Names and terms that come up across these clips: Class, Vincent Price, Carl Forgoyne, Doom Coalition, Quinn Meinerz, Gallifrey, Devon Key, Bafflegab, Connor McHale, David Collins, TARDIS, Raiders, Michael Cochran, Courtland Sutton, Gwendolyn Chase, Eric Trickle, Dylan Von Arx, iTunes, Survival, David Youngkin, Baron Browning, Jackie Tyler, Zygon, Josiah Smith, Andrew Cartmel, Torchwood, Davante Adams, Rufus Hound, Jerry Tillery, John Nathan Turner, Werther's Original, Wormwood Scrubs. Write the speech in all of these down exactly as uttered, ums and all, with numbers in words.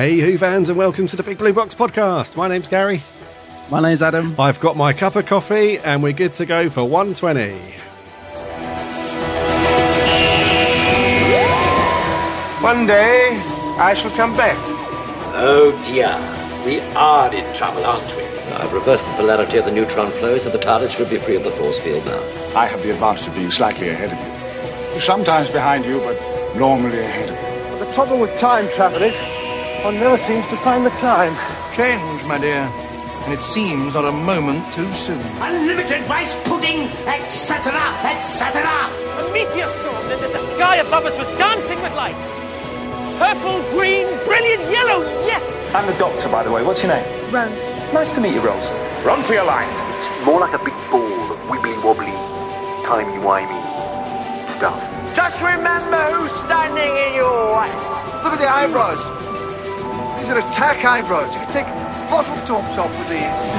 Hey, Who fans, and welcome to the Big Blue Box Podcast. My name's Gary. My name's Adam. I've got my cup of coffee, and we're good to go for one twenty. One day, I shall come back. Oh dear, we are in trouble, aren't we? I've reversed the polarity of the neutron flow, so the TARDIS should be free of the force field now. I have the advantage of being slightly ahead of you. Sometimes behind you, but normally ahead of you. The problem with time travel is one never seems to find the time. Change, my dear. And it seems not a moment too soon. Unlimited rice pudding, et cetera, et cetera. A meteor storm that the sky above us was dancing with lights. Purple, green, brilliant yellow, yes! I'm the Doctor, by the way. What's your name? Rose. Nice to meet you, Rose. Run for your life. It's more like a big ball of wibbly-wobbly, timey-wimey stuff. Just remember who's standing in your way. Look at the eyebrows. These are attack eyebrows. You can take bottle tops off with these.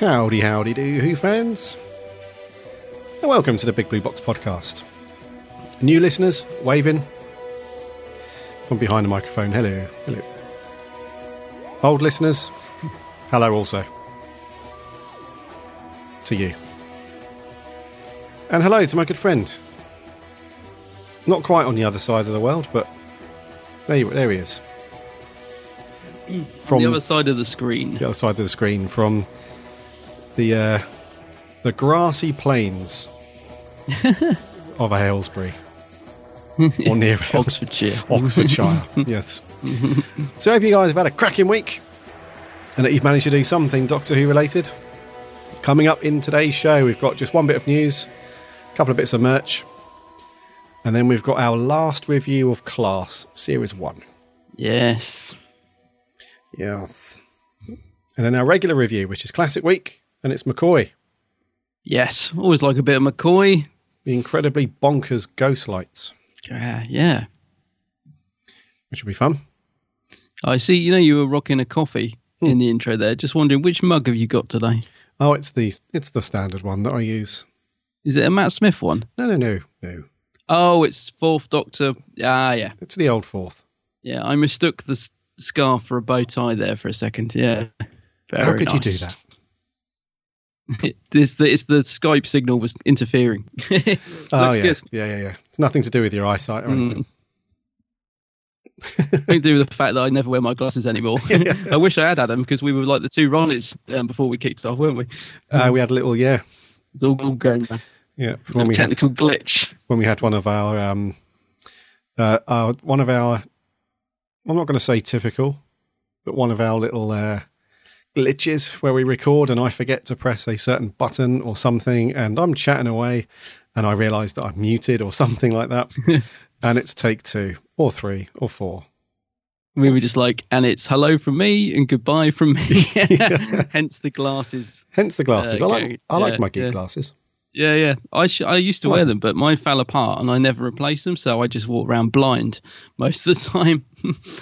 Howdy, howdy do, Who fans. And welcome to the Big Blue Box Podcast. New listeners, waving. From behind the microphone, hello, hello. Old listeners, hello also. To you. And hello to my good friend. Not quite on the other side of the world, but There, you, there he is. From the other side of the screen. The other side of the screen, from the uh, the grassy plains of Aylesbury, or near Oxfordshire. Oxfordshire, yes. So I hope you guys have had a cracking week, and that you've managed to do something Doctor Who related. Coming up in today's show, we've got just one bit of news, a couple of bits of merch. And then we've got our last review of Class, Series one. Yes. Yes. And then our regular review, which is Classic Week, and it's McCoy. Yes, always like a bit of McCoy. The incredibly bonkers Ghostlights. Uh, yeah. Which will be fun. I see, you know, you were rocking a coffee hmm. in the intro there. Just wondering, which mug have you got today? Oh, it's the, it's the standard one that I use. Is it a Matt Smith one? No, no, no, no. Oh, it's fourth Doctor. Ah, yeah. It's the old fourth. Yeah, I mistook the scarf for a bow tie there for a second. Yeah. Very How could nice. You do that? It's, the, it's the Skype signal was interfering. Oh, yeah. Good. Yeah, yeah, yeah. It's nothing to do with your eyesight or anything. Nothing to do with the fact that I never wear my glasses anymore. Yeah. I wish I had had them because we were like the two Ronnies um, before we kicked off, weren't we? Uh, we had a little, yeah. It's all going back. Yeah, when we technical had, glitch. When we had one of our, um, uh, our, one of our, I'm not going to say typical, but one of our little uh, glitches where we record and I forget to press a certain button or something, and I'm chatting away, and I realise that I'm muted or something like that, and it's take two or three or four. We were just like, and it's hello from me and goodbye from me. Hence the glasses. Hence the glasses. Uh, I like, I like yeah, my geek yeah. glasses. Yeah, yeah. I sh- I used to wear them, but mine fell apart and I never replaced them, so I just walk around blind most of the time.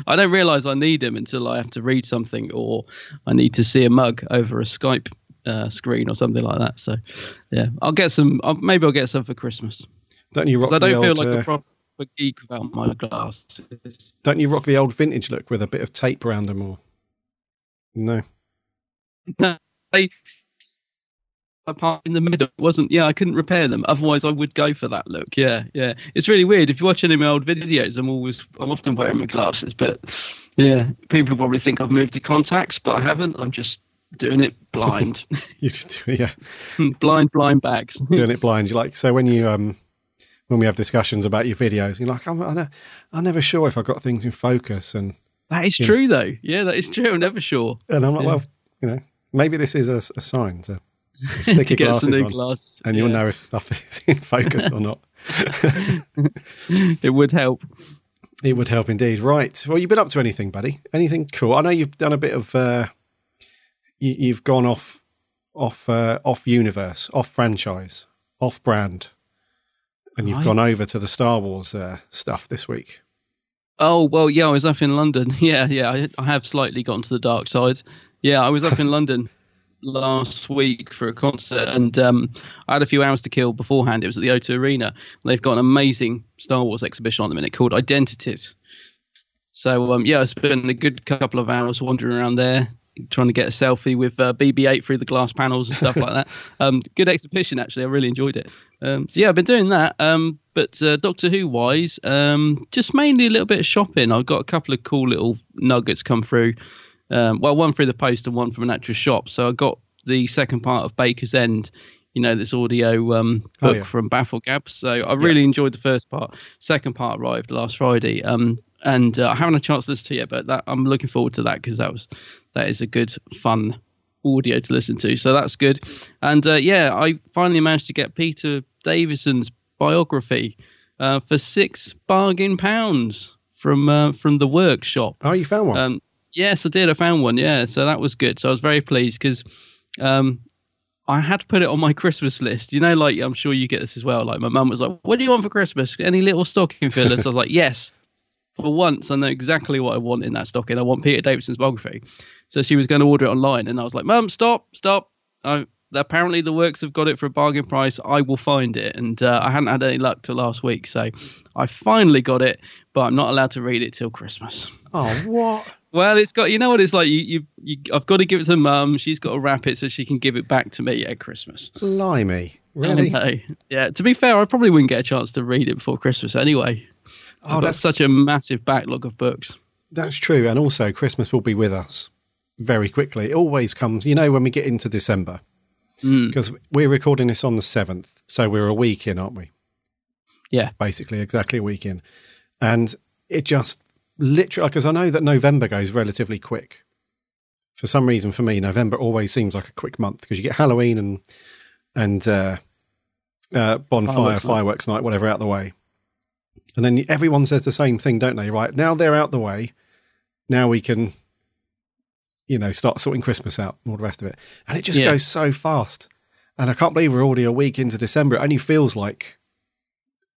I don't realise I need them until I have to read something or I need to see a mug over a Skype uh, screen or something like that. So, yeah, I'll get some. I'll, maybe I'll get some for Christmas. Don't you rock? 'Cause I don't the feel old, like uh, a proper geek without my glasses. Don't you rock the old vintage look with a bit of tape around them, or no? No. They, part in the middle wasn't yeah I couldn't repair them, otherwise I would go for that look. Yeah, yeah, it's really weird. If you watch any of my old videos, I'm always I'm often wearing my glasses, but yeah, people probably think I've moved to contacts, but I haven't. I'm just doing it blind. You just do it, yeah. blind blind bags. Doing it blind. You're like, so when you um when we have discussions about your videos, you're like, I'm I'm, I'm never sure if I got things in focus, and that is true know. though. Yeah, that is true. I'm never sure. And I'm like, yeah. well, you know, maybe this is a, a sign to stick your glasses on, glasses. and yeah. you'll know if stuff is in focus or not. It would help. It would help indeed. Right. Well, you've been up to anything, buddy? Anything cool? I know you've done a bit of. Uh, you, you've gone off, off, uh, off universe, off franchise, off brand, and you've right. gone over to the Star Wars uh, stuff this week. Oh well, yeah. I was up in London. Yeah, yeah. I, I have slightly gone to the dark side. Yeah, I was up in London. last week for a concert, and um, I had a few hours to kill beforehand. It was at the O two Arena. They've got an amazing Star Wars exhibition on the minute called Identities. So, um, yeah, I spent a good couple of hours wandering around there, trying to get a selfie with uh, B B eight through the glass panels and stuff like that. Um, good exhibition, actually. I really enjoyed it. Um, so, yeah, I've been doing that. Um, but uh, Doctor Who-wise, um, just mainly a little bit of shopping. I've got a couple of cool little nuggets come through. Um, well, one through the post and one from an actual shop. So I got the second part of Baker's End, you know, this audio um, book oh, yeah. from Bafflegab. So I really yeah. enjoyed the first part. Second part arrived last Friday. Um, and uh, I haven't had a chance to listen to it yet, but that, I'm looking forward to that because that was that is a good, fun audio to listen to. So that's good. And, uh, yeah, I finally managed to get Peter Davison's biography uh, for six bargain pounds from uh, from the workshop. Oh, you found one? Um, Yes, I did. I found one. Yeah. So that was good. So I was very pleased because um, I had to put it on my Christmas list. You know, like I'm sure you get this as well. Like my mum was like, what do you want for Christmas? Any little stocking fillers? I was like, yes. For once, I know exactly what I want in that stocking. I want Peter Davison's biography. So she was going to order it online. And I was like, Mum, stop, stop. I, apparently the works have got it for a bargain price. I will find it. And uh, I hadn't had any luck till last week. So I finally got it, but I'm not allowed to read it till Christmas. Oh, what? Well, it's got, you know what it's like. You, you, you, I've got to give it to Mum. She's got to wrap it so she can give it back to me at Christmas. Blimey, really? I know. Yeah. To be fair, I probably wouldn't get a chance to read it before Christmas anyway. Oh, I've that's got such a massive backlog of books. That's true, and also Christmas will be with us very quickly. It always comes, you know, when we get into December, because mm. we're recording this on the seventh, so we're a week in, aren't we? Yeah, basically, exactly a week in, and it just. Literally, because I know that November goes relatively quick. For some reason, for me, November always seems like a quick month because you get Halloween and and uh, uh, bonfire, fireworks, fireworks night. night, whatever, out the way. And then everyone says the same thing, don't they? Right, now they're out the way. Now we can, you know, start sorting Christmas out and all the rest of it. And it just yeah. goes so fast. And I can't believe we're already a week into December. It only feels like,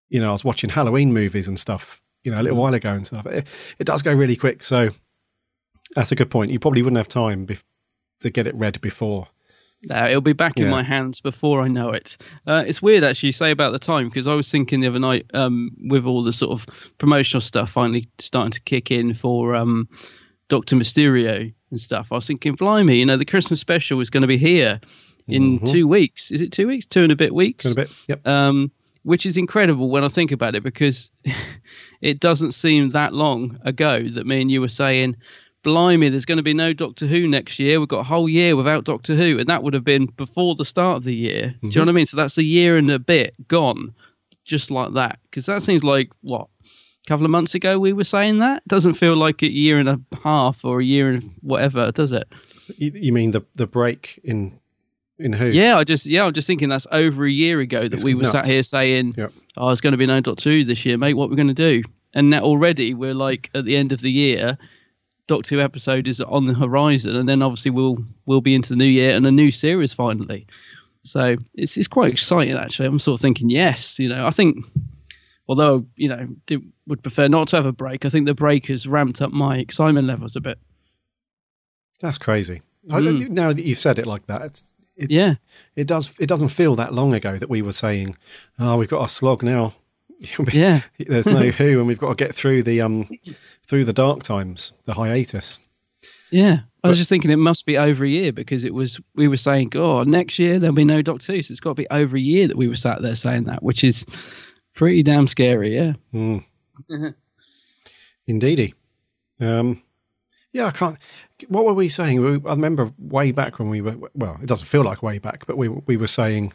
you know, I was watching Halloween movies and stuff. You know, a little while ago and stuff. It, it does go really quick, so that's a good point. You probably wouldn't have time bef- to get it read before. No, it'll be back yeah. in my hands before I know it. Uh, it's weird, actually, you say about the time, because I was thinking the other night um, with all the sort of promotional stuff finally starting to kick in for um, Doctor Mysterio and stuff. I was thinking, blimey, you know, the Christmas special is going to be here in mm-hmm. two weeks. Is it two weeks? Two and a bit weeks? Two and a bit, yep. Um, which is incredible when I think about it, because it doesn't seem that long ago that me and you were saying, blimey, there's going to be no Doctor Who next year. We've got a whole year without Doctor Who. And that would have been before the start of the year. Mm-hmm. Do you know what I mean? So that's a year and a bit gone just like that. Because that seems like, what, a couple of months ago we were saying that? Doesn't feel like a year and a half or a year and whatever, does it? You mean the, the break in... In who? Yeah, I just yeah, I'm just thinking that's over a year ago that it's we were nuts. sat here saying, yep. "Oh, it's going to be nine point two this year, mate. What we're going to do?" And that already we're like at the end of the year, Doctor Who episode is on the horizon, and then obviously we'll we'll be into the new year and a new series finally. So it's it's quite exciting actually. I'm sort of thinking, yes, you know, I think although you know did, would prefer not to have a break, I think the break has ramped up my excitement levels a bit. That's crazy. Mm. I don't, now that you've said it like that. It's, It, yeah, it does. It doesn't feel that long ago that we were saying, "Oh, we've got our slog now." yeah, there's no Who, and we've got to get through the um through the dark times, the hiatus. Yeah, but, I was just thinking it must be over a year because it was we were saying, "Oh, next year there'll be no Doctor Who," so it's got to be over a year that we were sat there saying that, which is pretty damn scary. Yeah, mm. Indeedy. Um, yeah, I can't. What were we saying? We, I remember way back when we were, well, it doesn't feel like way back, but we we were saying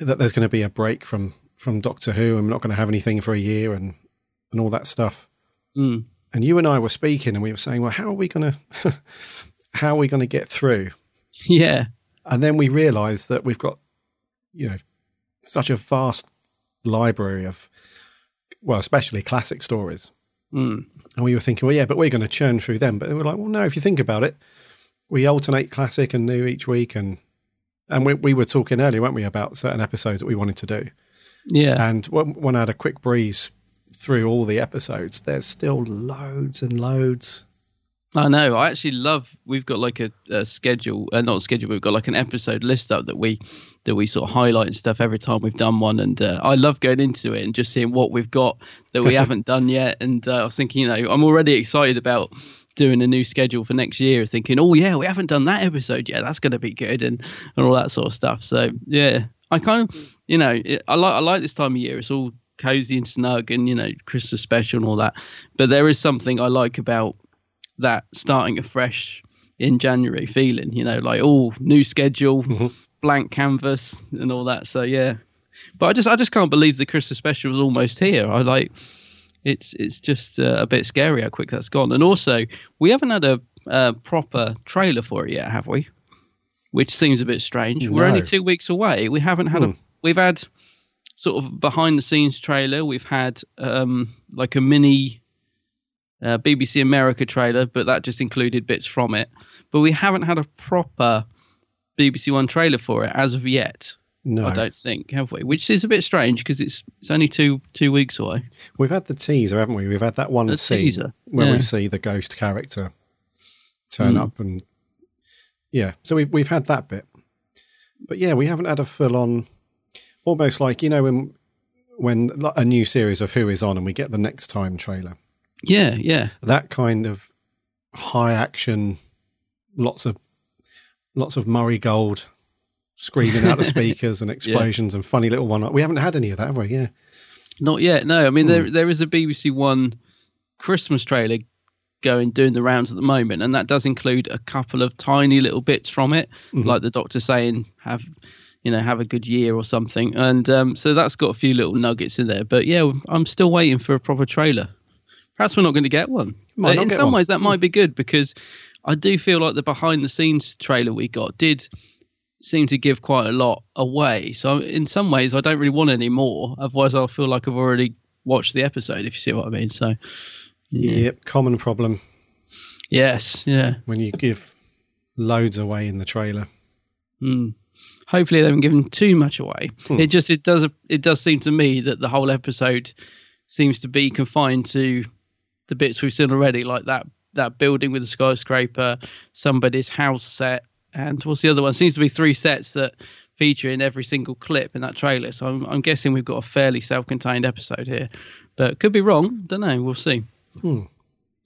that there's going to be a break from, from Doctor Who and we're not going to have anything for a year and, and all that stuff. Mm. And you and I were speaking and we were saying, well, how are we going to, how are we going to get through? Yeah. And then we realised that we've got, you know, such a vast library of, well, especially classic stories. Mm. And we were thinking, well, yeah, but we're going to churn through them. But they were like, well, no, if you think about it, we alternate classic and new each week. And and we, we were talking earlier, weren't we, about certain episodes that we wanted to do. Yeah. And when, when I had a quick breeze through all the episodes, there's still loads and loads I know. I actually love. We've got like a, a schedule, uh, not schedule. But we've got like an episode list up that we that we sort of highlight and stuff every time we've done one. And uh, I love going into it and just seeing what we've got that we haven't done yet. And uh, I was thinking, you know, I'm already excited about doing a new schedule for next year, thinking, oh yeah, we haven't done that episode yet. That's going to be good, and, and all that sort of stuff. So yeah, I kind of, you know, it, I like I like this time of year. It's all cozy and snug, and you know, Christmas special and all that. But there is something I like about that starting afresh in January feeling, you know, like all oh, new schedule, mm-hmm. blank canvas and all that. So yeah, but I just I just can't believe the Christmas special was almost here. I like it's it's just uh, a bit scary how quick that's gone. And also we haven't had a, a proper trailer for it yet, have we? Which seems a bit strange. No. We're only two weeks away. We haven't had hmm. a we've had sort of behind the scenes trailer. We've had um, like a mini. Uh, B B C America trailer, but that just included bits from it. But we haven't had a proper B B C One trailer for it as of yet. No, I don't think, have we? Which is a bit strange because it's it's only two two weeks away. We've had the teaser, haven't we? We've had that one the scene teaser. where yeah. we see the ghost character turn mm. up, and yeah, so we've we've had that bit. But yeah, we haven't had a full on, almost like you know when when a new series of Who is on, and we get the Next Time trailer. Yeah, yeah. That kind of high action, lots of lots of Murray Gold screaming out the speakers and explosions yeah. and funny little one. We haven't had any of that, have we? Yeah. Not yet, no. I mean, hmm. there there is a B B C One Christmas trailer going, doing the rounds at the moment, and that does include a couple of tiny little bits from it, mm-hmm. like the Doctor saying, have... you know, have a good year or something. And um, so that's got a few little nuggets in there. But yeah, I'm still waiting for a proper trailer. Perhaps we're not going to get one. Might in get some one. ways, that might be good because I do feel like the behind-the-scenes trailer we got did seem to give quite a lot away. So in some ways, I don't really want any more. Otherwise, I'll feel like I've already watched the episode, if you see what I mean. So, yeah. Yep, common problem. Yes, yeah. When you give loads away in the trailer. Mm. Hopefully, they haven't given too much away. Hmm. It just it does it does seem to me that the whole episode seems to be confined to the bits we've seen already, like that that building with the skyscraper, somebody's house set, and what's the other one? Seems to be three sets that feature in every single clip in that trailer. So I'm, I'm guessing we've got a fairly self-contained episode here, but could be wrong. Don't know. We'll see. Hmm.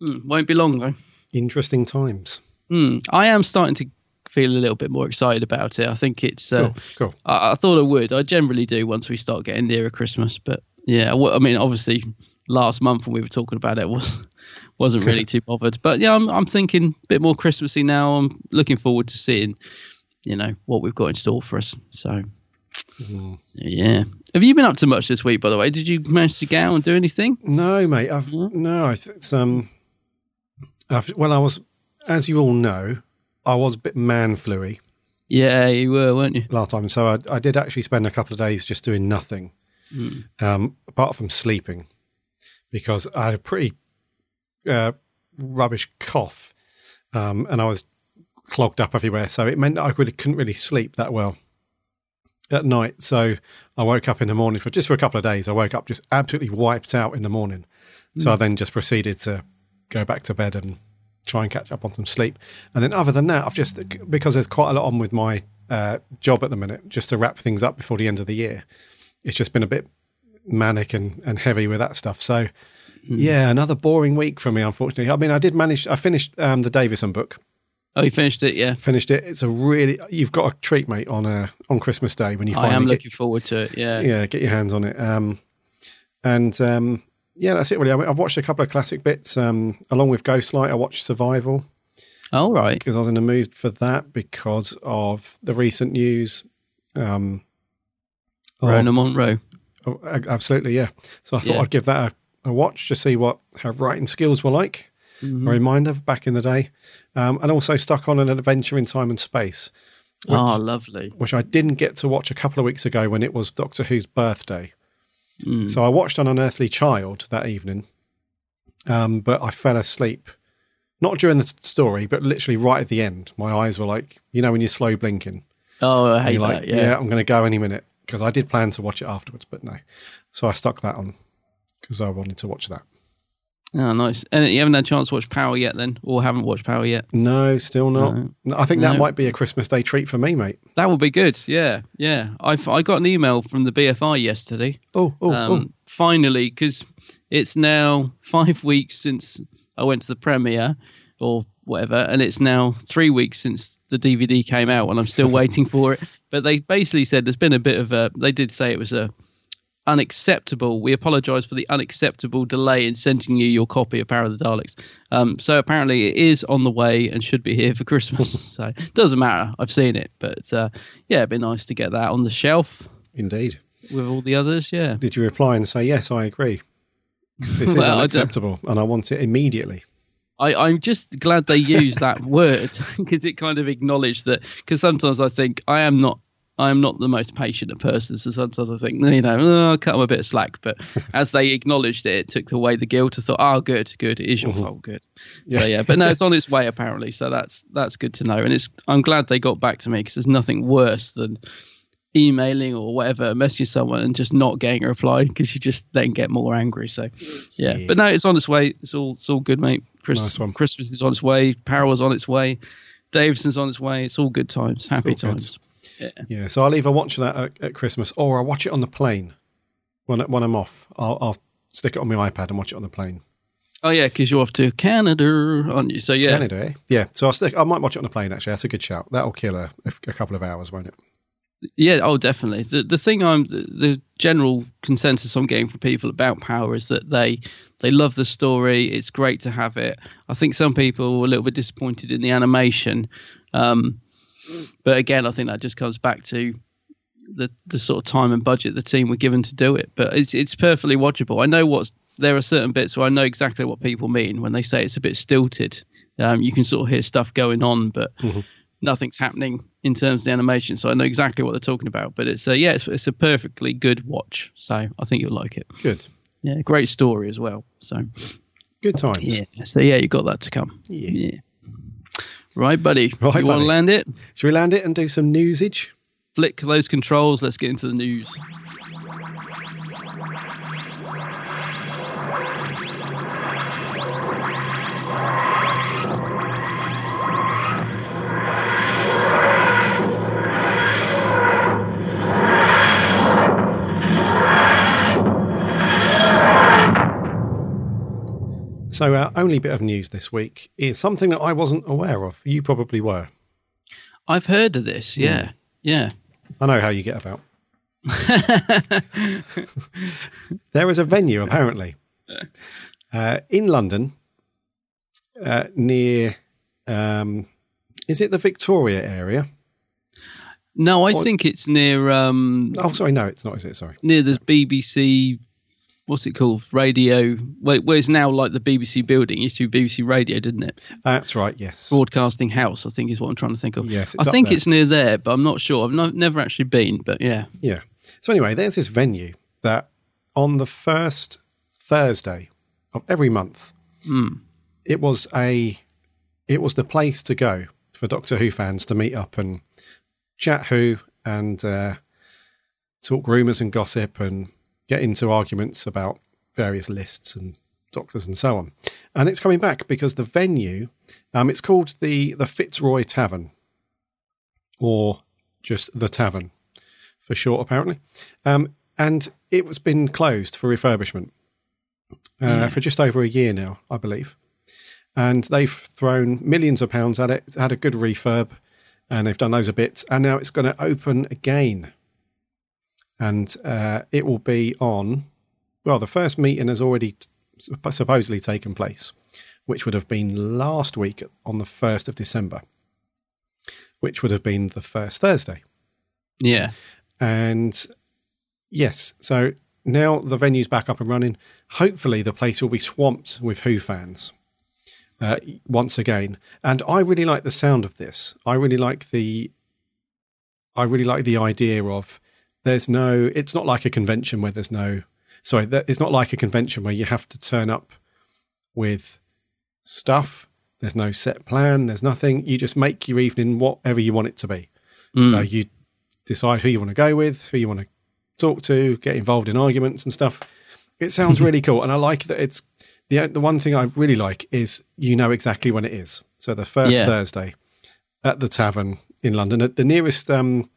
Mm, won't be long though. Interesting times. Mm, I am starting to feel a little bit more excited about it. I think it's. Uh, cool. cool. I, I thought I would. I generally do once we start getting nearer Christmas, but yeah. I mean, obviously. Last month when we were talking about it, was wasn't really too bothered. But yeah, I'm I'm thinking a bit more Christmassy now. I'm looking forward to seeing, you know, what we've got in store for us. So, mm. so yeah. Have you been up to much this week, by the way? Did you manage to get out and do anything? No, mate. I've no. It's um. I've, well, I was, as you all know, I was a bit man flu-y. Yeah, you were, weren't you? Last time, so I I did actually spend a couple of days just doing nothing, mm. um, apart from sleeping. Because I had a pretty uh, rubbish cough um, and I was clogged up everywhere. So it meant that I really couldn't really sleep that well at night. So I woke up in the morning for just for a couple of days. I woke up just absolutely wiped out in the morning. Mm. So I then just proceeded to go back to bed and try and catch up on some sleep. And then other than that, I've just, because there's quite a lot on with my uh, job at the minute, just to wrap things up before the end of the year, it's just been a bit manic and, and heavy with that stuff. So yeah, another boring week for me, unfortunately. I mean, I did manage, I finished um, the Davison book. Oh, you finished it, yeah. Finished it. It's a really, you've got a treat, mate, on uh, on Christmas Day when you finally I am looking get, forward to it, yeah. Yeah, get your hands on it. Um, and um, yeah, that's it really. I mean, I've watched a couple of classic bits. Um, along with Ghostlight, I watched Survival. All right. Because I was in the mood for that because of the recent news. Um, Rona Monroe. Oh, absolutely, yeah. So I thought yeah. I'd give that a, a watch to see what her writing skills were like. Mm-hmm. A reminder back in the day, um, and also stuck on an adventure in time and space. Which, oh, lovely! Which I didn't get to watch a couple of weeks ago when it was Doctor Who's birthday. Mm. So I watched An Unearthly Child that evening, um, but I fell asleep. Not during the story, but literally right at the end. My eyes were like, you know, when you're slow blinking. Oh, I hate like, that. Yeah, yeah I'm going to go any minute. Because I did plan to watch it afterwards, but no. So I stuck that on because I wanted to watch that. Oh, nice. And you haven't had a chance to watch Power yet then? Or haven't watched Power yet? No, still not. No. I think that no. might be a Christmas Day treat for me, mate. That would be good, yeah. Yeah. I, I got an email from the B F I yesterday. Oh, oh, um, oh. Finally, because it's now five weeks since I went to the premiere or whatever, and it's now three weeks since the D V D came out and I'm still waiting for it. But they basically said there's been a bit of a... They did say it was a... unacceptable. We apologize for the unacceptable delay in sending you your copy of Power of the Daleks. Um, so apparently it is on the way and should be here for Christmas. So it doesn't matter. I've seen it. But uh, yeah, it'd be nice to get that on the shelf. Indeed. With all the others, yeah. Did you reply and say, yes, I agree. This well, is unacceptable I and I want it immediately. I, I'm just glad they used that word because it kind of acknowledged that. Because sometimes I think I am not I'm not the most patient of persons, so sometimes I think, you know, oh, I'll cut them a bit of slack. But as they acknowledged it, it took away the guilt. I thought, oh, good, good, it is your mm-hmm. fault, good. Yeah. So yeah, but no, it's on its way apparently. So that's that's good to know, and it's I'm glad they got back to me because there's nothing worse than emailing or whatever, messaging someone and just not getting a reply because you just then get more angry. So yeah, yeah. But no, it's on its way. It's all it's all good, mate. Christmas, nice one. Christmas is on its way. Power's on its way. Davison's on its way. It's all good times, happy times. Good. Yeah. yeah, so I'll either watch that at, at Christmas or I'll watch it on the plane when, when I'm off. I'll, I'll stick it on my iPad and watch it on the plane. Oh, yeah, because you're off to Canada, aren't you? So, yeah. Canada, eh? Yeah, so I'll stick, I might watch it on the plane, actually. That's a good shout. That'll kill a, a couple of hours, won't it? Yeah, oh, definitely. The, the thing I'm, the, the general consensus I'm getting from people about Power is that they they love the story. It's great to have it. I think some people were a little bit disappointed in the animation. Um But again, I think that just comes back to the the sort of time and budget the team were given to do it. But it's it's perfectly watchable. I know what's there are certain bits where I know exactly what people mean when they say it's a bit stilted. Um, you can sort of hear stuff going on, but mm-hmm. nothing's happening in terms of the animation. So I know exactly what they're talking about. But it's a, yeah, it's, it's a perfectly good watch. So I think you'll like it. Good. Yeah, great story as well. So good times. Yeah. So yeah, you got that to come. Yeah. yeah. Right, buddy. Right, you want to land it? Should we land it and do some newsage? Flick those controls. Let's get into the news. So our only bit of news this week is something that I wasn't aware of. You probably were. I've heard of this, yeah. Mm. Yeah. I know how you get about. There is a venue, apparently, uh, in London, uh, near, um, is it the Victoria area? No, I or, think it's near... Um, oh, sorry, no, it's not, is it? Sorry. Near the B B C... What's it called? Radio. Well, it's now like the B B C building. It used to be B B C Radio, didn't it? That's right, yes. Broadcasting House, I think, is what I'm trying to think of. Yes, it's I think there. It's near there, but I'm not sure. I've no, never actually been, but yeah. Yeah. So anyway, there's this venue that on the first Thursday of every month, mm. it was a it was the place to go for Doctor Who fans to meet up and chat Who and uh, talk rumours and gossip and get into arguments about various lists and doctors and so on. And it's coming back because the venue, um, it's called the, the Fitzroy Tavern, or just the Tavern for short, apparently. Um, and it was been closed for refurbishment uh, yeah. for just over a year now, I believe. And they've thrown millions of pounds at it, had a good refurb, and they've done loads of bits. And now it's going to open again. And uh, it will be on, well, the first meeting has already t- supposedly taken place, which would have been last week on the first of December, which would have been the first Thursday. Yeah. And yes, so now the venue's back up and running. Hopefully the place will be swamped with Who fans uh, once again. And I really like the sound of this. I really like the, I really like the idea of, There's no, it's not like a convention where there's no, sorry, it's not like a convention where you have to turn up with stuff. There's no set plan. There's nothing. You just make your evening whatever you want it to be. Mm. So you decide who you want to go with, who you want to talk to, get involved in arguments and stuff. It sounds really cool. And I like that it's The the one thing I really like is you know exactly when it is. So the first yeah. Thursday at the tavern in London. At the nearest um,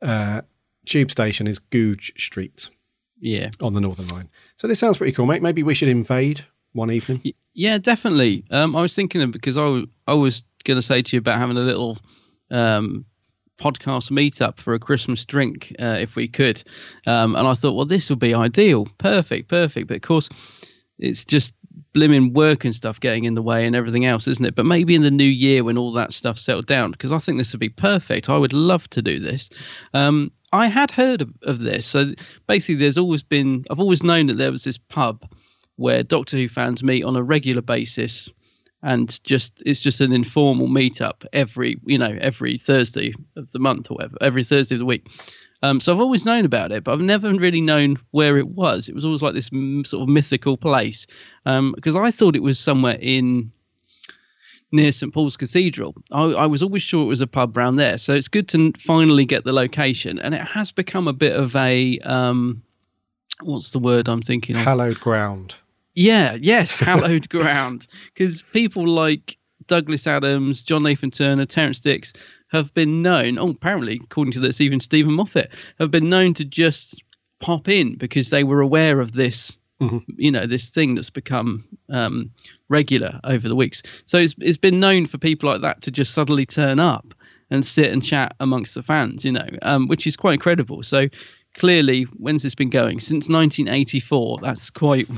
uh, tube station is Goodge Street. Yeah, on the Northern Line. So this sounds pretty cool, mate. Maybe we should invade one evening. Yeah, definitely. Um, I was thinking of, because I, I was going to say to you about having a little um, podcast meetup for a Christmas drink uh, if we could. Um, and I thought, well, this would be ideal. Perfect, perfect. But of course, it's just blimmin' work and stuff getting in the way and everything else, isn't it? But maybe in the new year when all that stuff settled down, because I think this would be perfect. I would love to do this. Um, I had heard of, of this. So basically, there's always been, I've always known that there was this pub where Doctor Who fans meet on a regular basis, and just it's just an informal meetup every, you know, every Thursday of the month or whatever, every Thursday of the week. Um, so I've always known about it, but I've never really known where it was. It was always like this m- sort of mythical place, um, because I thought it was somewhere in near Saint Paul's Cathedral. I, I was always sure it was a pub around there. So it's good to finally get the location, and it has become a bit of a um, what's the word I'm thinking of? Hallowed ground. Yeah, yes, hallowed ground, because people like Douglas Adams, John Nathan Turner, Terrence Dicks have been known, oh, apparently, according to this, even Stephen Moffat, have been known to just pop in because they were aware of this, mm-hmm. you know, this thing that's become um, regular over the weeks. So it's it's been known for people like that to just suddenly turn up and sit and chat amongst the fans, you know, um, which is quite incredible. So clearly, when's this been going? Since nineteen eighty-four. That's quite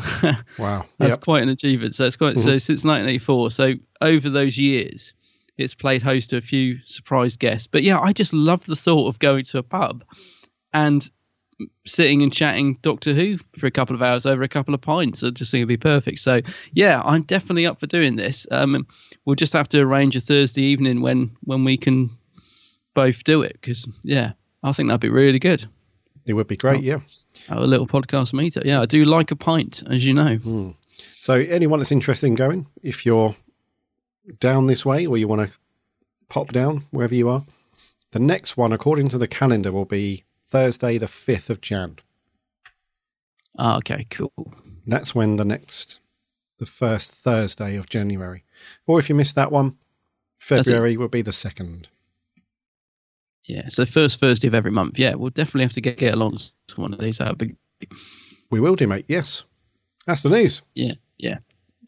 wow. That's yep. quite an achievement. So it's quite mm-hmm. so since nineteen eighty-four. So over those years, it's played host to a few surprise guests. But yeah, I just love the thought of going to a pub and sitting and chatting Doctor Who for a couple of hours over a couple of pints. I just think it'd be perfect. So yeah, I'm definitely up for doing this. Um, we'll just have to arrange a Thursday evening when when we can both do it, because yeah, I think that'd be really good. It would be great, oh, yeah. Oh, a little podcast meetup. Yeah, I do like a pint, as you know. Mm. So anyone that's interested in going, if you're down this way or you want to pop down wherever you are, the next one, according to the calendar, will be Thursday the fifth of January. Oh, okay, cool. That's when the next, the first Thursday of January. Or if you missed that one, February will be the second. Yeah, so the first Thursday of every month. Yeah, we'll definitely have to get, get along to one of these. That'll be... We will do, mate, yes. That's the news. Yeah, yeah.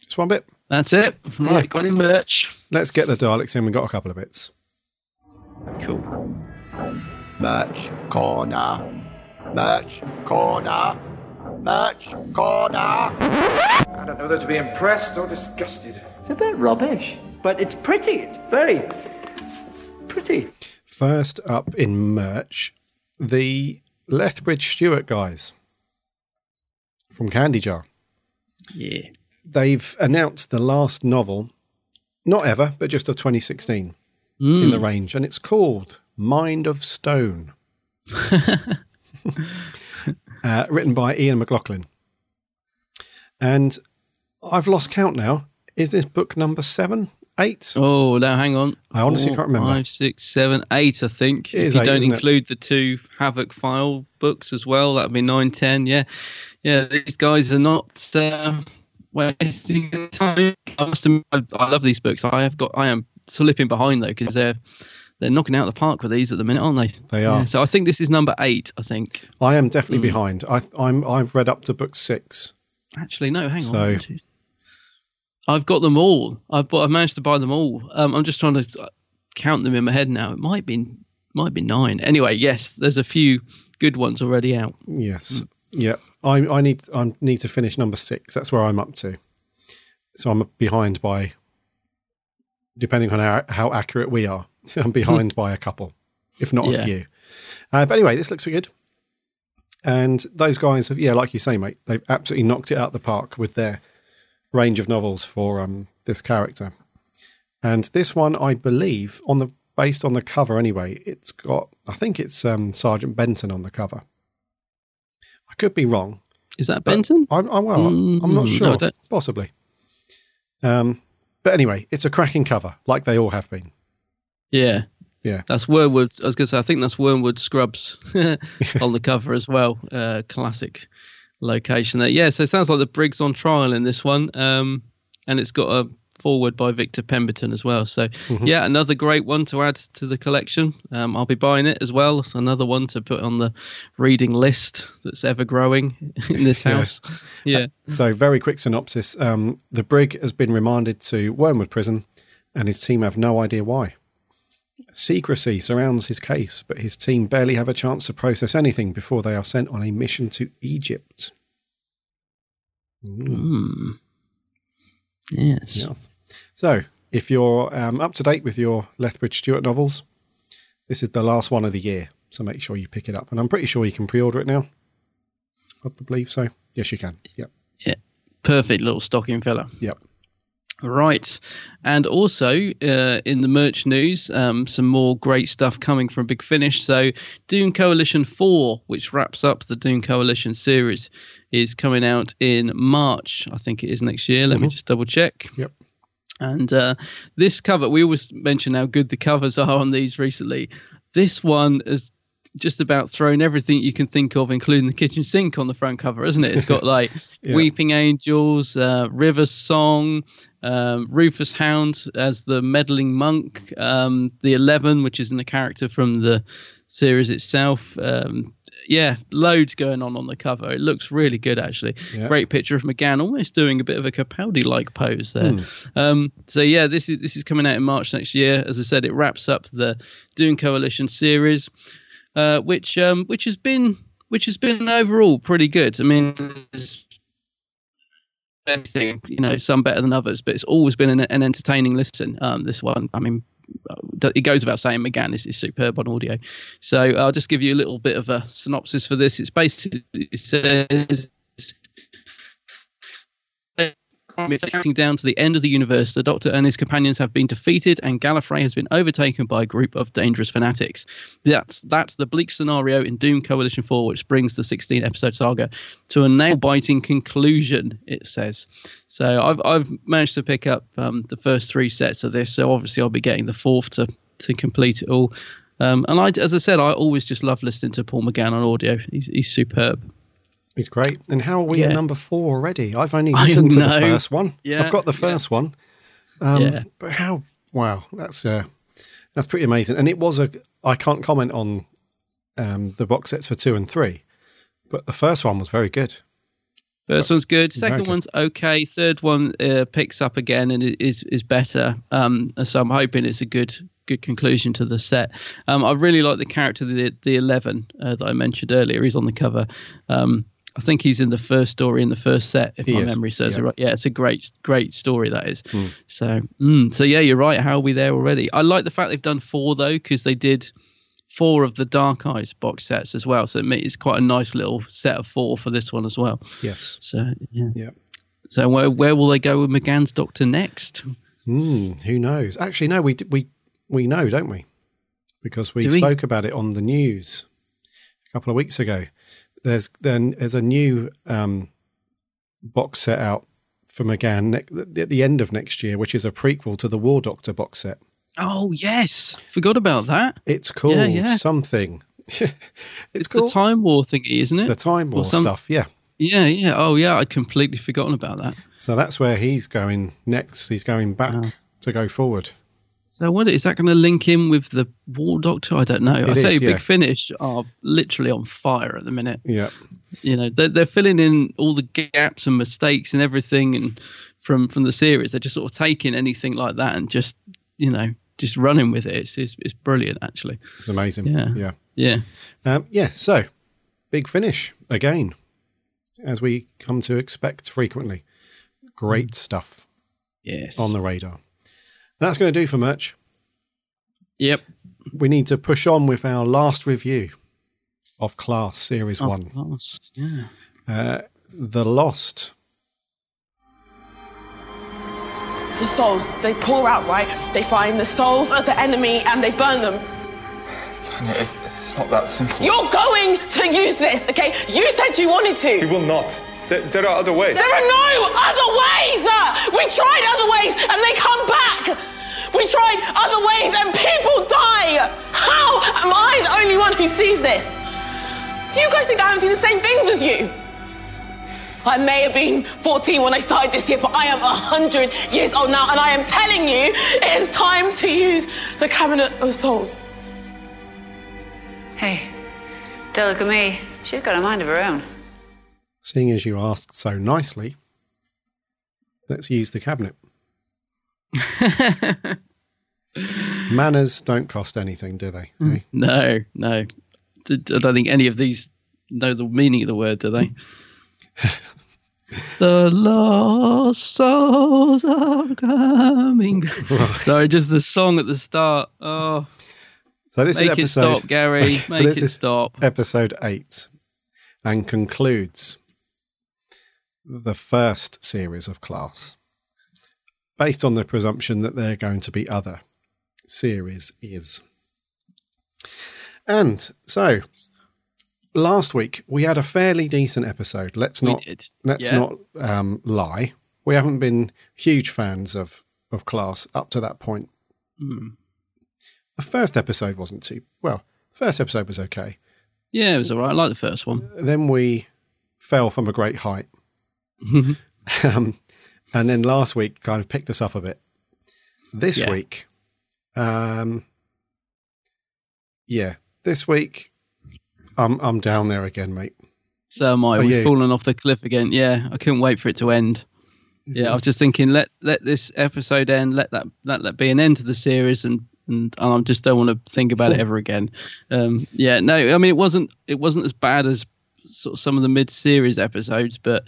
Just one bit. That's it. Right, yeah. Got any merch? Let's get the Daleks in. We've got a couple of bits. Cool. Merch corner. Merch corner. Merch corner. I don't know whether to be impressed or disgusted. It's a bit rubbish, but it's pretty. It's very pretty. First up in merch, the Lethbridge Stewart guys from Candy Jar. Yeah. They've announced the last novel, not ever, but just of twenty sixteen mm. in the range, and it's called Mind of Stone, uh, written by Ian McLaughlin. And I've lost count now. Is this book number seven? Eight. Oh, now hang on. I honestly Four, can't remember. Five, six, seven, eight, I think. It if you do don't include it? The two Havoc File books as well, that would be nine, ten. Yeah. Yeah, these guys are not uh, wasting time. I must admit, I love these books. I have got, I am slipping behind, though, because they're, they're knocking out of the park with these at the minute, aren't they? They are. Yeah, so I think this is number eight, I think. I am definitely mm. behind. I, I'm, I've read up to book six. Actually, no, hang so. on. So... I've got them all. I've, bought, I've managed to buy them all. Um, I'm just trying to count them in my head now. It might be might be nine. Anyway, yes, there's a few good ones already out. Yes, mm. yeah. I, I need I need to finish number six. That's where I'm up to. So I'm behind by, depending on how, how accurate we are, I'm behind by a couple, if not yeah. a few. Uh, but anyway, this looks good. And those guys have, yeah, like you say, mate, they've absolutely knocked it out of the park with their range of novels for um, this character. And this one, I believe, on the based on the cover anyway, it's got, I think it's um, Sergeant Benton on the cover. I could be wrong. Is that Benton? I'm, I'm, well, mm, I'm not sure. No, possibly. Um, but anyway, it's a cracking cover, like they all have been. Yeah. Yeah. That's Wormwood. I was going to say, I think that's Wormwood Scrubs on the cover as well. Uh, classic. location there. Yeah, so it sounds like the Brig's on trial in this one, um, and it's got a forward by Victor Pemberton as well. So, mm-hmm. yeah, another great one to add to the collection. Um, I'll be buying it as well. It's another one to put on the reading list that's ever growing in this house. yeah. yeah. So, very quick synopsis. Um, the Brig has been remanded to Wormwood Prison, and his team have no idea why. Secrecy surrounds his case, but his team barely have a chance to process anything before they are sent on a mission to Egypt. Mm. Yes. yes. So, if you're um, up to date with your Lethbridge Stewart novels, this is the last one of the year, so make sure you pick it up. And I'm pretty sure you can pre-order it now. I believe so. Yes, you can. Yep. Yeah. Perfect little stocking filler. Yep. Right. And also uh, in the merch news, um, some more great stuff coming from Big Finish. So Doom Coalition four, which wraps up the Doom Coalition series, is coming out in March. I think it is next year. Let mm-hmm. me just double check. Yep. And uh, this cover, we always mention how good the covers are on these recently. This one is just about thrown everything you can think of, including the kitchen sink on the front cover, isn't it? It's got like yeah. Weeping Angels, uh, River's Song, um, Rufus Hound as the meddling monk, um, the Eleven, which isn't a character from the series itself. Um, yeah, loads going on on the cover. It looks really good, actually. Yeah. Great picture of McGann almost doing a bit of a Capaldi-like pose there. Mm. Um, so yeah, this is this is coming out in March next year. As I said, it wraps up the Doom Coalition series. Uh, which um, which has been which has been overall pretty good. I mean, everything, you know, some better than others, but it's always been an, an entertaining listen. Um, this one, I mean, it goes without saying, McGann is, is superb on audio. So I'll just give you a little bit of a synopsis for this. It's basically it says. It's counting down to the end of the universe. The Doctor and his companions have been defeated, and Gallifrey has been overtaken by a group of dangerous fanatics. That's that's the bleak scenario in Doom Coalition four, which brings the sixteen-episode saga to a nail-biting conclusion, it says. So I've I've managed to pick up um, the first three sets of this, so obviously I'll be getting the fourth to, to complete it all. Um, and I, as I said, I always just love listening to Paul McGann on audio. He's, he's superb. He's great. And how are we yeah. at number four already? I've only listened to the first one. Yeah, I've got the first yeah. one. Um, yeah. But how? Wow, that's uh, that's pretty amazing. And it was a. I can't comment on um, the box sets for two and three, but the first one was very good. First one's good. Second one's okay. Third one uh, picks up again and is is better. Um, so I'm hoping it's a good good conclusion to the set. Um, I really like the character the the eleven uh, that I mentioned earlier. He's on the cover. Um, I think he's in the first story in the first set, if he my is. memory serves yeah. it right. Yeah, it's a great, great story, that is. Mm. So, mm, so yeah, you're right. How are we there already? I like the fact they've done four, though, because they did four of the Dark Eyes box sets as well. So it's quite a nice little set of four for this one as well. Yes. So, yeah. yeah. So where where will they go with McGann's Doctor next? Mm, who knows? Actually, no, we we we know, don't we? Because we Do spoke we? about it on the news a couple of weeks ago. There's then there's a new um, box set out for McGann ne- at the end of next year, which is a prequel to the War Doctor box set. Oh yes, forgot about that. It's called yeah, yeah. something. it's it's called the Time War thingy, isn't it? The Time War some, stuff. Yeah. Yeah, yeah. Oh yeah, I'd completely forgotten about that. So that's where he's going next. He's going back oh. to go forward. So what is that going to link in with the War Doctor? I don't know. It I tell is, you, yeah. Big Finish are literally on fire at the minute. Yeah, you know they're, they're filling in all the gaps and mistakes and everything, and from from the series, they're just sort of taking anything like that and just you know just running with it. It's it's, it's brilliant, actually. It's amazing. Yeah, yeah, yeah. Um, yeah. So Big Finish again, as we come to expect frequently. Great stuff. Yes, on the radar. That's going to do for merch. Yep. We need to push on with our last review of Class Series oh, one. Class. Yeah. Uh, the Lost. The souls, they pour out, right? They find the souls of the enemy and they burn them. Tanya, it's, it's not that simple. You're going to use this, okay? You said you wanted to. You will not. There, there are other ways. There are no other ways! We tried other ways and they come back! We tried other ways and people die! How am I the only one who sees this? Do you guys think I haven't seen the same things as you? I may have been fourteen when I started this year, but I am one hundred years old now, and I am telling you, it is time to use the Cabinet of Souls. Hey, don't look at me. She's got a mind of her own. Seeing as you asked so nicely, let's use the cabinet. Manners don't cost anything, do they? Mm. No, no. I don't think any of these know the meaning of the word, do they? The lost souls are coming. Right. Sorry, just the song at the start. Oh, so this make is episode, it stop, Gary. Okay, make so this it is stop. Episode eight, and concludes the first series of Class, based on the presumption that there are going to be other series is. And so, last week we had a fairly decent episode. Let's not let's yeah. not um, lie. We haven't been huge fans of, of Class up to that point. Mm. The first episode wasn't too well. First episode was okay. Yeah, it was all right. I like the first one. Then we fell from a great height, um, and then last week kind of picked us up a bit. This yeah. week, um, yeah, this week. I'm I'm down there again, mate. So am I. Are We've you? fallen off the cliff again. Yeah, I couldn't wait for it to end. Yeah, mm-hmm. I was just thinking, let let this episode end. Let that let that be an end to the series, and and I just don't want to think about it ever again. Um, yeah, no, I mean it wasn't it wasn't as bad as sort of some of the mid-series episodes, but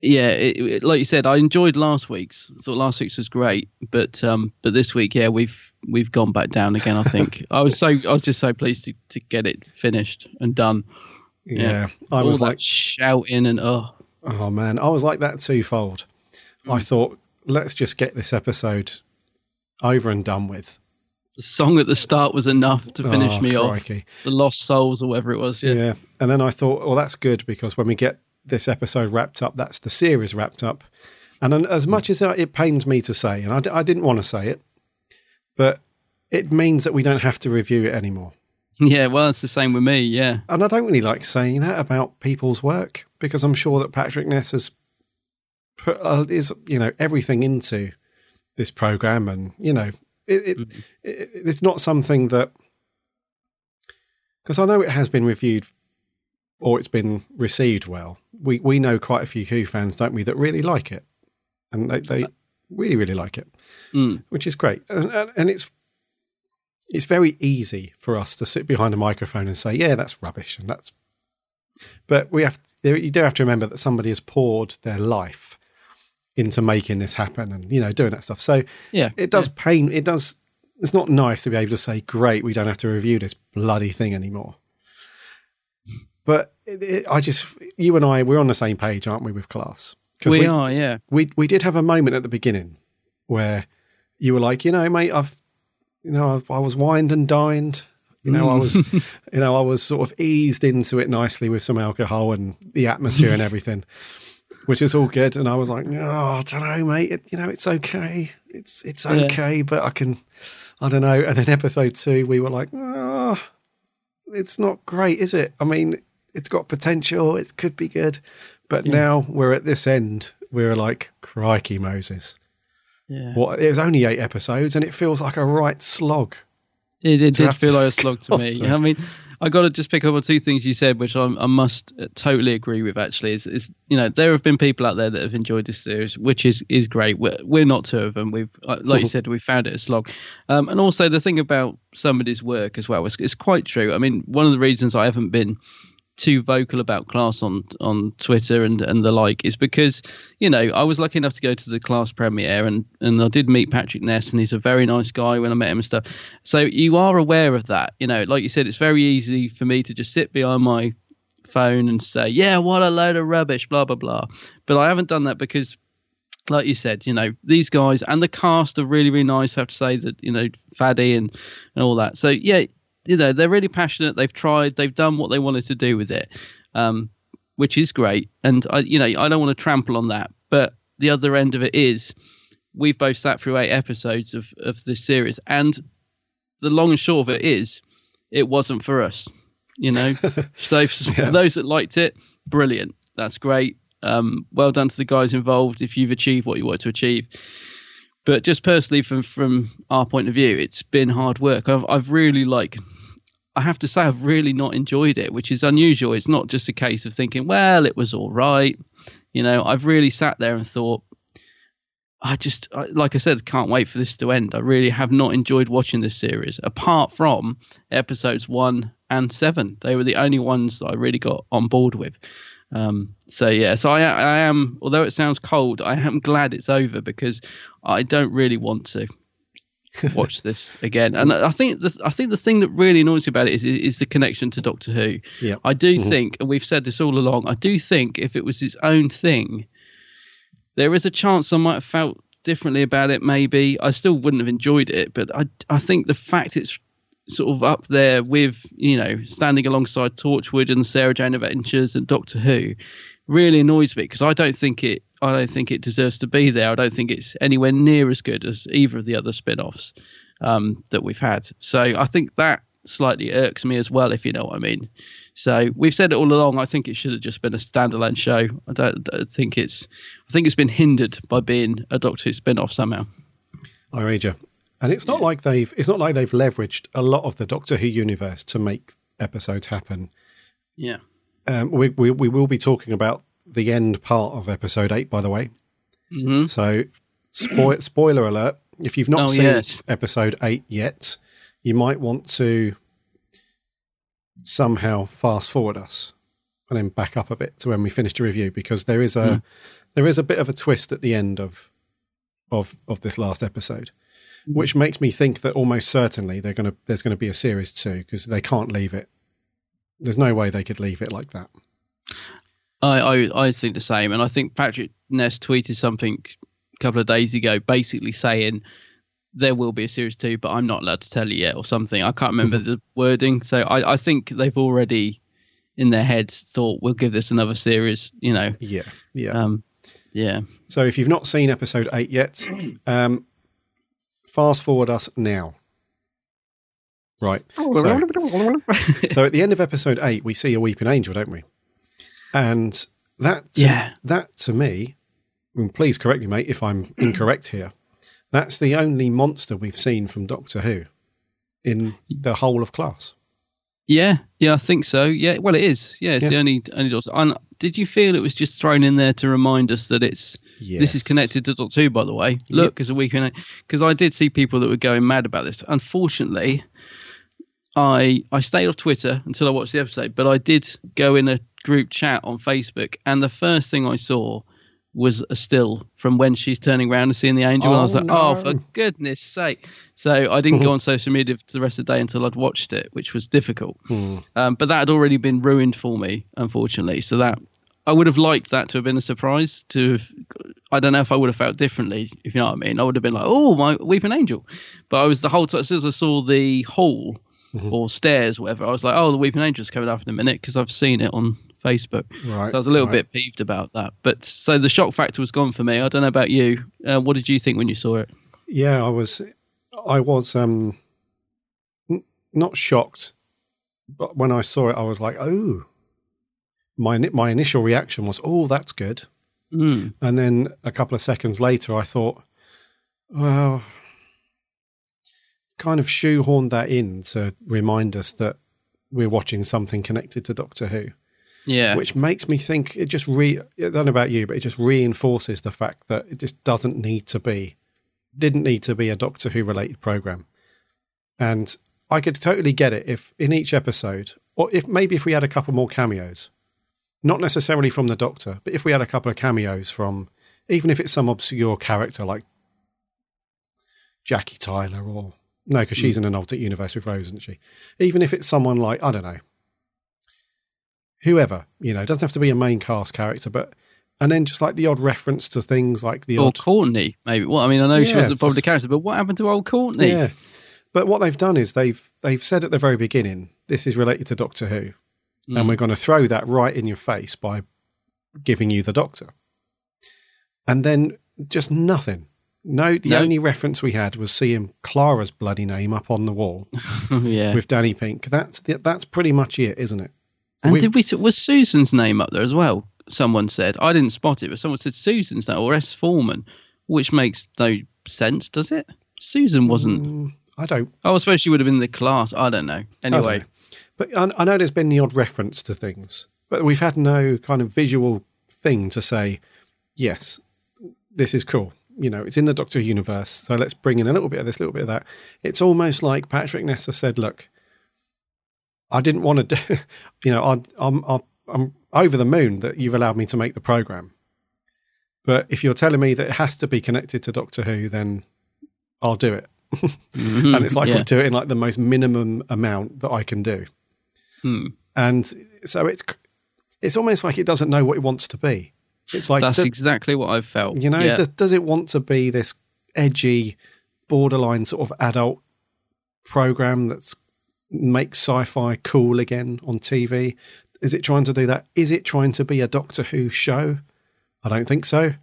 yeah, it, it, like you said, I enjoyed last week's. I thought last week's was great, but um, but this week, yeah, we've we've gone back down again. I think I was so I was just so pleased to, to get it finished and done. Yeah, yeah. I All was like shouting and oh, oh man, I was like that twofold. Mm. I thought, let's just get this episode over and done with. The song at the start was enough to finish oh, me crikey. off. The Lost Souls or whatever it was. Yeah, yeah. And then I thought, well, that's good because when we get this episode wrapped up, that's the series wrapped up. And as much as it pains me to say, and I, d- I didn't want to say it, but it means that we don't have to review it anymore. Yeah, well, it's the same with me, yeah. And I don't really like saying that about people's work because I'm sure that Patrick Ness has put uh, is, you know, everything into this program, and you know, it, it, mm-hmm. it it's not something that, because I know it has been reviewed or it's been received well. We we know quite a few Who fans, don't we, that really like it. And they, they really, really like it, mm. which is great. And, and it's it's very easy for us to sit behind a microphone and say, yeah, that's rubbish. And that's. But we have you do have to remember that somebody has poured their life into making this happen and, you know, doing that stuff. So yeah, it does yeah. pain. It does. It's not nice to be able to say, great, we don't have to review this bloody thing anymore. But it, it, I just, you and I, we're on the same page, aren't we, with Class? We, we are, yeah. We we did have a moment at the beginning where you were like, you know, mate, I've, you know, I've, I was wined and dined. You know, mm. I was, you know, I was sort of eased into it nicely with some alcohol and the atmosphere and everything, which is all good. And I was like, oh, I don't know, mate. It, you know, it's okay. It's it's okay, yeah. but I can, I don't know. And then episode two, we were like, oh, it's not great, is it? I mean, it's got potential. It could be good. But yeah. now we're at this end. We're like, crikey, Moses. Yeah. What, it was only eight episodes and it feels like a right slog. It, it did feel to, like a slog to God me. Them. I mean, I got to just pick up on two things you said, which I, I must totally agree with, actually. Is, is, you know, there have been people out there that have enjoyed this series, which is, is great. We're, we're not two of them. We've, like you said, we found it a slog. Um, and also the thing about somebody's work as well, it's, it's quite true. I mean, one of the reasons I haven't been too vocal about Class on on Twitter and and the like is because, you know, I was lucky enough to go to the Class premiere and and I did meet Patrick Ness, and he's a very nice guy when I met him and stuff, so you are aware of that. You know, like you said, it's very easy for me to just sit behind my phone and say, yeah, what a load of rubbish, blah blah blah, but I haven't done that because, like you said, you know, these guys and the cast are really, really nice, I have to say that, you know, Faddy and and all that. So yeah, you know, they're really passionate. They've tried. They've done what they wanted to do with it, um, which is great. And, I, you know, I don't want to trample on that. But the other end of it is we've both sat through eight episodes of, of this series. And the long and short of it is it wasn't for us, you know. So for yeah. those that liked it, brilliant. That's great. Um, well done to the guys involved if you've achieved what you wanted to achieve. But just personally, from from our point of view, it's been hard work. I've I've really like. I have to say I've really not enjoyed it, which is unusual. It's not just a case of thinking, well, it was all right. You know, I've really sat there and thought, I just, I, like I said, can't wait for this to end. I really have not enjoyed watching this series, apart from episodes one and seven. They were the only ones that I really got on board with. Um, so, yeah, so I, I am, although it sounds cold, I am glad it's over because I don't really want to watch this again. And I think the I think the thing that really annoys me about it is is the connection to Doctor Who. Yeah. I do mm-hmm. think, and we've said this all along, I do think if it was its own thing, there is a chance I might have felt differently about it. Maybe I still wouldn't have enjoyed it, but I I think the fact it's sort of up there with, you know, standing alongside Torchwood and Sarah Jane Adventures and Doctor Who really annoys me because I don't think it. I don't think it deserves to be there. I don't think it's anywhere near as good as either of the other spin-offs um, that we've had. So I think that slightly irks me as well, if you know what I mean. So we've said it all along. I think it should have just been a standalone show. I don't, I don't think it's. I think it's been hindered by being a Doctor Who spin-off somehow. I read you, and it's not yeah. like they've. It's not like they've leveraged a lot of the Doctor Who universe to make episodes happen. Yeah, um, we, we we will be talking about the end part of episode eight, by the way. Mm-hmm. So, spoil, spoiler alert, if you've not oh, seen yes. episode eight yet, you might want to somehow fast forward us and then back up a bit to when we finish the review, because there is a mm. there is a bit of a twist at the end of of of this last episode, which makes me think that almost certainly they're going to there's going to be a series two, because they can't leave it. There's no way they could leave it like that. I, I I think the same, and I think Patrick Ness tweeted something a couple of days ago, basically saying there will be a series two, but I'm not allowed to tell you yet, or something. I can't remember the wording, so I, I think they've already in their heads thought we'll give this another series. You know, yeah, yeah, um, yeah. So if you've not seen episode eight yet, um, fast forward us now. Right. So, so at the end of episode eight, we see a weeping angel, don't we? And that to, yeah. that to me, and please correct me, mate, if I'm incorrect here, that's the only monster we've seen from Doctor Who in the whole of Class. Yeah, yeah, I think so. Yeah, well, it is. Yeah, it's yeah. the only only Doctor. And did you feel it was just thrown in there to remind us that it's yes. this is connected to Doctor Who? By the way, look, yeah. as a weekend, because I did see people that were going mad about this. Unfortunately, I I stayed off Twitter until I watched the episode, but I did go in a group chat on Facebook, and the first thing I saw was a still from when she's turning around and seeing the angel, oh, and I was like, no. oh, for goodness sake. So I didn't go on social media for the rest of the day until I'd watched it, which was difficult. Mm. Um, but that had already been ruined for me, unfortunately. So that I would have liked that to have been a surprise. To have, I don't know if I would have felt differently, if you know what I mean. I would have been like, oh, my weeping angel. But I was the whole time, as soon as I saw the hall mm-hmm. or stairs, whatever, I was like, oh, the weeping angel's coming up in a minute, because I've seen it on Facebook. Right, so I was a little right. bit peeved about that. But so the shock factor was gone for me. I don't know about you. Uh, what did you think when you saw it? Yeah, I was I was um, n- not shocked. But when I saw it, I was like, oh, my, my initial reaction was, oh, that's good. Mm. And then a couple of seconds later, I thought, well, kind of shoehorned that in to remind us that we're watching something connected to Doctor Who. Yeah, which makes me think it just re. I don't know about you, but it just reinforces the fact that it just doesn't need to be, didn't need to be a Doctor Who related program. And I could totally get it if in each episode, or if maybe if we had a couple more cameos, not necessarily from the Doctor, but if we had a couple of cameos from, even if it's some obscure character like Jackie Tyler, or no, because she's mm. in an alternate universe with Rose, isn't she? Even if it's someone like, I don't know, whoever, you know, it doesn't have to be a main cast character, but, and then just like the odd reference to things like the old... Or Courtney, maybe. Well, I mean, I know yeah, she wasn't probably the character, but what happened to old Courtney? Yeah. But what they've done is they've they've said at the very beginning, this is related to Doctor Who, mm. and we're going to throw that right in your face by giving you the Doctor. And then just nothing. No, the no. only reference we had was seeing Clara's bloody name up on the wall yeah. with Danny Pink. That's, that's pretty much it, isn't it? And We've, did we was Susan's name up there as well? someone said, I didn't spot it, but someone said Susan's now, or S. Foreman, which makes no sense, does it? Susan wasn't. Mm, I don't. Oh, I suppose she would have been in the class. I don't know. Anyway. Don't know. But I, I know there's been the odd reference to things, but we've had no kind of visual thing to say, yes, this is cool. You know, it's in the Doctor universe, so let's bring in a little bit of this, a little bess of that. It's almost like Patrick Ness has said, look, I didn't want to do, you know, I, I'm, I, I'm over the moon that you've allowed me to make the programme. But if you're telling me that it has to be connected to Doctor Who, then I'll do it. Mm-hmm, and it's like, yeah. I'll do it in like the most minimum amount that I can do. Hmm. And so it's, it's almost like it doesn't know what it wants to be. It's like, that's do, exactly what I've felt. You know, yeah. does, does it want to be this edgy, borderline sort of adult program that's makes sci-fi cool again on T V? Is it trying to do that? Is it trying to be a Doctor Who show? I don't think so.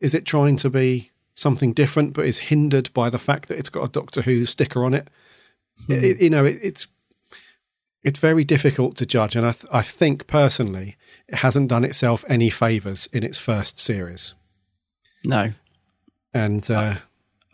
Is it trying to be something different, but is hindered by the fact that it's got a Doctor Who sticker on it? Hmm. it, it you know, it, it's it's very difficult to judge, and I th- I think personally. It hasn't done itself any favours in its first series. No. And uh, I,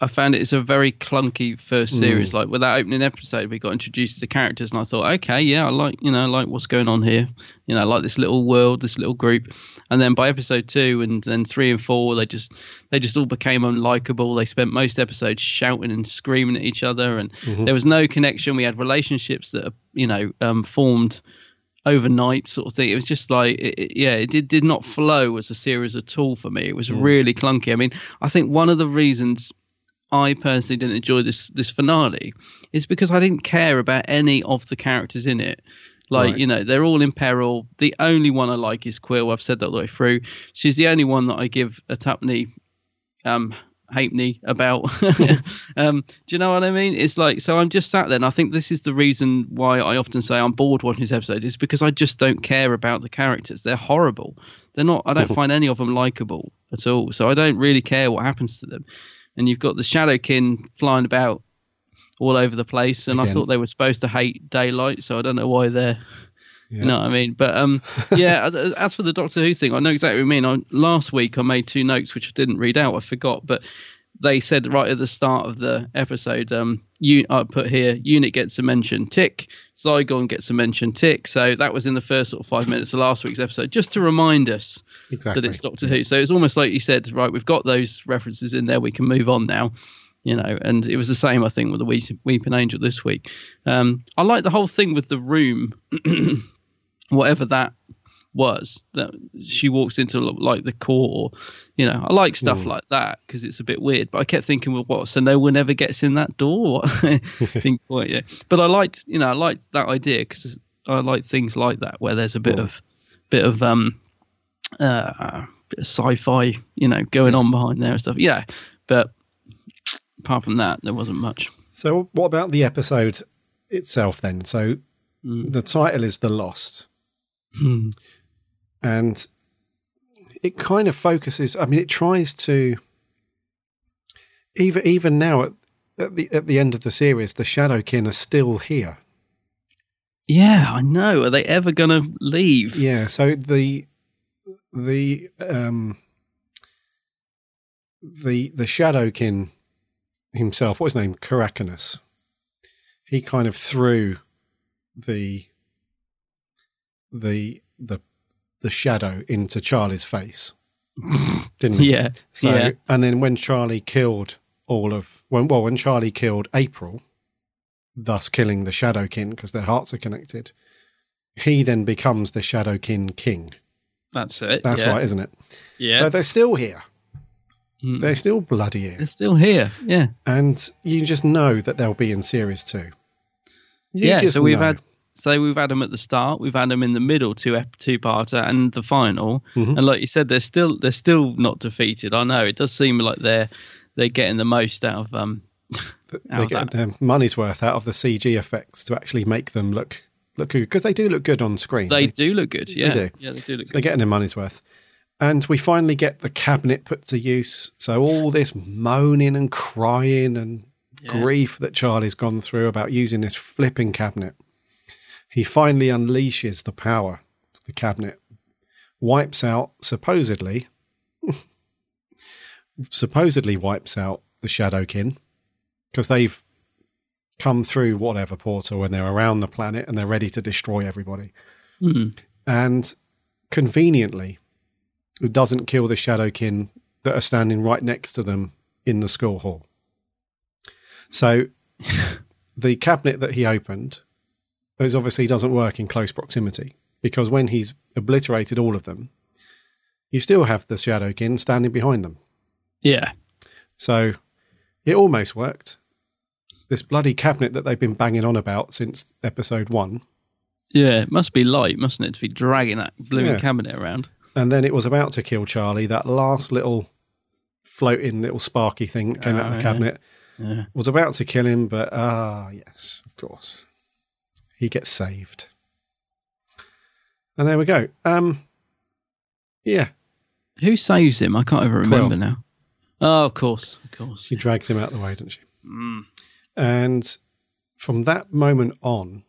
I found it it's a very clunky first series. Mm. Like with that opening episode, we got introduced to the characters and I thought, okay, yeah, I like, you know, I like what's going on here. You know, I like this little world, this little group. And then by episode two and then three and four, they just, they just all became unlikable. They spent most episodes shouting and screaming at each other. And mm-hmm. there was no connection. We had relationships that, you know, um, formed overnight sort of thing. It was just like, it, it, yeah, it did, did not flow as a series at all for me. It was mm. really clunky. I mean, I think one of the reasons I personally didn't enjoy this this finale is because I didn't care about any of the characters in it. Like, right. you know, they're all in peril. The only one I like is Quill. I've said that all the way through. She's the only one that I give a tuppenny, um, halfpenny about. um, do you know what I mean? It's like, so I'm just sat there, and I think this is the reason why I often say I'm bored watching this episode, is because I just don't care about the characters. They're horrible. They're not, I don't find any of them likeable at all. So I don't really care what happens to them. And you've got the Shadowkin flying about all over the place, and Again. I thought they were supposed to hate daylight, so I don't know why they're, yeah. you know what I mean? But um, yeah, as for the Doctor Who thing, I know exactly what I mean. I, last week I made two notes, which I didn't read out. I forgot, but they said right at the start of the episode, um, you, I put here, unit gets a mention, tick. Zygon gets a mention, tick. So that was in the first sort of five minutes of last week's episode, just to remind us exactly. that it's Doctor Who. So it's almost like you said, right, we've got those references in there. We can move on now. You know, and it was the same, I think, with the Weeping Angel this week. Um, I like the whole thing with the room, whatever that was, that she walks into like the court. Or, you know, I like stuff mm. like that because it's a bit weird. But I kept thinking, well, what? So no one ever gets in that door. Well, yeah. But I liked, you know, I liked that idea because I like things like that where there's a bit oh. of, bit of, um, uh, bit of sci-fi, you know, going on behind there and stuff. Yeah, but. Apart from that, there wasn't much. So what about the episode itself then? So mm. the title is The Lost. Mm. And it kind of focuses, I mean, it tries to, even even now at, at the at the end of the series, the Shadowkin are still here. Yeah, I know. Are they ever going to leave? Yeah, so the the um, the the Shadowkin himself, what's his name, Karakinus, he kind of threw the the the the shadow into Charlie's face, didn't he? Yeah. So, yeah. And then when Charlie killed all of, when, well, when Charlie killed April, thus killing the Shadowkin because their hearts are connected, he then becomes the Shadowkin king. That's it. That's yeah. right, isn't it? Yeah. So they're still here. They're still bloody here. They're still here, yeah. And you just know that they'll be in series two. You yeah, so we've know. had so we've had them at the start, we've had them in the middle, two two parter, and the final. Mm-hmm. And like you said, they're still they're still not defeated. I know it does seem like they're they're getting the most out of um. They're getting their money's worth out of the C G effects to actually make them look look good, because they do look good on screen. They, they do look good. Yeah, they do. Yeah, they do look so good. They're getting their money's worth. And we finally get the cabinet put to use. So all this moaning and crying and yeah. grief that Charlie's gone through about using this flipping cabinet, he finally unleashes the power of the cabinet wipes out, supposedly, supposedly wipes out the Shadowkin, because they've come through whatever portal and they're around the planet and they're ready to destroy everybody. Mm. And conveniently, it doesn't kill the Shadowkin that are standing right next to them in the school hall. So the cabinet that he opened is obviously doesn't work in close proximity, because when he's obliterated all of them, you still have the Shadowkin standing behind them. Yeah. So it almost worked. This bloody cabinet that they've been banging on about since episode one. Yeah, it must be light, mustn't it, to be dragging that blooming yeah. cabinet around. And then it was about to kill Charlie. That last little floating little sparky thing that came oh, out of the cabinet yeah. Yeah. was about to kill him, but ah, uh, yes, of course. He gets saved. And there we go. Um, yeah. Who saves him? I can't even remember Quill. now. Oh, of course, of course. She drags him out of the way, doesn't she? Mm. And from that moment on,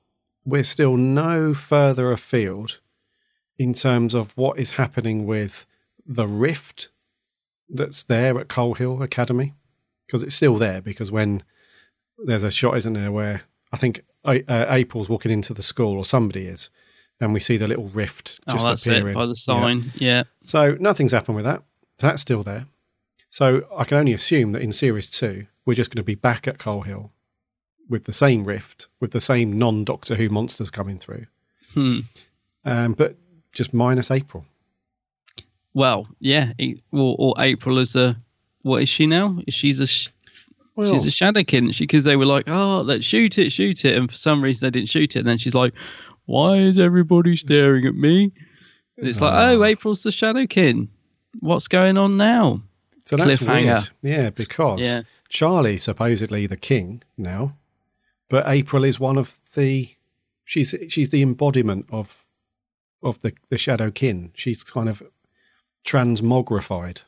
we're still no further afield in terms of what is happening with the rift that's there at Coalhill Academy, because it's still there, because when there's a shot, isn't there, where I think uh, April's walking into the school, or somebody is, and we see the little rift just oh, that's appearing. It, by the sign, yeah. yeah. So nothing's happened with that. That's still there. So I can only assume that in Series two, we're just going to be back at Coalhill with the same rift, with the same non-Doctor Who monsters coming through. Hmm. Um, but just minus April. Well, yeah. Or, or April is a... What is she now? She's a... Sh- Well, she's a Shadowkin, because they were like, oh, let's shoot it, shoot it. And for some reason, they didn't shoot it. And then she's like, why is everybody staring at me? And it's uh, like, oh, April's the Shadowkin. What's going on now? So that's weird. Yeah, because yeah. Charlie, supposedly the king now, but April is one of the... She's she's the embodiment of of the, the Shadowkin. She's kind of transmogrified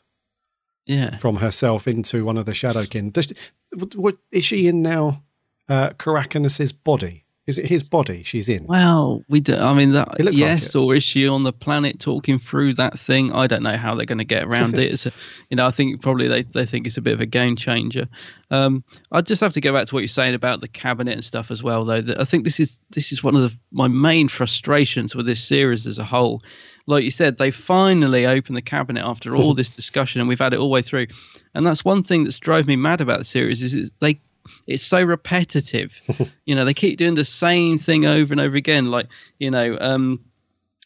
yeah. from herself into one of the Shadowkin. Does she, What, what is she in now? Uh, Karakanas's body? Is it his body she's in? Well, we do, I mean, that, yes, like or is she on the planet talking through that thing? I don't know how they're going to get around it. It's a, you know, I think probably they, they think it's a bit of a game changer. Um, I just have to go back to what you're saying about the cabinet and stuff as well, though. That I think this is this is one of the, my main frustrations with this series as a whole. Like you said, they finally opened the cabinet after all this discussion, and we've had it all the way through. And that's one thing that's drove me mad about the series is they it's so repetitive. You know, they keep doing the same thing over and over again. Like, you know, um,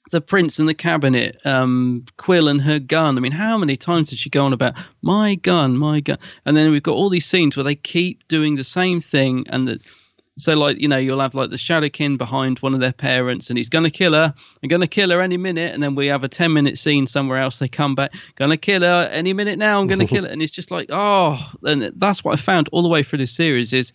the prince and the cabinet, um, Quill and her gun. I mean, how many times did she go on about my gun, my gun? And then we've got all these scenes where they keep doing the same thing. And the, so, like, you know, you'll have, like, the Shadowkin behind one of their parents, and he's going to kill her. I'm going to kill her any minute. And then we have a ten-minute scene somewhere else. They come back, going to kill her any minute now. I'm going to kill her. And it's just like, oh. And that's what I found all the way through this series is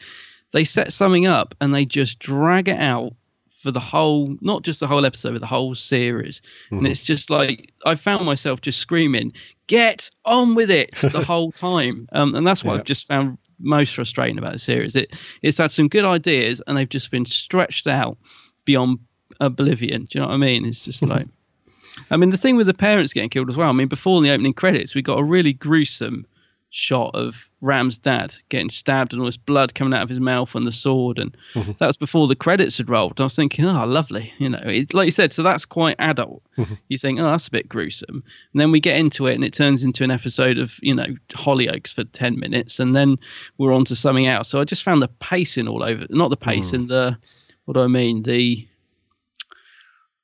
they set something up and they just drag it out for the whole, not just the whole episode, but the whole series. Mm. And it's just like I found myself just screaming, get on with it the whole time. Um, and that's what yeah. I've just found most frustrating about the series. It it's had some good ideas and they've just been stretched out beyond oblivion. Do you know what I mean? It's just like, I mean, the thing with the parents getting killed as well. I mean, before the opening credits, we got a really gruesome shot of Ram's dad getting stabbed and all this blood coming out of his mouth and the sword. And mm-hmm. that was before the credits had rolled. I was thinking, oh, lovely. You know, it, like you said, so that's quite adult. Mm-hmm. You think, oh, that's a bit gruesome. And then we get into it and it turns into an episode of, you know, Hollyoaks for ten minutes. And then we're on to something else. So I just found the pacing all over, not the pacing, mm. the, what do I mean? The,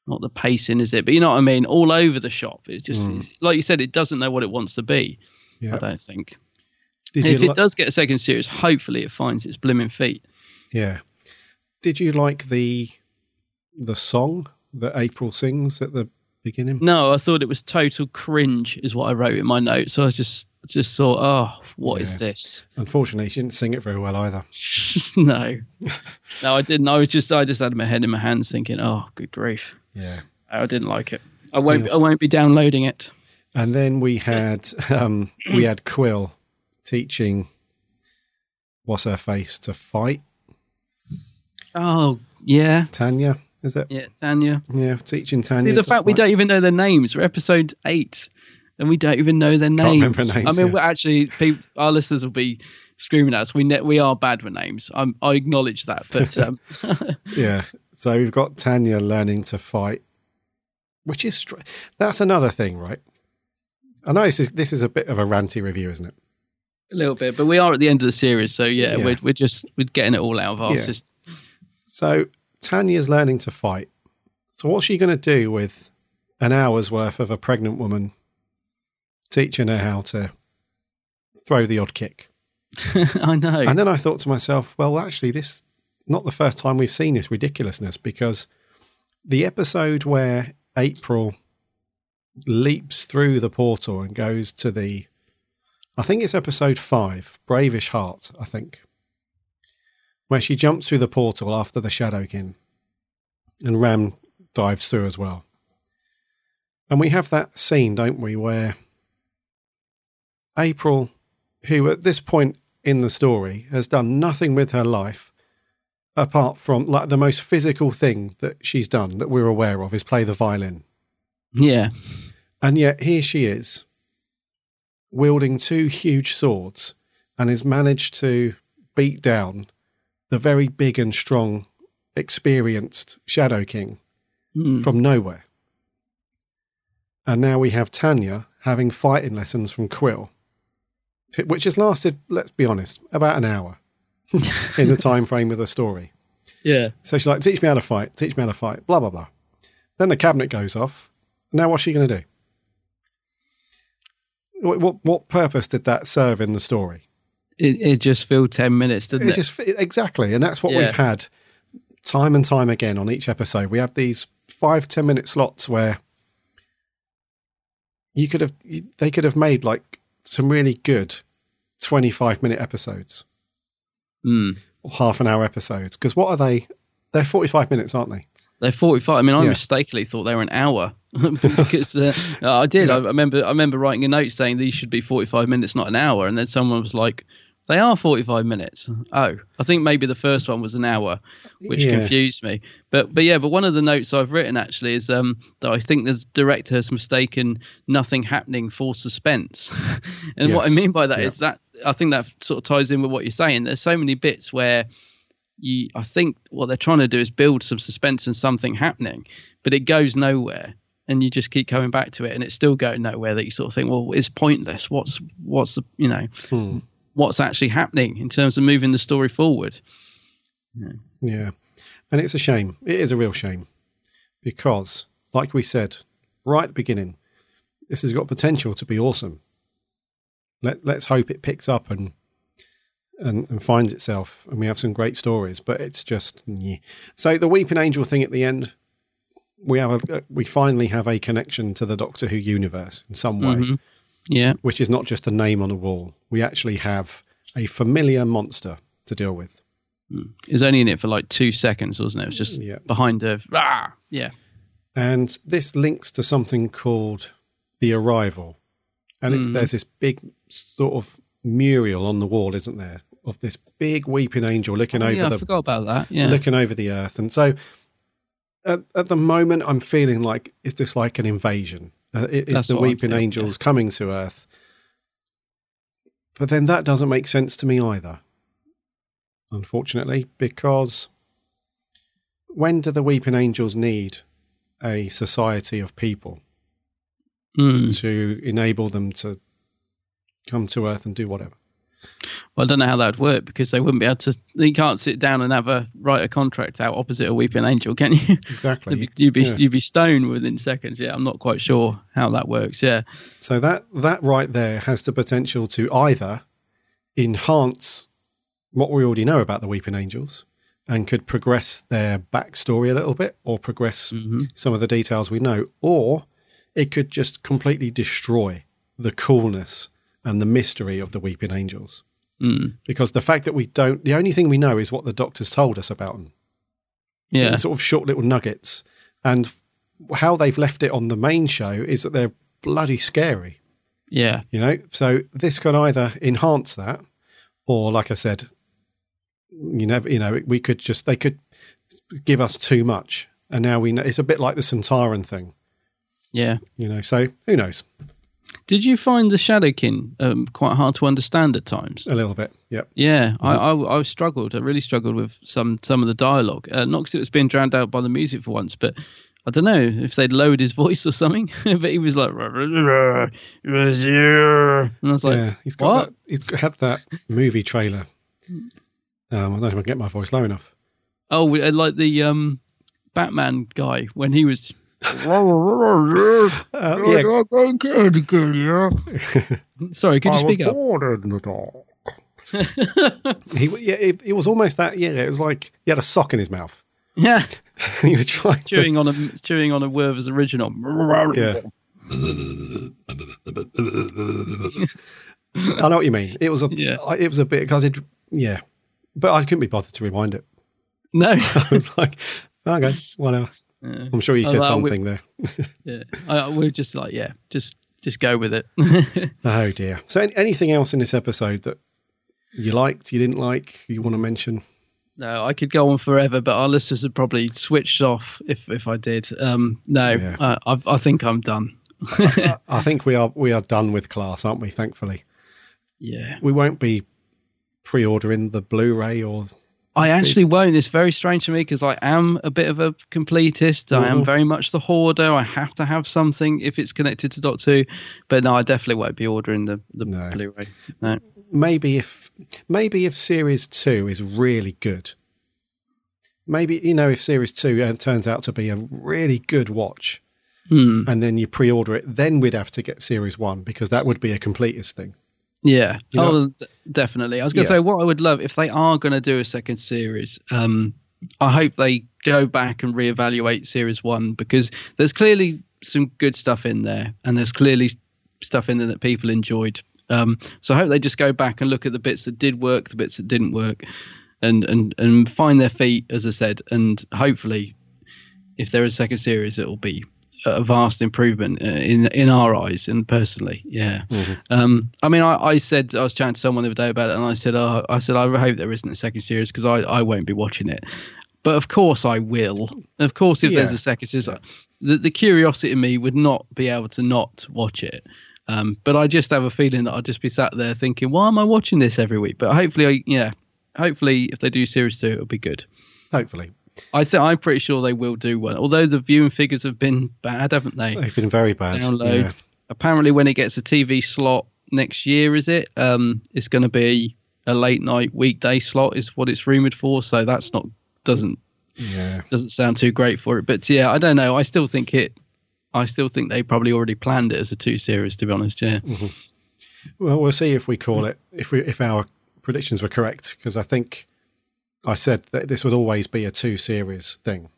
not the pacing, is it? But you know what I mean? All over the shop. It's just, mm. it's, like you said, it doesn't know what it wants to be. Yeah. I don't think. Did if li- it does get a second series, hopefully it finds its blooming feet. Yeah. Did you like the the song that April sings at the beginning? No, I thought it was total cringe is what I wrote in my notes. So I just just thought, oh, what yeah. is this? Unfortunately, she didn't sing it very well either. no. No, I didn't. I was just I just had my head in my hands thinking, oh, good grief. Yeah. I didn't like it. I won't yes. I won't be downloading it. And then we had um, we had Quill teaching what's her face to fight. Oh yeah, Tanya. is it? Yeah, Tanya. Yeah, teaching Tanya. See, the fact we like... don't even know their names. We're episode eight, and we don't even know their names. Can't remember names. I mean, yeah. we're actually, people, our listeners will be screaming at us. We ne- we are bad with names. I'm, I acknowledge that. But um... yeah, so we've got Tanya learning to fight, which is str- that's another thing, right? I know this is this is a bit of a ranty review, isn't it? A little bit, but we are at the end of the series, so yeah, yeah. we're we're just we're getting it all out of our yeah. system. So Tanya's learning to fight. So what's she going to do with an hour's worth of a pregnant woman teaching her how to throw the odd kick? I know. And then I thought to myself, well, actually, this not the first time we've seen this ridiculousness, because the episode where April leaps through the portal and goes to the, I think it's episode five, Bravish Heart, I think, where she jumps through the portal after the Shadowkin, and Ram dives through as well. And we have that scene, don't we, where April, who at this point in the story has done nothing with her life apart from, like, the most physical thing that she's done that we're aware of is play the violin. Yeah. And yet here she is, wielding two huge swords, and has managed to beat down the very big and strong, experienced Shadow King mm. from nowhere. And now we have Tanya having fighting lessons from Quill, which has lasted, let's be honest, about an hour in the time frame of the story. Yeah. So she's like, teach me how to fight, teach me how to fight, blah, blah, blah. Then the cabinet goes off. Now what's she going to do? What, what what purpose did that serve in the story? It, it just filled ten minutes, didn't it? it? Just, exactly, and that's what yeah. we've had time and time again on each episode. We have these five, ten-minute slots where you could have, they could have made like some really good twenty-five-minute episodes, mm. or half-an-hour episodes. Because what are they? They're forty-five minutes, aren't they? They're forty-five. I mean, I yeah. mistakenly thought they were an hour because uh, I did. Yeah. I remember I remember writing a note saying these should be forty-five minutes, not an hour. And then someone was like, they are forty-five minutes. Oh, I think maybe the first one was an hour, which yeah. confused me. But but yeah, but one of the notes I've written actually is um, that I think the director has mistaken nothing happening for suspense. And yes. what I mean by that yeah. is that I think that sort of ties in with what you're saying. There's so many bits where You, I think what they're trying to do is build some suspense and something happening, but it goes nowhere, and you just keep coming back to it, and it's still going nowhere. That you sort of think, well, it's pointless. What's what's the you know hmm. what's actually happening in terms of moving the story forward? Yeah. yeah, and it's a shame. It is a real shame because, like we said right at the beginning, this has got potential to be awesome. Let let's hope it picks up and. And, and finds itself, and we have some great stories, but it's just yeah. So the Weeping Angel thing at the end, we have a, we finally have a connection to the Doctor Who universe in some way, mm-hmm. yeah, which is not just a name on a wall. We actually have a familiar monster to deal with. Mm. It was only in it for like two seconds, wasn't it? It was just yeah. behind a rah! yeah. And this links to something called The Arrival, and it's mm-hmm. there's this big sort of mural on the wall, isn't there? Of this big weeping angel looking oh, over yeah, the I forgot about that. Yeah. Looking over the earth. And so at, at the moment I'm feeling like, is this like an invasion? Uh, is That's the weeping saying, angels yeah. coming to earth? But then that doesn't make sense to me either, unfortunately, because when do the weeping angels need a society of people mm. to enable them to come to earth and do whatever? Well, I don't know how that would work, because they wouldn't be able to. You can't sit down and have a write a contract out opposite a weeping angel, can you? Exactly. you'd be you'd be, yeah. you'd be stoned within seconds. Yeah, I'm not quite sure how that works. Yeah. So that that right there has the potential to either enhance what we already know about the weeping angels and could progress their backstory a little bit, or progress mm-hmm. some of the details we know, or it could just completely destroy the coolness and the mystery of the Weeping Angels. Mm. Because the fact that we don't, the only thing we know is what the Doctor's told us about them. Yeah. And sort of short little nuggets. And how they've left it on the main show is that they're bloody scary. Yeah. You know, so this can either enhance that, or like I said, you never, you know, we could just, they could give us too much And now we know it's a bit like the Centauran thing. Yeah. You know, so who knows? Did you find the Shadowkin um, quite hard to understand at times? A little bit, yep. Yeah, mm-hmm. I, I I struggled. I really struggled with some, some of the dialogue. Uh, not because it was being drowned out by the music for once, but I don't know if they'd lowered his voice or something. But he was like, and I was like, yeah, he's got what? That, he's had that movie trailer. Um, I don't know if I can get my voice low enough. Oh, like the um, Batman guy when he was... uh, yeah. Sorry, could you I speak was up? Born in the dark. he, yeah, it, it was almost that. Yeah, it was like he had a sock in his mouth. Yeah, he was trying chewing to, on a chewing on a Werther's original. Yeah. I know what you mean. It was a yeah. It was a bit because it yeah, but I couldn't be bothered to rewind it. No, I was like, okay, whatever. Yeah. I'm sure you said like, something there. Yeah, I, we're just like, yeah, just just go with it. Oh dear. So, any, anything else in this episode that you liked, you didn't like, you want to mention? No, I could go on forever, but our listeners would probably switch off if if I did. Um, no, yeah. uh, I, I think I'm done. I, I, I think we are we are done with Class, aren't we? Thankfully. Yeah. We won't be pre-ordering the Blu-ray or. I actually won't. It's very strange to me because I am a bit of a completist. I am very much the hoarder. I have to have something if it's connected to Doctor Who. But no, I definitely won't be ordering the, the no. Blu-ray. No. Maybe if maybe if Series two is really good. Maybe, you know, if Series two turns out to be a really good watch hmm. and then you pre-order it, then we'd have to get Series one because that would be a completist thing. Yeah, you know? Oh, definitely. I was going to yeah. say what I would love if they are going to do a second series. Um, I hope they go back and reevaluate series one because there's clearly some good stuff in there, and there's clearly stuff in there that people enjoyed. Um, so I hope they just go back and look at the bits that did work, the bits that didn't work, and and and find their feet, as I said. And hopefully, if there is a second series, it will be a vast improvement in in our eyes and personally yeah mm-hmm. um I mean I, I said I was chatting to someone the other day about it and I said oh, I said I hope there isn't a second series because I I won't be watching it, but of course I will. Of course if yeah. there's a second series yeah. the, the curiosity in me would not be able to not watch it, um but I just have a feeling that I'll just be sat there thinking, why am I watching this every week? But hopefully I, yeah hopefully if they do series two it'll be good. Hopefully I think I'm pretty sure they will do one. Although the viewing figures have been bad, haven't they? They've been very bad. Download. Yeah. Apparently, when it gets a T V slot next year, is it? Um, it's going to be a late night weekday slot, is what it's rumored for. So that's not doesn't yeah. doesn't sound too great for it. But yeah, I don't know. I still think it. I still think they probably already planned it as a two series. To be honest, yeah. Mm-hmm. Well, we'll see if we call it if we if our predictions were correct, because I think. I said that this would always be a two series thing.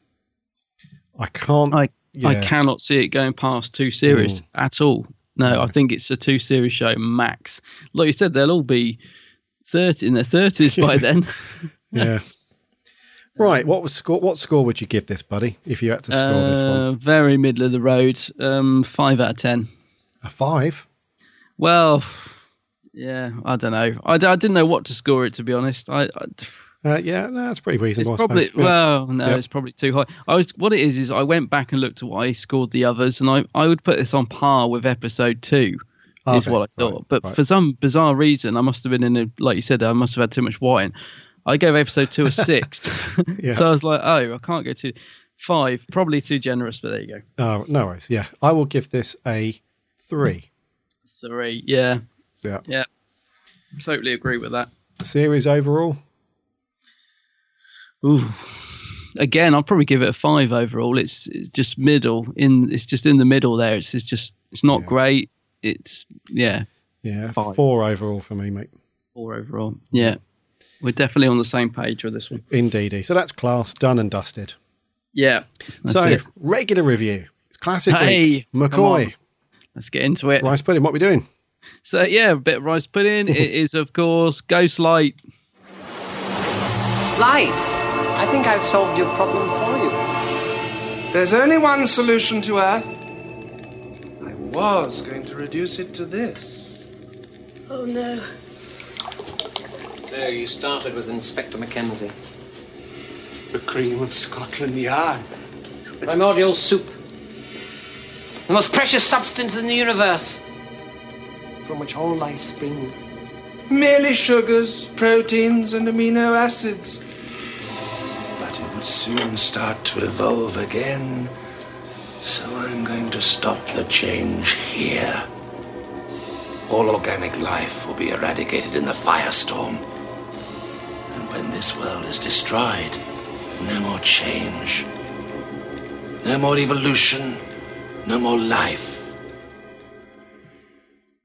I can't. I, yeah. I cannot see it going past two series mm. at all. No, I think it's a two series show max. Like you said, they'll all be thirty in their thirties by then. Yeah. Right. What was score? What score would you give this, buddy? If you had to score uh, this one, very middle of the road. Um, five out of ten. A five. Well, yeah. I don't know. I, I didn't know what to score it, to be honest. I. I Uh, yeah, no, that's pretty reasonable. It's probably, yeah. Well, no, yep. It's probably too high. I was, what it is is I went back and looked at what I scored the others, and I, I would put this on par with episode two, okay, is what I thought. Right, but right. for some bizarre reason, I must have been in a, like you said, I must have had too much wine. I gave episode two a six, yeah. So I was like, oh, I can't go to five. Probably too generous, but there you go. Oh, no worries. Yeah, I will give this a three. Three, yeah, yeah, yeah. Totally agree with that. The series overall. Ooh. Again, I'll probably give it a five overall. It's, it's just middle in. It's just in the middle there. It's, it's just. It's not yeah. great. It's yeah. Yeah. Five. Four overall for me, mate. Four overall. Yeah, we're definitely on the same page with this one. Indeedy. So that's Class done and dusted. Yeah. So it. Regular review. It's classic. Hey, week. McCoy. Let's get into it. Rice pudding. What are we doing? So yeah, a bit of rice pudding. It is of course Ghostlight. Light. I think I've solved your problem for you. There's only one solution to her. I was going to reduce it to this. Oh, no. So you started with Inspector Mackenzie. The cream of Scotland Yard. Primordial soup. The most precious substance in the universe, from which all life springs. Merely sugars, proteins, and amino acids. But it would soon start to evolve again. So I'm going to stop the change here. All organic life will be eradicated in the firestorm. And when this world is destroyed, no more change. No more evolution. No more life.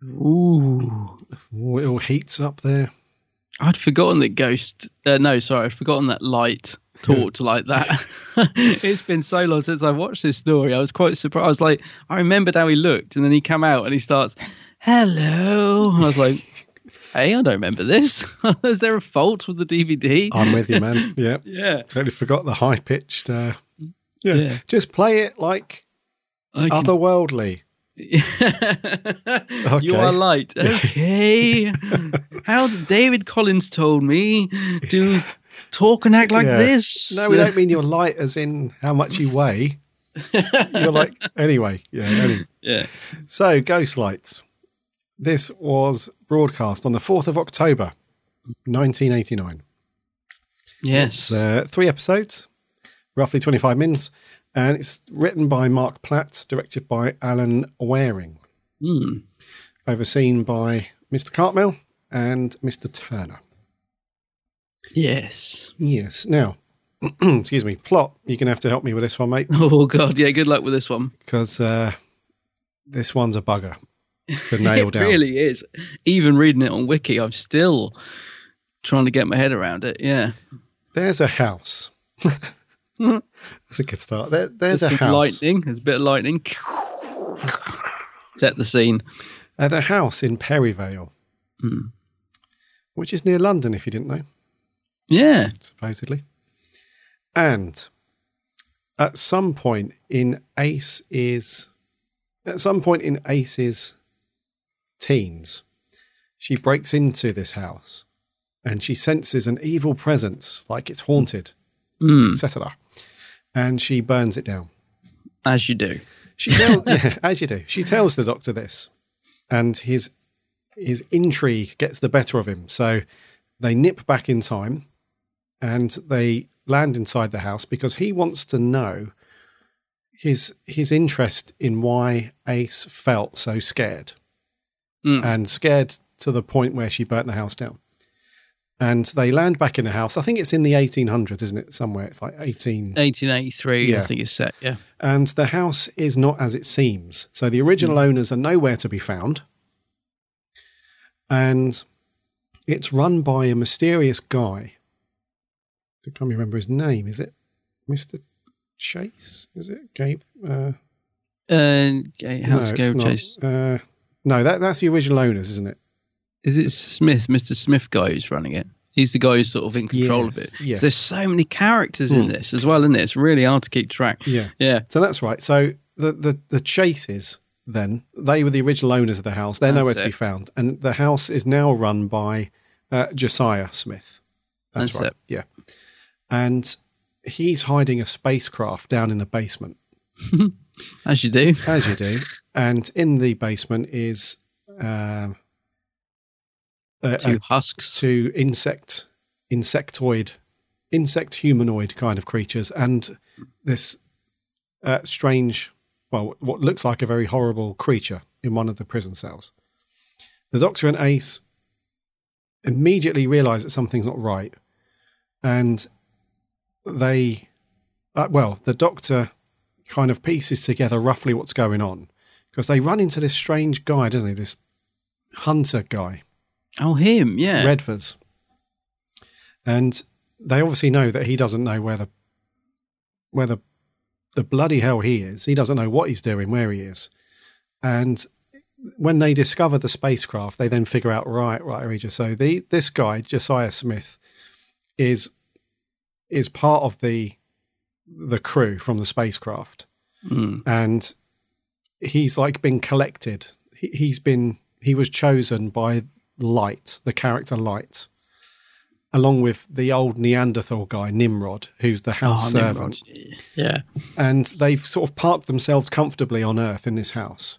Ooh. Little heats up there. I'd forgotten that Ghost... Uh, no, sorry. I'd forgotten that Light talked like that. It's been so long since I watched this story. I was quite surprised. I was like, I remembered how he looked. And then he came out and he starts... Hello. I was like, hey, I don't remember this. Is there a fault with the D V D? I'm with you, man. Yeah. Yeah. Totally forgot the high pitched. Uh, yeah. yeah. Just play it like can... otherworldly. Okay. You are light. Okay. How David Collins told me to talk and act like yeah. this. No, we don't mean you're light as in how much you weigh. You're like, anyway. Yeah. Anyway. Yeah. So, Ghostlights. This was broadcast on the fourth of October, nineteen eighty-nine. Yes. It's uh, three episodes, roughly twenty-five minutes, and it's written by Mark Platt, directed by Alan Waring, mm. overseen by Mister Cartmel and Mister Turner. Yes. Yes. Now, excuse me, plot, you're going to have to help me with this one, mate. Oh, God, yeah, good luck with this one. Because uh, this one's a bugger. To nail down. It really is. Even reading it on Wiki, I'm still trying to get my head around it. Yeah. There's a house. That's a good start. There, there's, there's a house. Lightning. There's a bit of lightning. Set the scene. At a house in Perivale, mm. which is near London, if you didn't know. Yeah. Supposedly. And at some point in Ace is at some point in Ace's teens, she breaks into this house and she senses an evil presence, like it's haunted, mm. et cetera. And she burns it down. As you do. She tells, yeah, as you do. She tells the doctor this, and his his intrigue gets the better of him. So they nip back in time and they land inside the house because he wants to know his his interest in why Ace felt so scared. Mm. And scared to the point where she burnt the house down. And they land back in the house. I think it's in the eighteen hundreds, isn't it? Somewhere. It's like eighteen... eighteen eighty-three, yeah. I think it's set, yeah. And the house is not as it seems. So the original mm. owners are nowhere to be found. And it's run by a mysterious guy. I can't remember his name. Is it Mister Chase? Is it Gabe? Uh, uh, How's no, Gabe Chase? Not, uh, No, that that's the original owners, isn't it? Is it Smith, Mister Smith guy who's running it? He's the guy who's sort of in control yes, of it. Yes. So there's so many characters mm. in this as well, isn't it? It's really hard to keep track. Yeah. Yeah. So that's right. So the, the, the Chases then, they were the original owners of the house. They're that's nowhere it. to be found. And the house is now run by uh, Josiah Smith. That's, that's right. It. Yeah. And he's hiding a spacecraft down in the basement. As you do. As you do. And in the basement is um, uh, two uh, husks, two insect, insectoid, insect humanoid kind of creatures, and this uh, strange, well, what looks like a very horrible creature in one of the prison cells. The Doctor and Ace immediately realise that something's not right, and they, uh, well, the Doctor kind of pieces together roughly what's going on. Because they run into this strange guy, doesn't he? This hunter guy. Oh, him, yeah. Redvers. And they obviously know that he doesn't know where the where the, the bloody hell he is. He doesn't know what he's doing, where he is. And when they discover the spacecraft, they then figure out, right, right, Regis. So the, this guy, Josiah Smith, is is part of the the crew from the spacecraft. Mm. And he's like been collected. He, he's been, he was chosen by Light, the character Light, along with the old Neanderthal guy, Nimrod, who's the house oh, servant. Nimrod. Yeah. And they've sort of parked themselves comfortably on Earth in this house.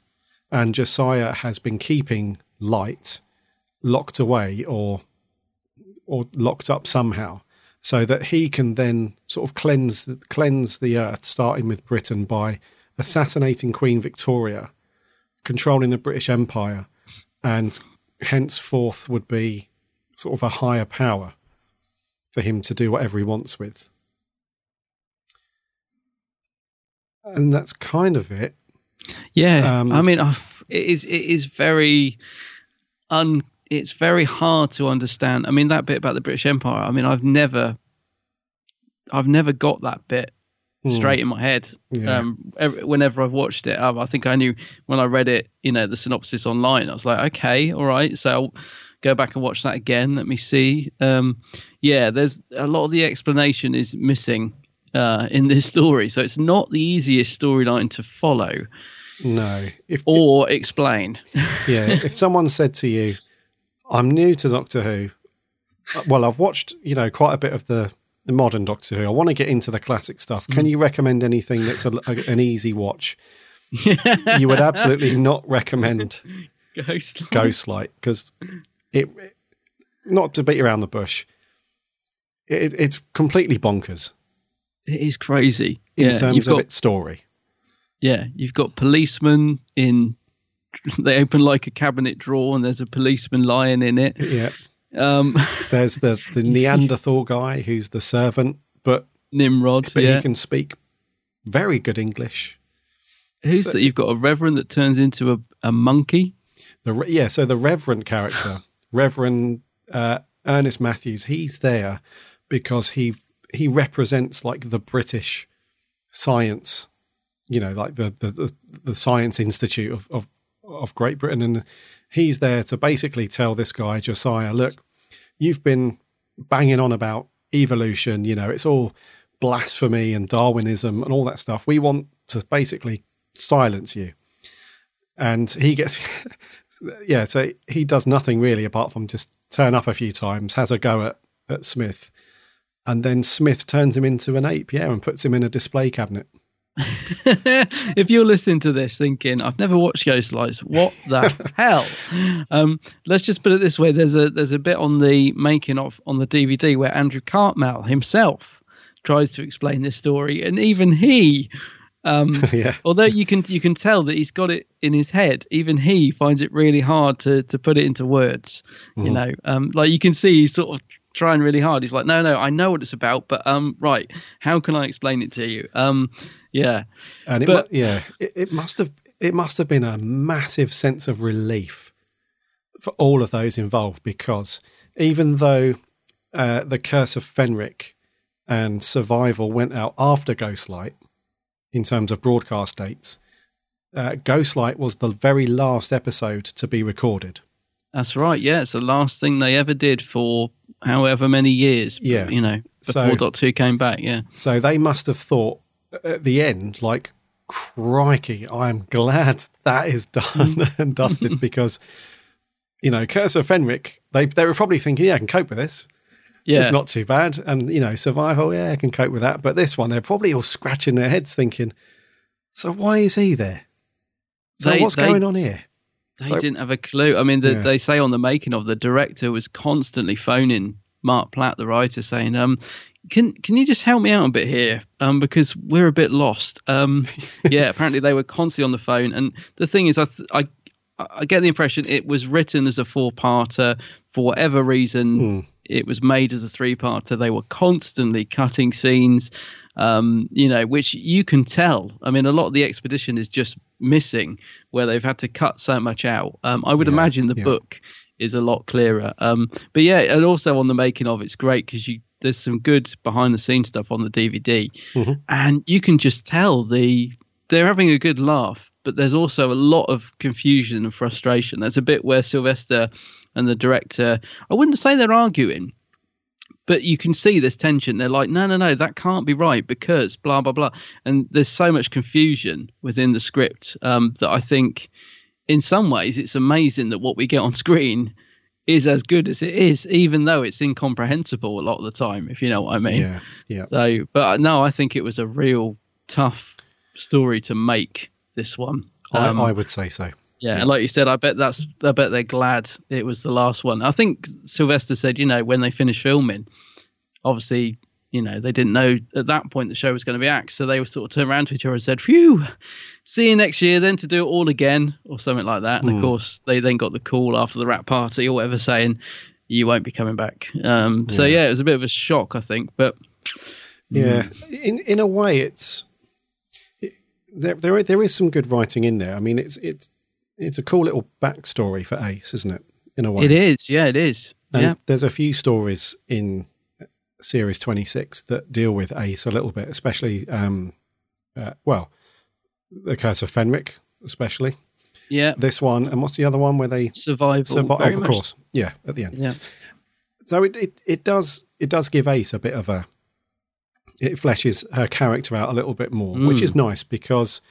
And Josiah has been keeping Light locked away or or locked up somehow so that he can then sort of cleanse cleanse the Earth, starting with Britain, by assassinating Queen Victoria, controlling the British Empire, and henceforth would be sort of a higher power for him to do whatever he wants with. And that's kind of it. Yeah, um, I mean, it is it is very un. It's very hard to understand. I mean, that bit about the British Empire. I mean, I've never, I've never got that bit mm. straight in my head. Yeah. Um, every, whenever I've watched it, um, I think I knew when I read it. You know, the synopsis online. I was like, okay, all right. So I'll go back and watch that again. Let me see. Um, yeah, there's a lot of the explanation is missing uh, in this story, so it's not the easiest storyline to follow. No, if or if, explained. Yeah, if someone said to you, I'm new to Doctor Who. Well, I've watched, you know, quite a bit of the, the modern Doctor Who. I want to get into the classic stuff. Can you recommend anything that's a, a, an easy watch? You would absolutely not recommend Ghostlight. Ghostlight, because it, it, not to beat around the bush, it, it's completely bonkers. It is crazy. In yeah, terms of got, its story. Yeah, you've got policemen in... They open like a cabinet drawer and there's a policeman lying in it. Yeah. Um, there's the, the Neanderthal guy who's the servant, but Nimrod. But yeah. He can speak very good English. Who's so, that? You've got a reverend that turns into a, a monkey. The yeah. So the reverend character, Reverend uh, Ernest Matthews, he's there because he he represents like the British science, you know, like the the the, the Science Institute of of. of Great Britain, and he's there to basically tell this guy Josiah, look, you've been banging on about evolution, you know, it's all blasphemy and Darwinism and all that stuff, we want to basically silence you. And he gets yeah so he does nothing really apart from just turn up a few times, has a go at, at Smith, and then Smith turns him into an ape yeah and puts him in a display cabinet. If you're listening to this thinking, I've never watched Ghostlights, what the hell? Um, let's just put it this way. There's a there's a bit on the making of on the D V D where Andrew Cartmel himself tries to explain this story. And even he, um, yeah. although you can you can tell that he's got it in his head, even he finds it really hard to, to put it into words. Mm. You know, um, like you can see he's sort of trying really hard. He's like, no, no, I know what it's about, but um, right, how can I explain it to you? Um, yeah, and it but, mu- yeah, it, it must have it must have been a massive sense of relief for all of those involved, because even though uh, the Curse of Fenric and Survival went out after Ghostlight in terms of broadcast dates, uh, Ghostlight was the very last episode to be recorded. That's right. Yeah, it's the last thing they ever did for however many years, yeah. you know, before so, Doctor Who came back, yeah. So they must have thought at the end, like, crikey, I'm glad that is done and dusted, because, you know, Curse of Fenric, they, they were probably thinking, yeah, I can cope with this. Yeah. It's not too bad. And, you know, Survival, yeah, I can cope with that. But this one, they're probably all scratching their heads thinking, so why is he there? So they, what's they, going on here? They so, didn't have a clue. I mean, the, yeah. they say on the making of, the director was constantly phoning Mark Platt, the writer, saying, um, can can you just help me out a bit here? Um, because we're a bit lost. Um, yeah, apparently they were constantly on the phone. And the thing is, I, th- I, I get the impression it was written as a four-parter. For whatever reason, mm. it was made as a three-parter. They were constantly cutting scenes, um, you know, which you can tell. I mean, a lot of the expedition is just missing where they've had to cut so much out. Um, I would yeah, imagine the yeah. book is a lot clearer. Um, but yeah, and also on the making of, it's great because you there's some good behind the scenes stuff on the D V D, mm-hmm. and you can just tell the they're having a good laugh, but there's also a lot of confusion and frustration. There's a bit where Sylvester and the director, I wouldn't say they're arguing, but you can see this tension. They're like, no, no, no, that can't be right because blah, blah, blah. And there's so much confusion within the script um, that I think in some ways it's amazing that what we get on screen is as good as it is, even though it's incomprehensible a lot of the time, if you know what I mean. Yeah, yeah. So, but no, I think it was a real tough story to make, this one. Um, I, I would say so. Yeah, yeah, and like you said, I bet that's I bet they're glad it was the last one. I think Sylvester said, you know, when they finished filming, obviously, you know, they didn't know at that point the show was going to be axed, so they were sort of turned around to each other and said, phew, see you next year then to do it all again, or something like that. And mm. of course, they then got the call after the rap party or whatever saying, you won't be coming back. Um, yeah. So yeah, it was a bit of a shock, I think. But yeah, mm. in in a way, it's it, there there there is some good writing in there. I mean, it's it's. It's a cool little backstory for Ace, isn't it? In a way, it is. Yeah, it is. And yeah. There's a few stories in series twenty-six that deal with Ace a little bit, especially, um, uh, well, the Curse of Fenric, especially. Yeah. This one, and what's the other one where they survival? Survive, oh, of course. Yeah, at the end. Yeah. So it, it it does it does give Ace a bit of a. It fleshes her character out a little bit more, mm. which is nice, because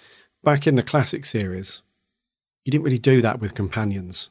back in the classic series, you didn't really do that with companions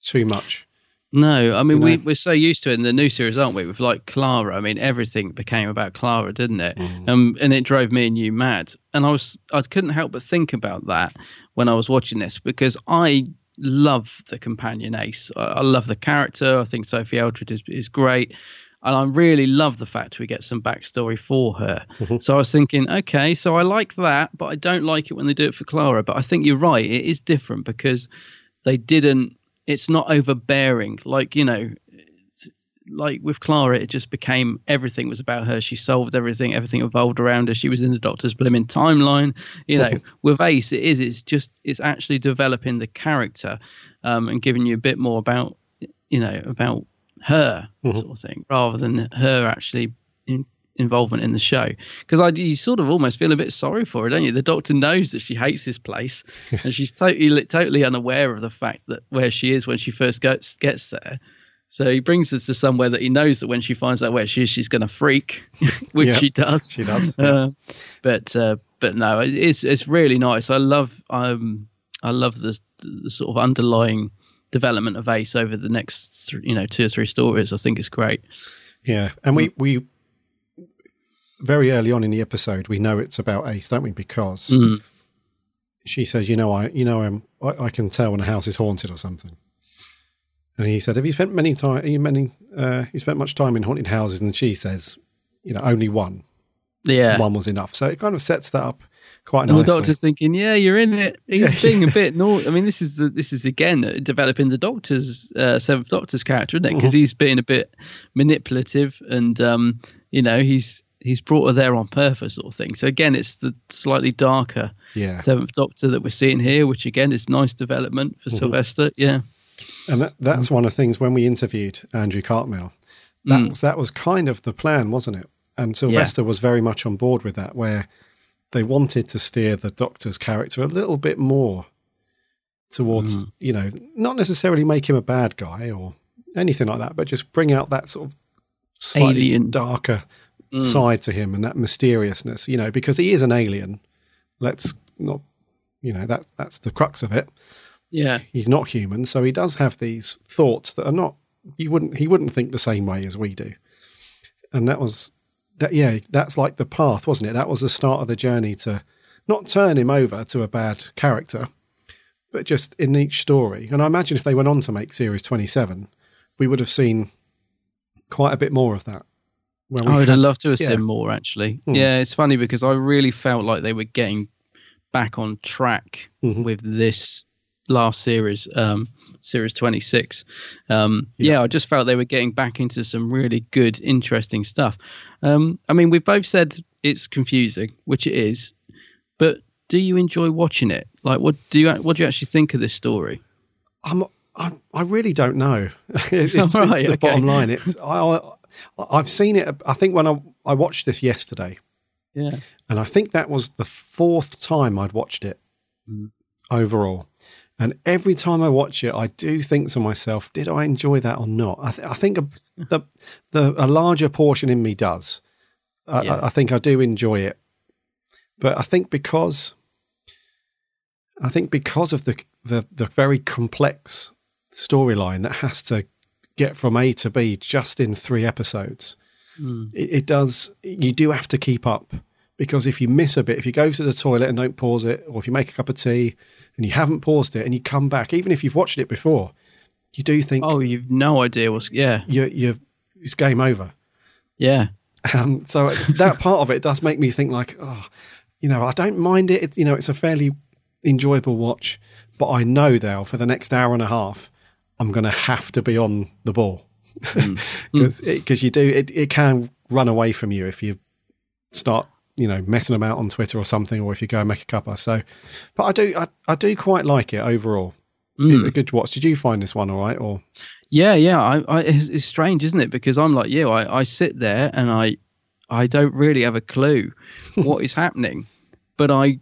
too much. No, I mean, you know? we, we're so used to it in the new series, aren't we? With like Clara, I mean, everything became about Clara, didn't it? Mm. Um, and it drove me and you mad. And I was, I couldn't help but think about that when I was watching this, because I love the companion Ace. I, I love the character. I think Sophie Aldred is, is great. And I really love the fact we get some backstory for her. Mm-hmm. So I was thinking, okay, so I like that, but I don't like it when they do it for Clara. But I think you're right. It is different because they didn't, it's not overbearing. Like, you know, like with Clara, it just became everything was about her. She solved everything. Everything evolved around her. She was in the Doctor's blimmin' timeline. You know, with Ace, it is. It's just, it's actually developing the character um, and giving you a bit more about, you know, about, her mm-hmm. sort of thing, rather than her actually in, involvement in the show, because I you sort of almost feel a bit sorry for her, don't you? The Doctor knows that she hates this place, and she's totally totally unaware of the fact that where she is when she first gets gets there. So he brings us to somewhere that he knows that when she finds out where she is, she's going to freak, which yeah, she does. She does. Uh, but uh, but no, it's it's really nice. I love um I love the, the sort of underlying development of Ace over the next, you know, two or three stories. I think is great. Yeah, and we we very early on in the episode we know it's about Ace, don't we? Because mm. she says, "You know, I, you know, I'm, I, I can tell when a house is haunted or something." And he said, "Have you spent many time? Many? Uh, you spent much time in haunted houses?" And she says, "You know, only one. Yeah, one was enough." So it kind of sets that up. Quite and nicely. The Doctor's thinking, yeah, you're in it. He's being a bit naughty. I mean, this is the, this is again developing the Doctor's uh, Seventh Doctor's character, isn't it? Because mm-hmm. he's being a bit manipulative, and um, you know, he's he's brought her there on purpose, sort of thing. So again, it's the slightly darker yeah. Seventh Doctor that we're seeing here, which again is nice development for mm-hmm. Sylvester. Yeah, and that that's mm-hmm. one of the things when we interviewed Andrew Cartmel, that mm. was, that was kind of the plan, wasn't it? And Sylvester yeah. was very much on board with that, where they wanted to steer the Doctor's character a little bit more towards, mm. you know, not necessarily make him a bad guy or anything like that, but just bring out that sort of slightly alien. darker mm. side to him and that mysteriousness, you know, because he is an alien. Let's not, you know, that that's the crux of it. Yeah. He's not human. So he does have these thoughts that are not, he wouldn't, he wouldn't think the same way as we do. And that was, That, yeah, that's like the path, wasn't it? That was the start of the journey to not turn him over to a bad character, but just in each story. And I imagine if they went on to make series twenty-seven, we would have seen quite a bit more of that. Well, I would have loved to have yeah. seen more, actually. Mm. Yeah, it's funny because I really felt like they were getting back on track mm-hmm. with this last series, um, series twenty-six. Um, yeah. yeah, I just felt they were getting back into some really good, interesting stuff. Um, I mean, we've both said it's confusing, which it is, but do you enjoy watching it? Like, what do you, what do you actually think of this story? I'm, I'm I really don't know. it's, it's right, the okay. bottom line. It's, I, I, I've seen it. I think when I, I watched this yesterday, yeah, and I think that was the fourth time I'd watched it mm. overall. And every time I watch it, I do think to myself, did I enjoy that or not? I, th- I think a, the, the, a larger portion in me does. I, yeah. I, I think I do enjoy it. But I think because I think because of the, the, the very complex storyline that has to get from A to B just in three episodes. Mm. It, it does. You do have to keep up, because if you miss a bit, if you go to the toilet and don't pause it, or if you make a cup of tea and you haven't paused it and you come back, even if you've watched it before, you do think, oh, you've no idea what's, yeah. You're, you're, it's game over. Yeah. Um, so that part of it does make me think like, oh, you know, I don't mind it. It, you know, it's a fairly enjoyable watch, but I know now for the next hour and a half, I'm going to have to be on the ball, because mm. you do, it, it can run away from you if you start, you know, messing about on Twitter or something, or if you go and make a cuppa. So, but I do, I, I do quite like it overall. Mm. It's a good watch. Did you find this one all right? Or yeah, yeah. I, I, it's, it's strange, isn't it? Because I'm like you. I, I sit there and I, I don't really have a clue what is happening, but I,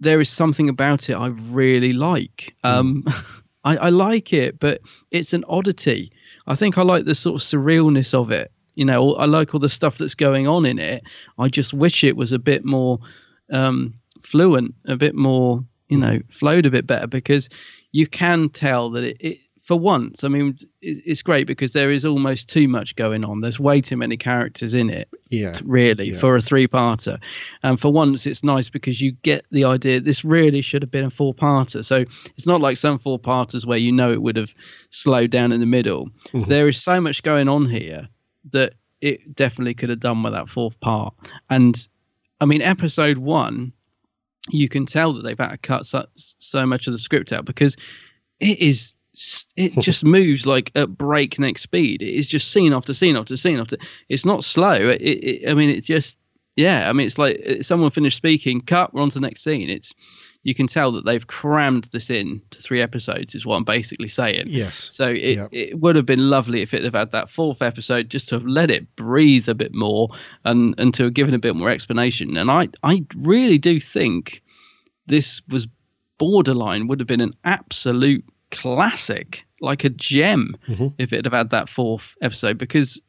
there is something about it I really like. Um, mm. I, I like it, but it's an oddity. I think I like the sort of surrealness of it. You know, I like all the stuff that's going on in it. I just wish it was a bit more um, fluent, a bit more, you know, flowed a bit better, because you can tell that it, it for once, I mean, it, it's great because there is almost too much going on. There's way too many characters in it, yeah, really, yeah. for a three-parter. And for once, it's nice because you get the idea this really should have been a four-parter. So it's not like some four-parters where you know it would have slowed down in the middle. Mm-hmm. There is so much going on here that it definitely could have done with that fourth part. And I mean, episode one, you can tell that they've had to cut so, so much of the script out, because it is, it just moves like at breakneck speed. It is just scene after scene after scene after. It's not slow. It, it, I mean, it just, yeah. I mean, it's like someone finished speaking, cut, we're on to the next scene. It's, you can tell that they've crammed this in to three episodes is what I'm basically saying. Yes. So it, yep. it would have been lovely if it had had that fourth episode just to have let it breathe a bit more and, and to have given a bit more explanation. And I, I really do think this was borderline would have been an absolute classic, like a gem, mm-hmm. if it had had that fourth episode, because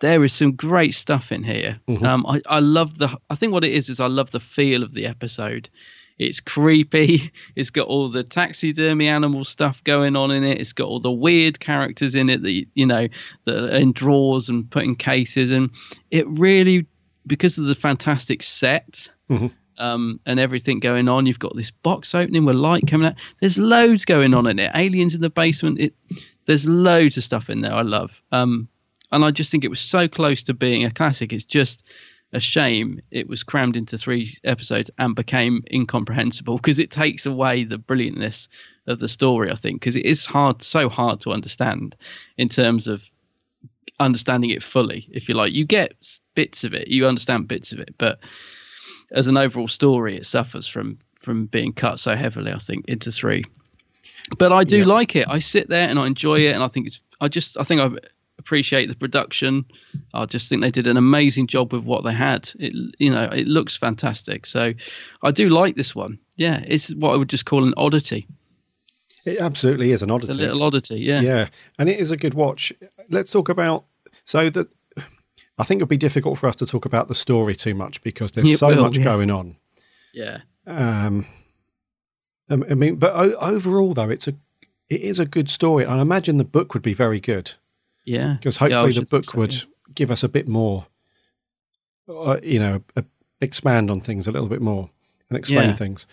there is some great stuff in here. Mm-hmm. Um, I, I love the, I think what it is, is I love the feel of the episode. It's creepy. It's got all the taxidermy animal stuff going on in it. It's got all the weird characters in it that, you know, that are in drawers and put in cases. And it really, because of the fantastic set mm-hmm. um, and everything going on, you've got this box opening with light coming out. There's loads going on in it. Aliens in the basement. It, there's loads of stuff in there I love. Um, and I just think it was so close to being a classic. It's just a shame it was crammed into three episodes and became incomprehensible, because it takes away the brilliantness of the story, I think, because it is hard, so hard to understand in terms of understanding it fully, if you like. You get bits of it, you understand bits of it, but as an overall story, it suffers from from being cut so heavily, I think, into three. But I do yeah. like it. I sit there and I enjoy it, and I think it's, I just, I think I've appreciate the production. I just think they did an amazing job with what they had. It, you know, it looks fantastic. So I do like this one. Yeah, it's what I would just call an oddity. It absolutely is an oddity. It's a little oddity, yeah. Yeah, and it is a good watch. Let's talk about, so that I think it'd be difficult for us to talk about the story too much, because there's it so will, much yeah. going on. Yeah. Um. I mean, but overall though, it's a it is a good story, and I imagine the book would be very good. Yeah, because hopefully yeah, the book so, would yeah. give us a bit more, uh, you know, uh, expand on things a little bit more and explain yeah. things.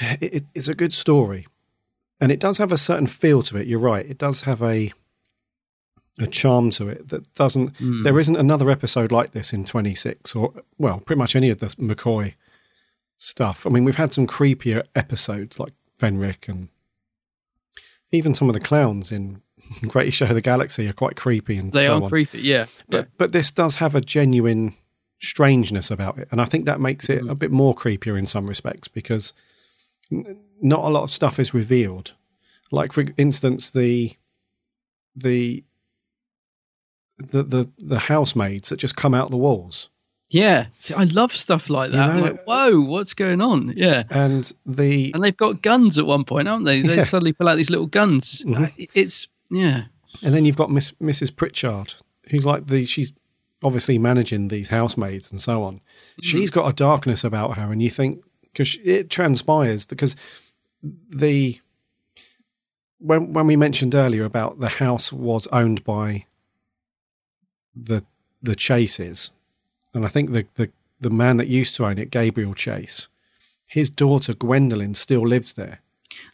It, it, it's a good story, and it does have a certain feel to it. You're right; it does have a a charm to it that doesn't. Mm. There isn't another episode like this in twenty-six, or well, pretty much any of the McCoy stuff. I mean, we've had some creepier episodes like Fenric, and even some of the clowns in Greatest Show of the Galaxy are quite creepy, and they so are on. creepy, yeah. But yeah. but this does have a genuine strangeness about it, and I think that makes it mm. a bit more creepier in some respects, because n- not a lot of stuff is revealed. Like for instance, the the the the, the housemaids that just come out the walls. Yeah, see, I love stuff like that. You know, I'm like, whoa, what's going on? Yeah, and the and they've got guns at one point, haven't they? They yeah. suddenly pull out these little guns. Mm-hmm. It's Yeah, and then you've got Miss Missus Pritchard, who's like the she's obviously managing these housemaids and so on. Mm-hmm. She's got a darkness about her, and you think because it transpires because the when when we mentioned earlier about the house was owned by the the Chases, and I think the the, the man that used to own it, Gabriel Chase, his daughter Gwendolyn still lives there.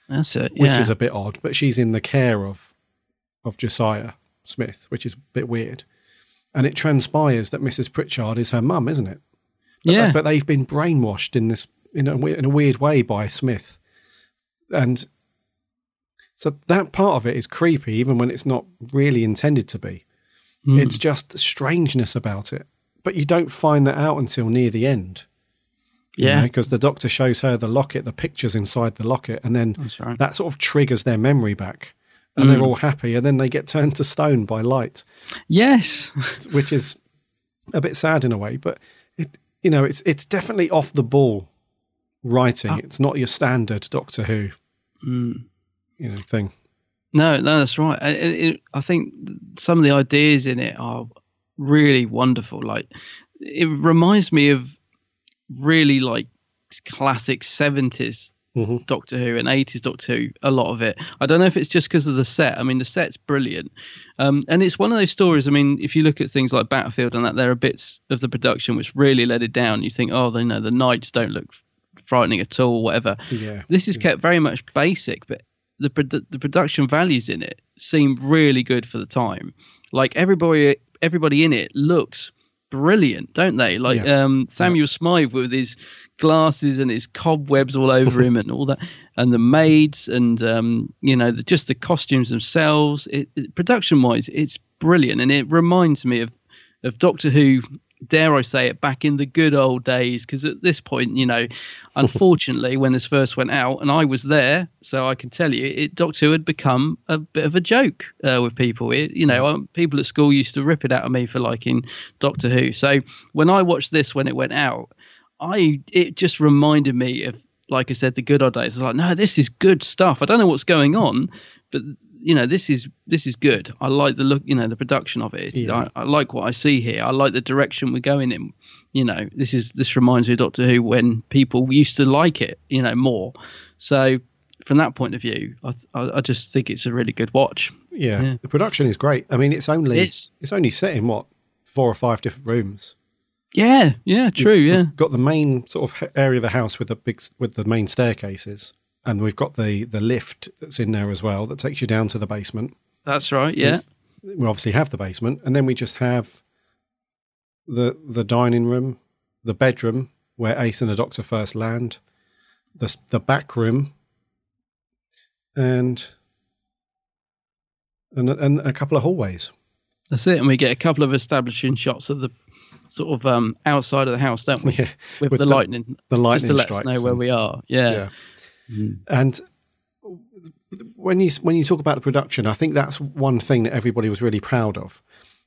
That's it, yeah. Which is a bit odd, but she's in the care of of Josiah Smith, which is a bit weird. And it transpires that Missus Pritchard is her mum, isn't it? Yeah. But, but they've been brainwashed in this in a, in a weird way by Smith, and so that part of it is creepy, even when it's not really intended to be. Mm. It's just strangeness about it, but you don't find that out until near the end. Yeah, because you know, the Doctor shows her the locket, the pictures inside the locket, and then that's right. that sort of triggers their memory back, and mm. they're all happy, and then they get turned to stone by light. Yes, which is a bit sad in a way, but it, you know, it's it's definitely off the ball writing. Oh. It's not your standard Doctor Who mm. you know thing. No, no, that's right. It, it, I think some of the ideas in it are really wonderful. Like, it reminds me of really like classic seventies mm-hmm. Doctor Who and eighties Doctor Who, a lot of it. I don't know if it's just because of the set. I mean, the set's brilliant. Um, and it's one of those stories. I mean, if you look at things like Battlefield and that, there are bits of the production which really let it down. You think, oh, they know the nights don't look frightening at all, whatever. Yeah. This is yeah. kept very much basic, but the produ- the production values in it seem really good for the time. Like, everybody everybody in it looks brilliant, don't they? Like yes. um Samuel yeah. Smythe with his glasses and his cobwebs all over him and all that, and the maids, and um you know, the, just the costumes themselves, it, it, production wise it's brilliant. And it reminds me of of Doctor Who, dare I say it, back in the good old days, because at this point, you know, unfortunately when this first went out, and I was there, so I can tell you it, Doctor Who had become a bit of a joke uh, with people. It, you know, um, people at school used to rip it out of me for liking Doctor Who. So when I watched this, when it went out, I it just reminded me of, like I said, the good old days. I was like, no, this is good stuff. I don't know what's going on, but you know, this is this is good. I like the look, you know, the production of it. Yeah. I, I like what I see here. I like the direction we're going in. You know, this is this reminds me of Doctor Who when people used to like it, you know, more. So from that point of view, I I, I just think it's a really good watch. Yeah, yeah, the production is great. I mean, it's only it's, it's only set in what, four or five different rooms. Yeah, yeah, true. We've, yeah, we've got the main sort of area of the house with the big with the main staircases. And we've got the, the lift that's in there as well that takes you down to the basement. That's right, yeah. We, we obviously have the basement. And then we just have the the dining room, the bedroom where Ace and the Doctor first land, the, the back room, and, and, and a couple of hallways. That's it. And we get a couple of establishing shots of the sort of um, outside of the house, don't we? Yeah, with, with the, the lightning. The lightning just to let us know where and, we are. Yeah. yeah. Mm. And when you when you talk about the production, I think that's one thing that everybody was really proud of.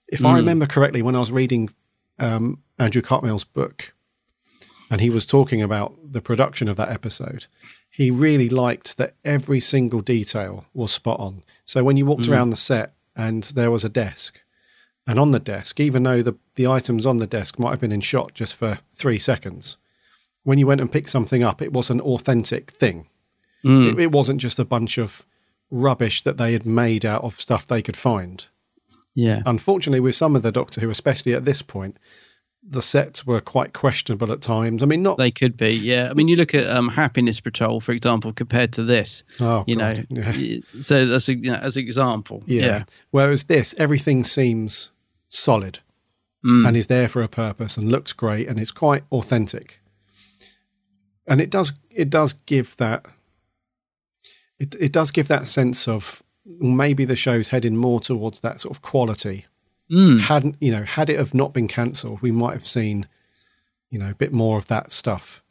If mm. I remember correctly, when I was reading um, Andrew Cartmel's book, and he was talking about the production of that episode, he really liked that every single detail was spot on. So when you walked mm. around the set, and there was a desk, and on the desk, even though the, the items on the desk might have been in shot just for three seconds, when you went and picked something up, it was an authentic thing. Mm. It, it wasn't just a bunch of rubbish that they had made out of stuff they could find. Yeah. Unfortunately, with some of the Doctor Who, especially at this point, the sets were quite questionable at times. I mean, not... They could be, yeah. I mean, you look at um, Happiness Patrol, for example, compared to this. Oh, you God. know. Yeah. So that's a, you know, as an example. Yeah. yeah. Whereas this, everything seems solid mm. and is there for a purpose and looks great and is quite authentic. And it does, it does give that, it it does give that sense of maybe the show's heading more towards that sort of quality. Mm. Hadn't you know? Had it have not been cancelled, we might have seen, you know, a bit more of that stuff.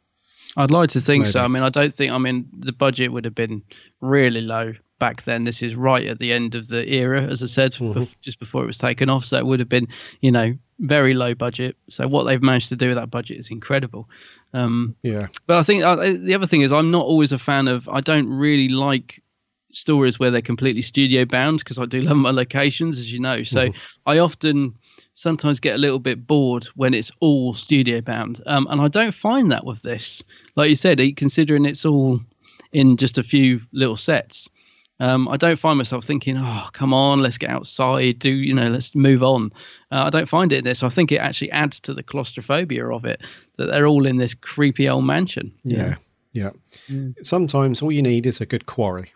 I'd like to think maybe. so. I mean, I don't think. I mean, the budget would have been really low back then. This is right at the end of the era, as I said, mm-hmm. bef- just before it was taken off. So it would have been, you know, very low budget. So what they've managed to do with that budget is incredible. Um, yeah. But I think uh, the other thing is I'm not always a fan of, I don't really like stories where they're completely studio bound, because I do love my locations, as you know. So mm-hmm. I often sometimes get a little bit bored when it's all studio bound. Um, and I don't find that with this. Like you said, considering it's all in just a few little sets. Um, I don't find myself thinking, oh, come on, let's get outside, do, you know, let's move on. Uh, I don't find it in this. I think it actually adds to the claustrophobia of it, that they're all in this creepy old mansion. Yeah, yeah. yeah. Sometimes all you need is a good quarry.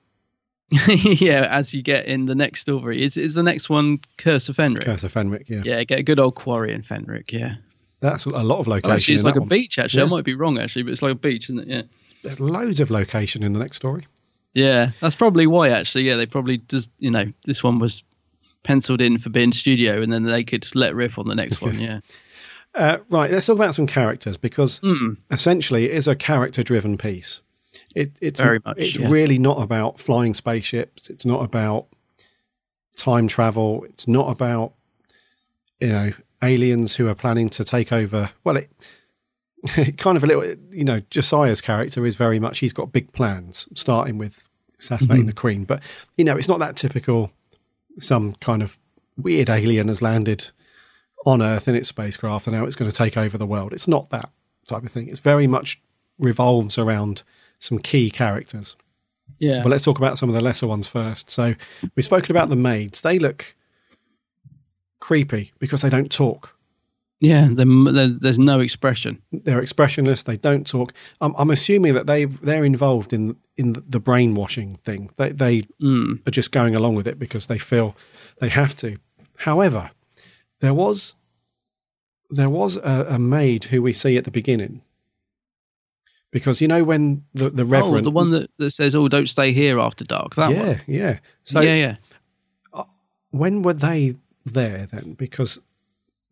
yeah, as you get in the next story. Is is the next one Curse of Fenric? Curse of Fenric, yeah. Yeah, get a good old quarry in Fenric, yeah. That's a lot of location. Oh, actually, it's in like a one. beach, actually. Yeah. I might be wrong, actually, but it's like a beach, isn't it? Yeah. There's loads of location in the next story. Yeah, that's probably why, actually. Yeah, they probably just, you know, this one was penciled in for being studio, and then they could let rip on the next one. Yeah. Uh, right. Let's talk about some characters, because mm. essentially it is a character-driven piece. It, it's Very much, it's yeah. really not about flying spaceships. It's not about time travel. It's not about, you know, aliens who are planning to take over. Well, it. kind of a little, you know, Josiah's character is very much, he's got big plans, starting with assassinating mm-hmm. the Queen. But, you know, it's not that typical, some kind of weird alien has landed on Earth in its spacecraft and now it's going to take over the world. It's not that type of thing. It's very much revolves around some key characters. Yeah. But let's talk about some of the lesser ones first. So we've spoken about the maids. They look creepy because they don't talk. Yeah, there's no expression. They're expressionless. They don't talk. I'm, I'm assuming that they they're involved in in the brainwashing thing. They they mm. are just going along with it because they feel they have to. However, there was there was a, a maid who we see at the beginning, because you know when the the reverend, oh, the one that, that says, "Oh, don't stay here after dark." That yeah, one. yeah. So yeah, yeah. When were they there then? Because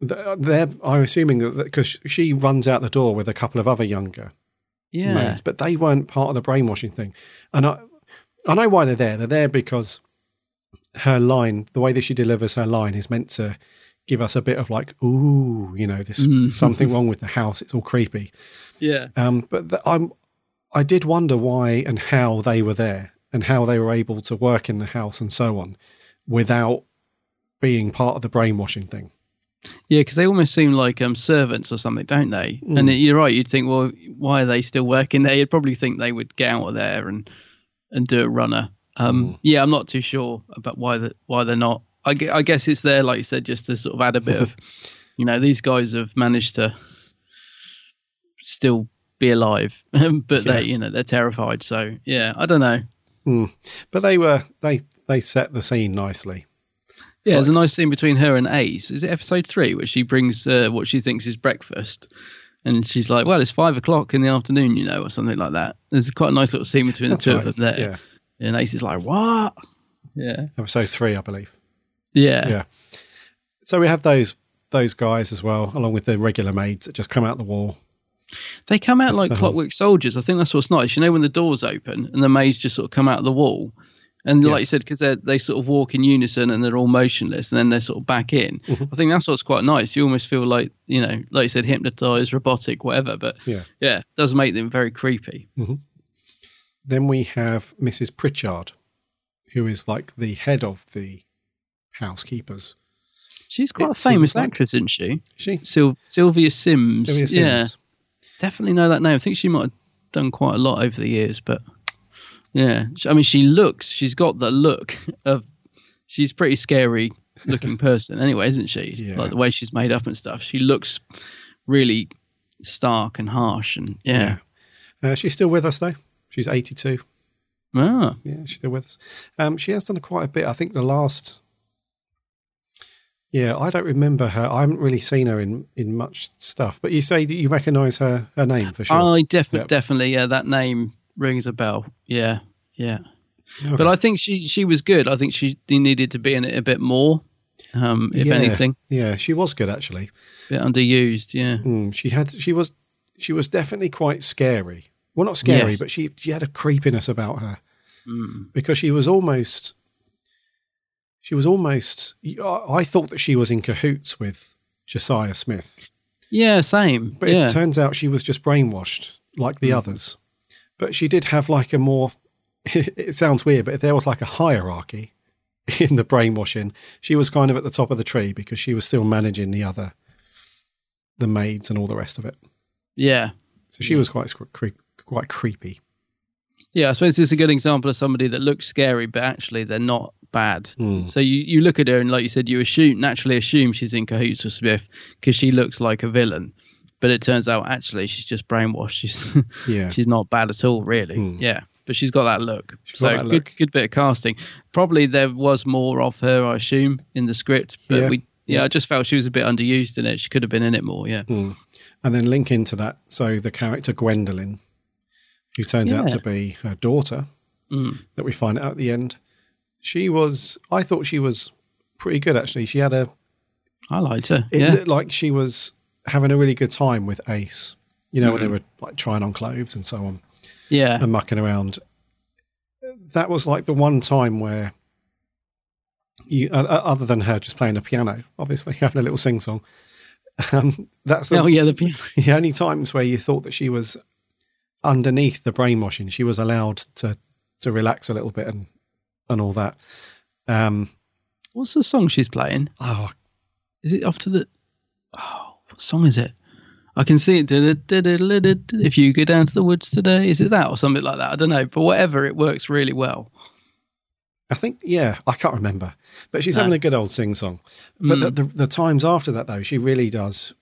They're, I'm assuming that because she runs out the door with a couple of other younger yeah. maids, but they weren't part of the brainwashing thing. And I, I know why they're there. They're there because her line, the way that she delivers her line, is meant to give us a bit of like, ooh, you know, there's mm. something wrong with the house. It's all creepy. Yeah. Um. But the, I'm, I did wonder why and how they were there and how they were able to work in the house and so on without being part of the brainwashing thing. Yeah, because they almost seem like um, servants or something, don't they? Mm. And you're right, you'd think, well, why are they still working there? You'd probably think they would get out of there and and do a runner. Um, mm. Yeah, I'm not too sure about why the, why they're not. I, I guess it's there, like you said, just to sort of add a bit of, you know, these guys have managed to still be alive, but yeah. they, you know, they're terrified. So, yeah, I don't know. Mm. But they were, they, they set the scene nicely. Yeah, there's a nice scene between her and Ayres. Is it episode three where she brings uh, what she thinks is breakfast? And she's like, well, it's five o'clock in the afternoon, you know, or something like that. There's quite a nice little scene between That's the two right. of them there. Yeah. And Ayres is like, what? Yeah. Episode three, I believe. Yeah. Yeah. So we have those those guys as well, along with the regular maids that just come out the wall. They come out like so. Clockwork soldiers. I think that's what's nice. You know, when the doors open and the maids just sort of come out of the wall. And like yes. you said, because they they sort of walk in unison and they're all motionless, and then they're sort of back in. Mm-hmm. I think that's what's quite nice. You almost feel like, you know, like you said, hypnotized, robotic, whatever. But yeah, yeah it does make them very creepy. Mm-hmm. Then we have Missus Pritchard, who is like the head of the housekeepers. She's quite it a famous like, actress, isn't she? She Syl- Sylvia Sims. Sylvia Sims. Yeah, definitely know that name. I think she might have done quite a lot over the years, but. Yeah, I mean, she looks, she's got the look of, she's pretty scary looking person anyway, isn't she? Yeah. Like the way she's made up and stuff. She looks really stark and harsh and yeah. yeah. Uh, she's still with us though. She's eighty-two. Ah. Yeah, she's still with us. Um, she has done quite a bit. I think the last, yeah, I don't remember her. I haven't really seen her in, in much stuff, but you say that you recognise her, her name for sure. I def- yep. definitely, yeah, that name. Rings a bell. Yeah. Yeah. Okay. But I think she, she was good. I think she needed to be in it a bit more, um, if yeah. anything. Yeah, she was good actually. A bit underused, yeah. Mm, she had she was she was definitely quite scary. Well, not scary, yes. but she she had a creepiness about her. Mm. Because she was almost she was almost I thought that she was in cahoots with Josiah Smith. Yeah, same. But yeah. it turns out she was just brainwashed like the mm. others. But she did have like a more, it sounds weird, but if there was like a hierarchy in the brainwashing, she was kind of at the top of the tree because she was still managing the other, the maids and all the rest of it. Yeah. So she yeah. was quite, quite creepy. Yeah, I suppose this is a good example of somebody that looks scary, but actually they're not bad. Mm. So you, you look at her and, like you said, you assume naturally assume she's in cahoots with Smith because she looks like a villain. But it turns out actually she's just brainwashed. She's yeah. she's not bad at all, really. Mm. Yeah, but she's got that look. She's so that good, look. good bit of casting. Probably there was more of her, I assume, in the script. But yeah. we, yeah, yeah, I just felt she was a bit underused in it. She could have been in it more. Yeah, mm. And then link into that. So the character Gwendolyn, who turns yeah. out to be her daughter, mm. that we find out at the end. She was. I thought she was pretty good actually. She had a. I liked her. It yeah. looked like she was having a really good time with Ace, you know, mm-hmm. when they were like trying on clothes and so on, yeah, and mucking around. That was like the one time where you, uh, other than her just playing the piano, obviously having a little sing song, um, that's the, oh yeah, the piano. The only times where you thought that she was underneath the brainwashing, she was allowed to to relax a little bit and and all that. Um, what's the song she's playing? Oh, is it after the? Oh. What song is it? I can see it. If you go down to the woods today, is it that or something like that? I don't know, but whatever, it works really well. I think, yeah, I can't remember, but she's no. having a good old sing song. But mm. the, the, the times after that, though, she really does.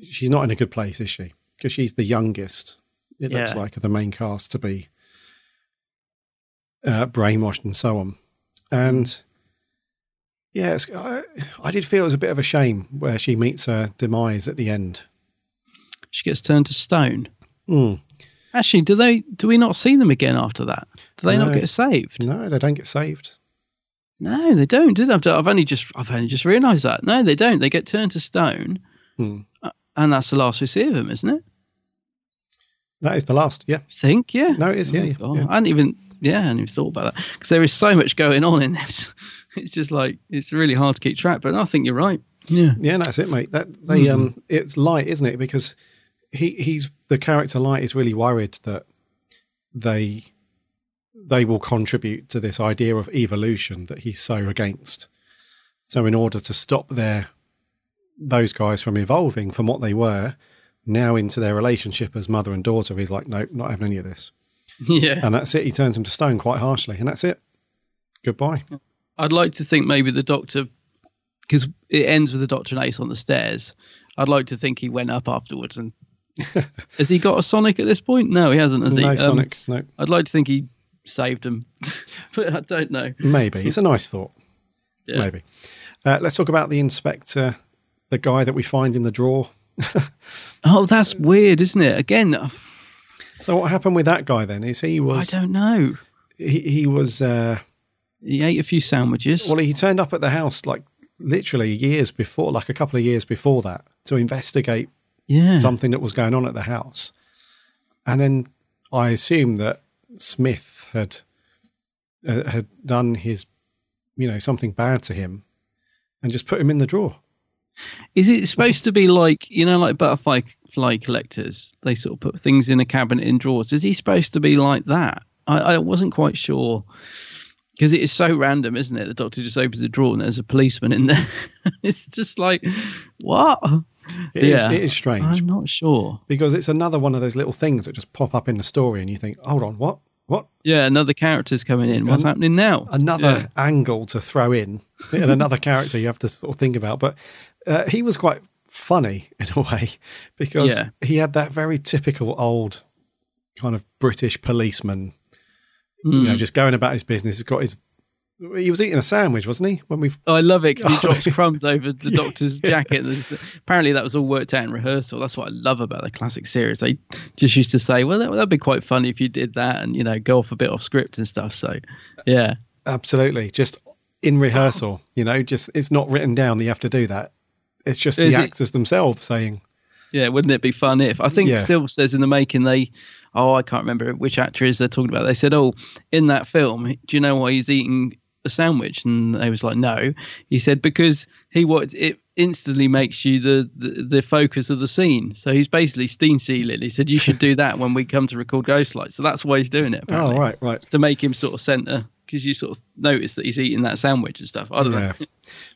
She's not in a good place, is she? Because she's the youngest, it yeah. looks like, of the main cast to be uh, brainwashed and so on. And. Mm. Yeah, it's, I, I did feel it was a bit of a shame where she meets her demise at the end. She gets turned to stone. Mm. Actually, do they? Do we not see them again after that? Do they no. not get saved? No, they don't get saved. No, they don't. Did I've, I've only just I've only just realised that. No, they don't. They get turned to stone, mm. and that's the last we see of them, isn't it? That is the last. Yeah, I think. Yeah. No, it is. Oh, yeah, yeah. I hadn't even. Yeah, I hadn't even thought about that because there is so much going on in this. It's just like, it's really hard to keep track, but I think you're right. Yeah. Yeah, that's it, mate. That they mm. um it's Light, isn't it? Because he he's the character Light is really worried that they they will contribute to this idea of evolution that he's so against. So in order to stop their those guys from evolving from what they were now into their relationship as mother and daughter, he's like, nope, not having any of this. Yeah. And that's it. He turns them to stone quite harshly, and that's it. Goodbye. Yeah. I'd like to think maybe the Doctor, because it ends with the Doctor and Ace on the stairs. I'd like to think he went up afterwards. And has he got a Sonic at this point? No, he hasn't, has he? No um, Sonic, no. I'd like to think he saved him, but I don't know. Maybe. It's a nice thought. Yeah. Maybe. Uh, let's talk about the inspector, the guy that we find in the drawer. Oh, that's weird, isn't it? Again. So what happened with that guy then? Is he was... I don't know. He, he was... Uh, He ate a few sandwiches. Well, he turned up at the house like literally years before, like a couple of years before that, to investigate yeah. something that was going on at the house. And then I assume that Smith had uh, had done his, you know, something bad to him, and just put him in the drawer. Is it supposed to be like, you know, like butterfly fly collectors? They sort of put things in a cabinet in drawers. Is he supposed to be like that? I, I wasn't quite sure. Because it is so random, isn't it? The Doctor just opens the drawer and there's a policeman in there. It's just like, what? It, yeah. is, it is strange. I'm not sure. Because it's another one of those little things that just pop up in the story and you think, hold on, what? What? Yeah, another character's coming in. What's An- happening now? Another yeah. angle to throw in. And another character you have to sort of think about. But uh, he was quite funny in a way because yeah. he had that very typical old kind of British policeman. You know, just going about his business. He's got his. He was eating a sandwich, wasn't he? When we, oh, I love it because he oh, drops crumbs over the yeah, Doctor's jacket. Yeah. Apparently, that was all worked out in rehearsal. That's what I love about the classic series. They just used to say, "Well, that, that'd be quite funny if you did that," and you know, go off a bit off script and stuff. So, yeah, absolutely, just in rehearsal. You know, just it's not written down that you have to do that. It's just Is the it, actors themselves saying, "Yeah, wouldn't it be fun if?" I think yeah. Syl says in the making they. Oh, I can't remember which actress they're talking about. They said, oh, in that film, do you know why he's eating a sandwich? And they was like, no. He said, because he what it instantly makes you the, the, the focus of the scene. So he's basically steam sealing. He said, you should do that when we come to record Ghostlight. So that's why he's doing it, apparently. Oh, right, right. It's to make him sort of centre, because you sort of notice that he's eating that sandwich and stuff. I don't yeah. know.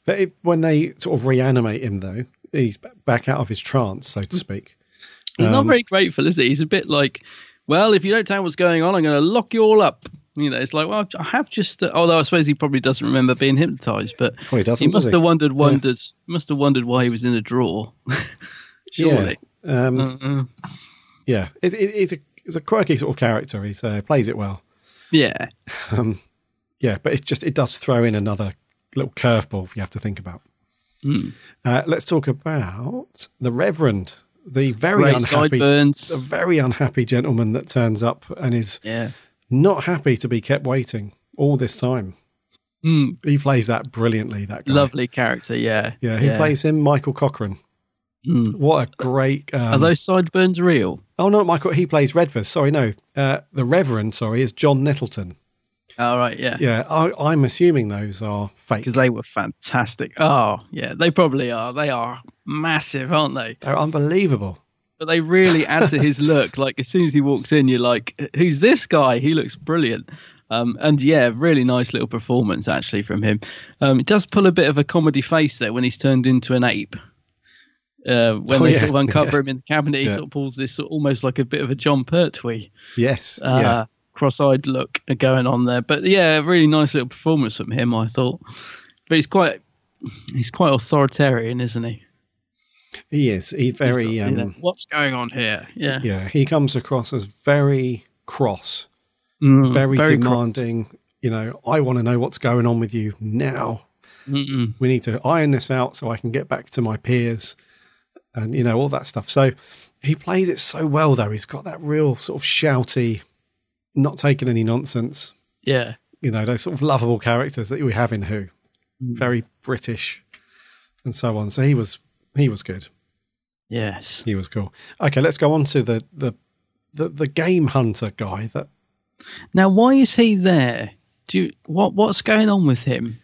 But it, when they sort of reanimate him, though, he's back out of his trance, so to speak. He's um, not very grateful, is he? He's a bit like... well, if you don't tell me what's going on, I'm going to lock you all up. You know, it's like, well, I have just, uh, although I suppose he probably doesn't remember being hypnotized, but probably doesn't, he must does have he? wondered, wondered, yeah. must have wondered why he was in a drawer. Surely. Yeah. Um, uh-uh. yeah. It, it, it's a, it's a quirky sort of character. He uh, plays it well. Yeah. Um, yeah. But it's just, it does throw in another little curveball you have to think about. Mm. Uh, let's talk about the Reverend, the very Great unhappy, sideburns. the very unhappy gentleman that turns up and is, yeah. not happy to be kept waiting all this time. Mm. He plays that brilliantly, that guy. Lovely character, yeah. Yeah, he yeah. plays him, Michael Cochran. Mm. What a great... Um, Are those sideburns real? Oh, no, Michael, he plays Redvers. Sorry, no. Uh, the Reverend, sorry, is John Nettleton. Oh, right, yeah. Yeah, I, I'm assuming those are fake. Because they were fantastic. Oh, yeah, they probably are. They are massive, aren't they? They're unbelievable. But they really add to his look. Like, as soon as he walks in, you're like, who's this guy? He looks brilliant. Um, and, yeah, really nice little performance, actually, from him. Um, it does pull a bit of a comedy face there when he's turned into an ape. Uh, when oh, they yeah. sort of uncover yeah. him in the cabinet, he yeah. sort of pulls this sort of, almost like a bit of a John Pertwee. Yes. Uh, yeah. Cross-eyed look going on there. But, yeah, really nice little performance from him, I thought. But he's quite, he's quite authoritarian, isn't he? He is. He very. Um, What's going on here? Yeah. Yeah. He comes across as very cross, mm, very, very demanding. Cross. You know, I want to know what's going on with you now. Mm-mm. We need to iron this out so I can get back to my peers, and you know all that stuff. So he plays it so well, though. He's got that real sort of shouty, not taking any nonsense. Yeah. You know, those sort of lovable characters that we have in Who, mm. very British, and so on. So he was. He was good. Yes. He was cool. Okay, let's go on to the, the the the game hunter guy. That Now, why is he there? Do you, what what's going on with him?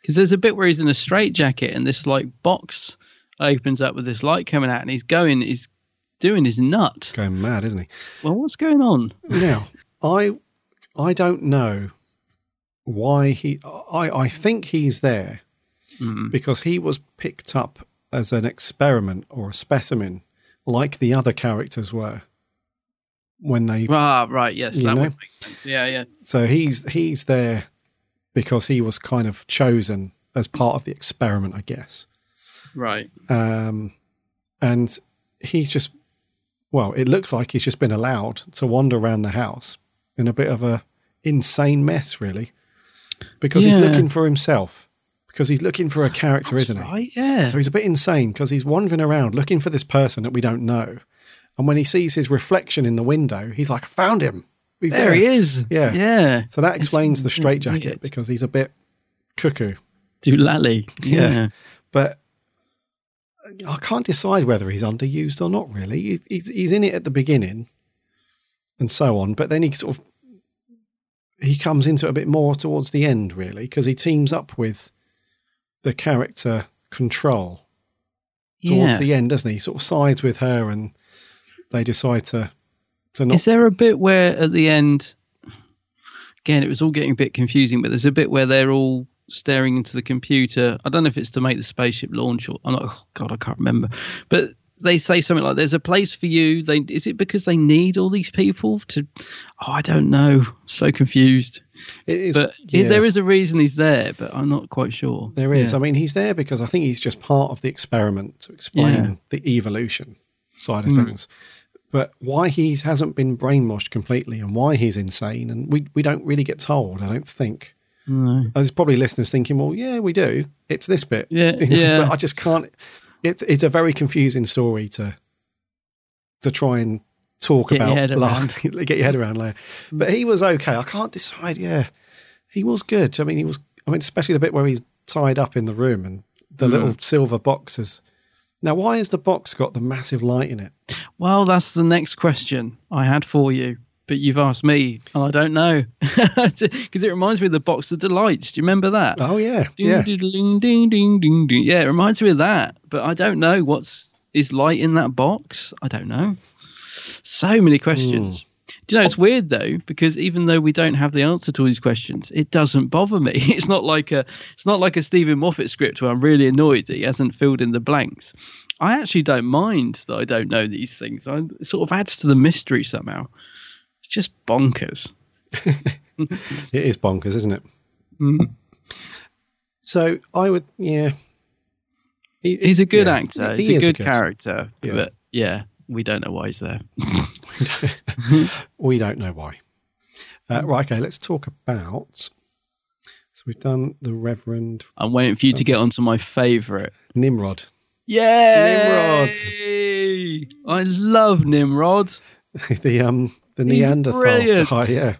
Because there's a bit where he's in a straitjacket and this like box opens up with this light coming out and he's going, he's doing his nut. Going mad, isn't he? Well, what's going on? Now, I I don't know why he I, I think he's there mm. because he was picked up as an experiment or a specimen, like the other characters were when they. Ah, right. Yes, that know? would make sense. Yeah, yeah. So he's he's there because he was kind of chosen as part of the experiment, I guess. Right. Um, and he's just, well, it looks like he's just been allowed to wander around the house in a bit of a insane mess, really, because yeah. he's looking for himself. Because he's looking for a character, That's isn't he? Right, yeah. So he's a bit insane because he's wandering around looking for this person that we don't know. And when he sees his reflection in the window, he's like, found him. He's there, there he is. Yeah. Yeah. So that explains it's, the straitjacket because he's a bit cuckoo. Doolally. Yeah. yeah. But I can't decide whether he's underused or not, really. He's, he's in it at the beginning and so on. But then he sort of, he comes into it a bit more towards the end, really, because he teams up with the character Control towards yeah. the end, doesn't he? He sort of sides with her and they decide to, to not. Is there a bit where at the end, again, it was all getting a bit confusing, but there's a bit where they're all staring into the computer. I don't know if it's to make the spaceship launch or I'm not, oh God, I can't remember. But they say something like, there's a place for you. They, is it because they need all these people to, oh, I don't know. So confused. It is, but yeah. there is a reason he's there, but I'm not quite sure. There is. Yeah. I mean, he's there because I think he's just part of the experiment to explain yeah. the evolution side of mm. things. But why he hasn't been brainwashed completely and why he's insane, and we, we don't really get told, I don't think. No. There's probably listeners thinking, well, yeah, we do. It's this bit. Yeah, you know, yeah. But I just can't. It's it's a very confusing story to to try and talk get about. Your like, get your head around later. But he was okay. I can't decide. Yeah, he was good. I mean, he was. I mean, especially the bit where he's tied up in the room and the mm. little silver boxes. Now, why has the box got the massive light in it? Well, that's the next question I had for you, but you've asked me, and I don't know because it reminds me of the Box of Delights. Do you remember that? Oh yeah, ding, yeah. Ding, ding, ding, ding, ding. Yeah, it reminds me of that. But I don't know what's is light in that box. I don't know. So many questions. Mm. Do you know, it's weird though, because even though we don't have the answer to all these questions, it doesn't bother me. It's not like a it's not like a Stephen Moffat script where I'm really annoyed that he hasn't filled in the blanks. I actually don't mind that I don't know these things. I, it sort of adds to the mystery somehow. just bonkers. It is bonkers, isn't it? Mm. So I would, yeah. He, he's a good yeah. actor. He's he a good, good character. Yeah. But yeah, we don't know why he's there. We don't know why. Uh, right, okay, let's talk about... So we've done the Reverend... I'm waiting for you um, to get onto my favourite. Nimrod. Yeah, Nimrod. I love Nimrod. the um the He's Neanderthal brilliant. guy, yeah.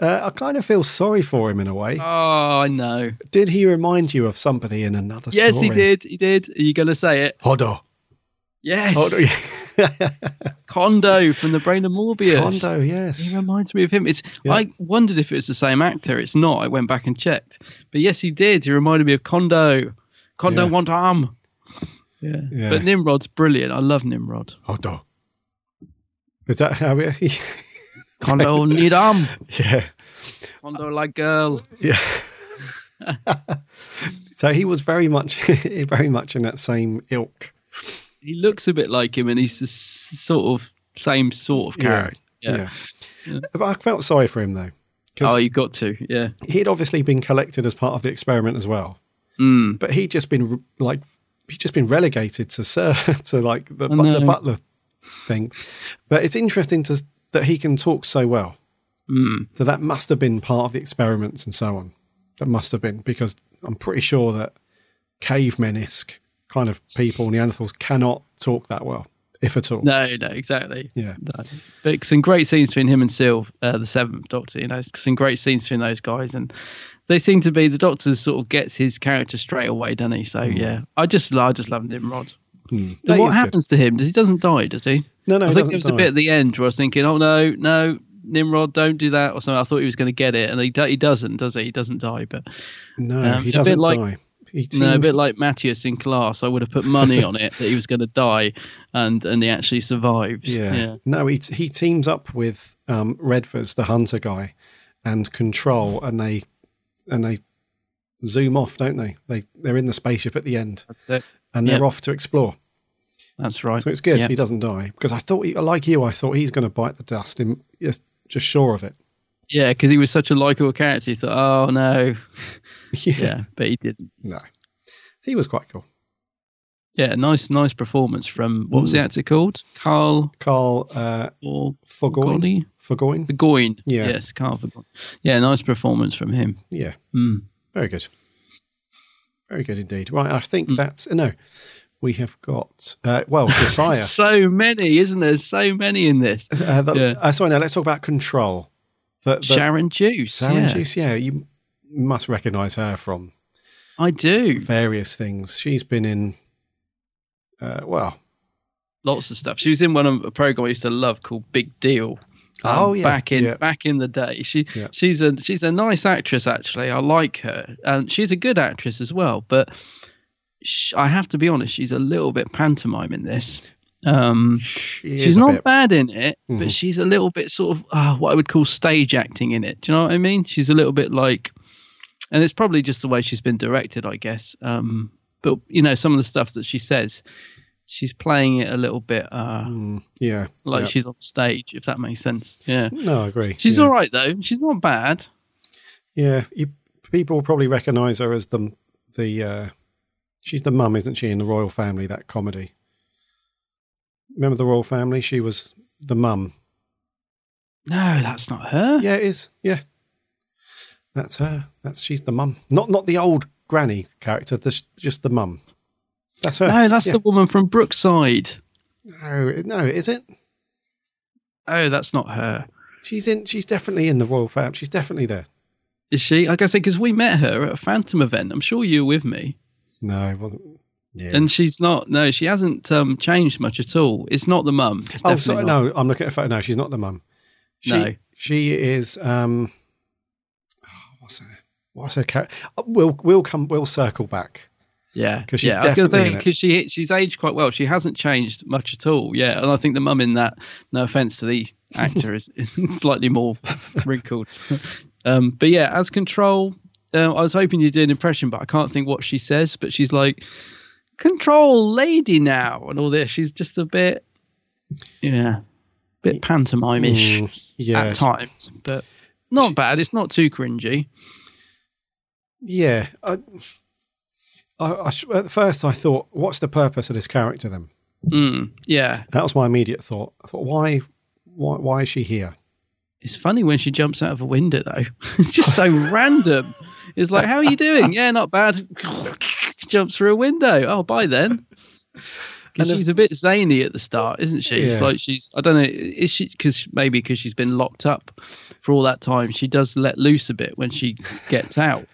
Uh, I kind of feel sorry for him in a way. Oh, I know. Did he remind you of somebody in another yes, story? Yes, he did. He did. Are you going to say it? Hodor. Yes. Hodor. Kondo from The Brain of Morbius. Kondo, yes. He reminds me of him. It's. Yeah. I wondered if it was the same actor. It's not. I went back and checked. But yes, he did. He reminded me of Kondo. Kondo yeah. want arm. Yeah. yeah. But Nimrod's brilliant. I love Nimrod. Hodor. Is that how it... Kondo need arm. Yeah. Kondo like girl. Yeah. So he was very much, very much in that same ilk. He looks a bit like him, and he's the sort of same sort of character. Yeah. yeah. yeah. But I felt sorry for him though. Oh, you got to. Yeah. He'd obviously been collected as part of the experiment as well. Mm. But he'd just been like, he'd just been relegated to sir to like the, but, the butler thing. But it's interesting to. That he can talk so well. Mm. So that must have been part of the experiments and so on. That must have been, because I'm pretty sure that cavemen-esque kind of people, Neanderthals, cannot talk that well, if at all. No, no, exactly. Yeah. No. But some great scenes between him and Syl, uh, the Seventh Doctor, you know, some great scenes between those guys. And they seem to be, the Doctor sort of gets his character straight away, doesn't he? So, mm. yeah, I just, I just love Nimrod. Mm. So what happens good. to him? Does he doesn't die, does he? No, no, I think there was die. a bit at the end where I was thinking, oh, no, no, Nimrod, don't do that or something. I thought he was going to get it, and he, he doesn't, does he? He doesn't die, but... No, um, he doesn't a bit like, die. He no, a bit like Matthias in Class. I would have put money on it that he was going to die, and, and he actually survives. Yeah. yeah. No, he he teams up with um, Redvers, the hunter guy, and Control, and they and they zoom off, don't they? they they're in the spaceship at the end. That's it. And they're yep. off to explore. That's right. So it's good yep. he doesn't die, because I thought, he, like you, I thought he's going to bite the dust. In, just sure of it. Yeah, because he was such a likable character. You thought, oh no. yeah. yeah, but he didn't. No, he was quite cool. Yeah, nice, nice performance from what was the actor called? Carl. Carl. Uh, Forgoyne. Forgoyne. Forgoyne. Yeah. Yes, Carl Forgoyne. Yeah, nice performance from him. Yeah. Mm. Very good. Very good indeed. Right, I think mm. that's... No, we have got... Uh, well, Josiah. So many, isn't there? So many in this. Uh, the, yeah. uh, sorry, now let's talk about Control. The, the, Sharon Juice. Sharon yeah. Juice, yeah. You must recognise her from... I do. Various things. She's been in... Uh, well... Lots of stuff. She was in one of a programme I used to love called Big Deal. Um, oh yeah, back in yeah. back in the day, she yeah. she's a she's a nice actress actually. I like her, and she's a good actress as well. But she, I have to be honest, she's a little bit pantomime in this. Um, she she's not bit. bad in it, mm. but she's a little bit sort of uh, what I would call stage acting in it. Do you know what I mean? She's a little bit like, and it's probably just the way she's been directed, I guess. Um, but you know, some of the stuff that she says. She's playing it a little bit, uh, mm, yeah, like yeah. she's on stage, if that makes sense. Yeah, no, I agree. She's yeah. all right though; she's not bad. Yeah, you, people will probably recognise her as the the. Uh, she's the mum, isn't she, in the Royal Family? That comedy. Remember the Royal Family? She was the mum. No, that's not her. Yeah, it is. Yeah, that's her. That's she's the mum, not not the old granny character. The, just the mum. That's her. No, that's yeah. the woman from Brookside. No, no, is it? Oh, that's not her. She's in. She's definitely in the Royal Family. She's definitely there. Is she? Like I said, because we met her at a Phantom event. I'm sure you were with me. No, I wasn't. Yeah. And she's not. No, she hasn't um, changed much at all. It's not the mum. It's oh, sorry, not. no, I'm looking at a photo. No, she's not the mum. She, no, she is. Um, oh, what's her? What's her character? We'll we'll come. We'll circle back. Yeah, because she's yeah, I was going to say because she she's aged quite well. She hasn't changed much at all. Yeah, and I think the mum in that, no offense to the actor, is, is slightly more wrinkled. Um, but yeah, as Control, uh, I was hoping you'd do an impression, but I can't think what she says. But she's like, "Control, lady now," and all this. She's just a bit, yeah. bit pantomime-ish mm, yeah. at times, but not bad. It's not too cringy. Yeah. I, I, I, at first I thought, what's the purpose of this character then? Mm, yeah. That was my immediate thought. I thought, why, why, why is she here? It's funny when she jumps out of a window, though. It's just so random. It's like, how are you doing? Yeah, not bad. Jumps through a window. Oh, bye then. Because she's a bit zany at the start, isn't she? Yeah. It's like she's, I don't know, is she, because maybe because she's been locked up for all that time, she does let loose a bit when she gets out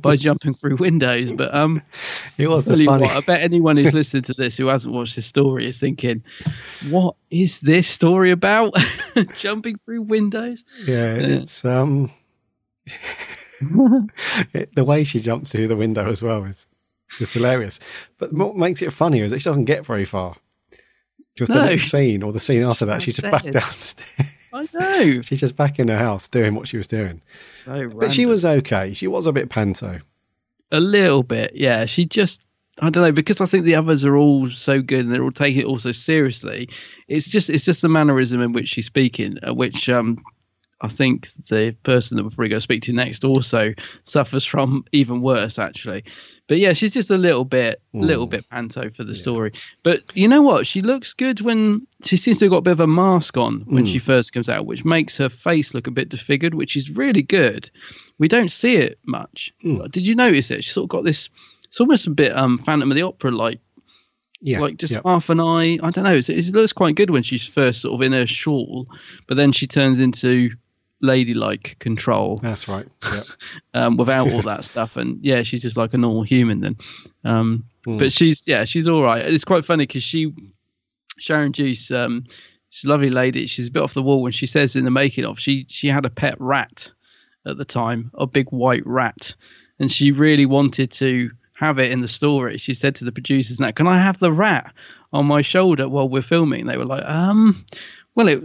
by jumping through windows. But um, it was funny. What, I bet anyone who's listening to this who hasn't watched this story is thinking, what is this story about? Jumping through windows? Yeah, yeah. It's um, it, the way she jumps through the window as well is just hilarious. But what makes it funnier is that she doesn't get very far. Just no. The next scene or the scene after that, she's just back downstairs. I know. She's just back in her house doing what she was doing. So random. But she was okay. She was a bit panto. A little bit, yeah. She just, I don't know, because I think the others are all so good and they're all taking it all so seriously. It's just, it's just the mannerism in which she's speaking, which um, I think the person that we're probably going to speak to next also suffers from even worse, actually. But yeah, she's just a little bit, mm. little bit panto for the yeah. story. But you know what? She looks good when she seems to have got a bit of a mask on when mm. she first comes out, which makes her face look a bit disfigured, which is really good. We don't see it much. Mm. Did you notice it? She sort of got this, it's almost a bit um, Phantom of the Opera like. Yeah, like just yeah. half an eye. I don't know. It's, it looks quite good when she's first sort of in her shawl, but then she turns into ladylike control. That's right. Yep. um, without all that stuff, and yeah, she's just like a normal human then. Um, mm. But she's yeah, she's all right. It's quite funny because she, Sharon Juice, um, she's a lovely lady. She's a bit off the wall, and she says in the making of, she she had a pet rat at the time, a big white rat, and she really wanted to have it in the story. She said to the producers, "Now, can I have the rat on my shoulder while we're filming?" They were like, "Um, well it."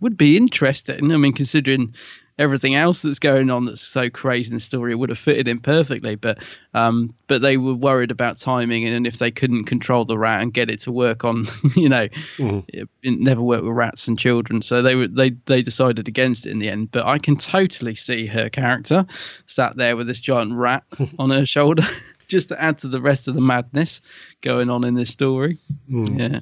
would be interesting. I mean, considering everything else that's going on that's so crazy in the story, it would have fitted in perfectly. But um, but they were worried about timing, and if they couldn't control the rat and get it to work on, you know, mm. it, it never worked with rats and children. So they were they they decided against it in the end. But I can totally see her character sat there with this giant rat on her shoulder, just to add to the rest of the madness going on in this story. Mm. Yeah.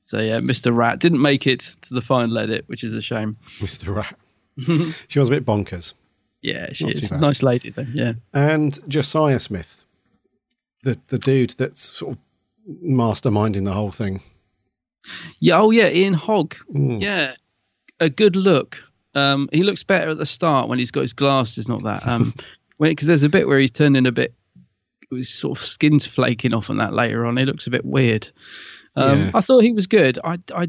So yeah, Mister Rat didn't make it to the final edit, which is a shame. Mister Rat. She was a bit bonkers. Yeah, she Not is. Nice lady though, yeah. And Josiah Smith, the the dude that's sort of masterminding the whole thing. Yeah, oh yeah, Ian Hogg. Mm. Yeah, a good look. Um, he looks better at the start when he's got his glasses, not that. Um, because there's a bit where he's turning a bit, his sort of skin's flaking off and that later on. He looks a bit weird. Um, yeah. I thought he was good. I, I,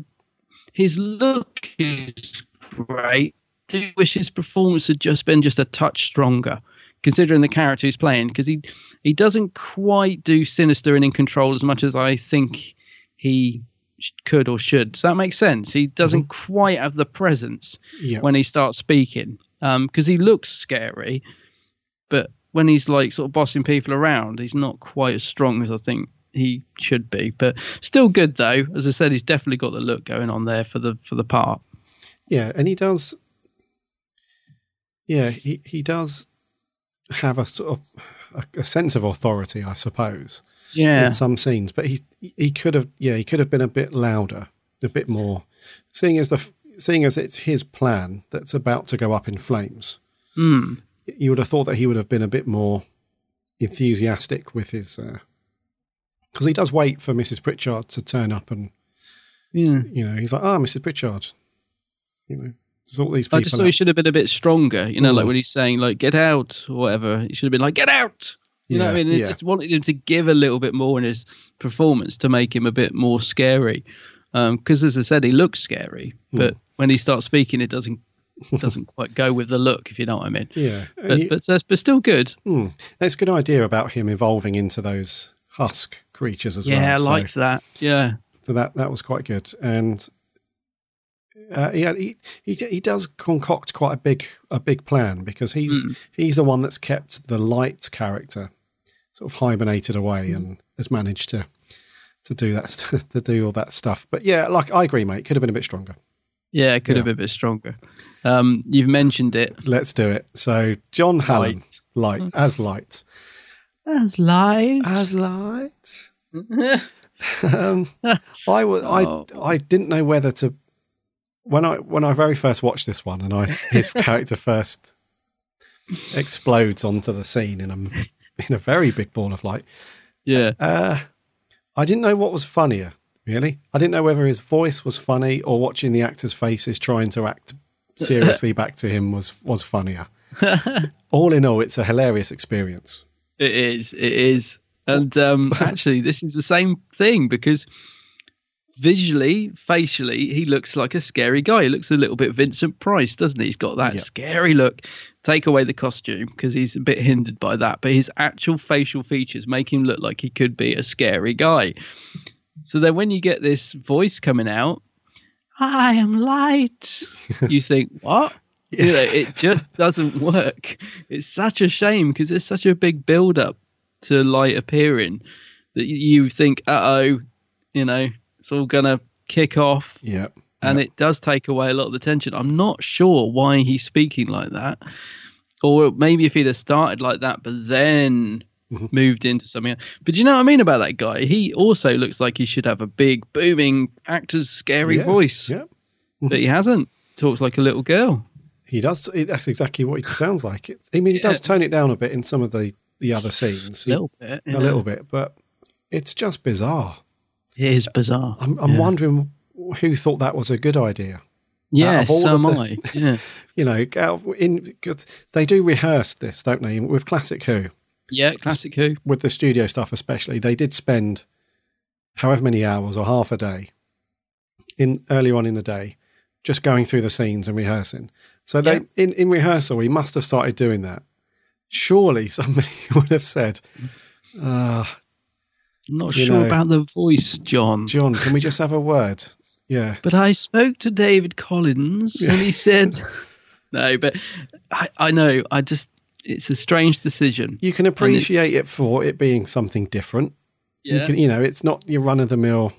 his look is great. I do wish his performance had just been just a touch stronger, considering the character he's playing, because he, he doesn't quite do sinister and in control as much as I think he sh- could or should. Does that make sense? He doesn't mm-hmm. quite have the presence yeah. when he starts speaking, um, because he looks scary, but when he's like sort of bossing people around, he's not quite as strong as I think he should be. But still good though. As I said, he's definitely got the look going on there for the for the part. Yeah, and he does. Yeah, he, he does have a sort of a, a sense of authority, I suppose. Yeah, in some scenes, but he he could have yeah he could have been a bit louder, a bit more. Seeing as the seeing as it's his plan that's about to go up in flames, mm. you would have thought that he would have been a bit more enthusiastic with his. Uh, Because he does wait for Missus Pritchard to turn up, and yeah. you know, he's like, "Ah, oh, Missus Pritchard," you know, there's all these people. I just thought out. He should have been a bit stronger, you know, mm. like when he's saying like "get out" or whatever. He should have been like "get out," you yeah, know what I mean? It yeah. just wanted him to give a little bit more in his performance to make him a bit more scary. Because um, as I said, he looks scary, mm. but when he starts speaking, it doesn't it doesn't quite go with the look, if you know what I mean. Yeah, but he, but, uh, but still good. Mm. That's a good idea about him evolving into those husk creatures as yeah, well. Yeah, I liked so, that. Yeah. So that that was quite good. And uh, yeah, he, he he does concoct quite a big a big plan, because he's mm. he's the one that's kept the Light character sort of hibernated away mm. and has managed to to do that to do all that stuff. But yeah, like I agree, mate, could have been a bit stronger. Yeah, it could yeah. have been a bit stronger. Um, you've mentioned it. Let's do it. So, John Hallam, Light, light okay. as Light. As Light. As Light. um, I, was, oh. I, I didn't know whether to... When I when I very first watched this one and I his character first explodes onto the scene in a, in a very big ball of light. Yeah. Uh, I didn't know what was funnier. Really? I didn't know whether his voice was funny or watching the actors' faces trying to act seriously back to him was, was funnier. All in all, it's a hilarious experience. It is. It is. And um, actually, this is the same thing because visually, facially, he looks like a scary guy. He looks a little bit Vincent Price, doesn't he? He's got that yep. scary look. Take away the costume because he's a bit hindered by that. But his actual facial features make him look like he could be a scary guy. So then when you get this voice coming out, I am Light, you think, what? yeah. You know, it just doesn't work. It's such a shame because it's such a big build-up to Light appearing that you think, uh-oh, you know, it's all going to kick off. Yeah. Yep. And it does take away a lot of the tension. I'm not sure why he's speaking like that. Or maybe if he'd have started like that, but then... Mm-hmm. moved into something else. But do you know what I mean about that guy? He also looks like he should have a big, booming, actor's scary yeah, voice. Yeah. Mm-hmm. But he hasn't. Talks like a little girl. He does. That's exactly what he sounds like. It, I mean, he yeah. does tone it down a bit in some of the, the other scenes. A little bit. Yeah. A little bit. But it's just bizarre. It is bizarre. I'm, I'm yeah. wondering who thought that was a good idea. Yeah, so am I. Yeah. You know, out of, in, 'cause they do rehearse this, don't they, with Classic Who. Yeah, Classic Who. With the studio stuff especially, they did spend however many hours or half a day in early on in the day just going through the scenes and rehearsing. So yeah. they in, in rehearsal, we must have started doing that. Surely somebody would have said, uh, I'm not sure know, about the voice, John. John, can we just have a word? Yeah. But I spoke to David Collins yeah. and he said, no, but I, I know, I just... It's a strange decision. You can appreciate it for it being something different. Yeah. You can, you know, it's not your run of the mill.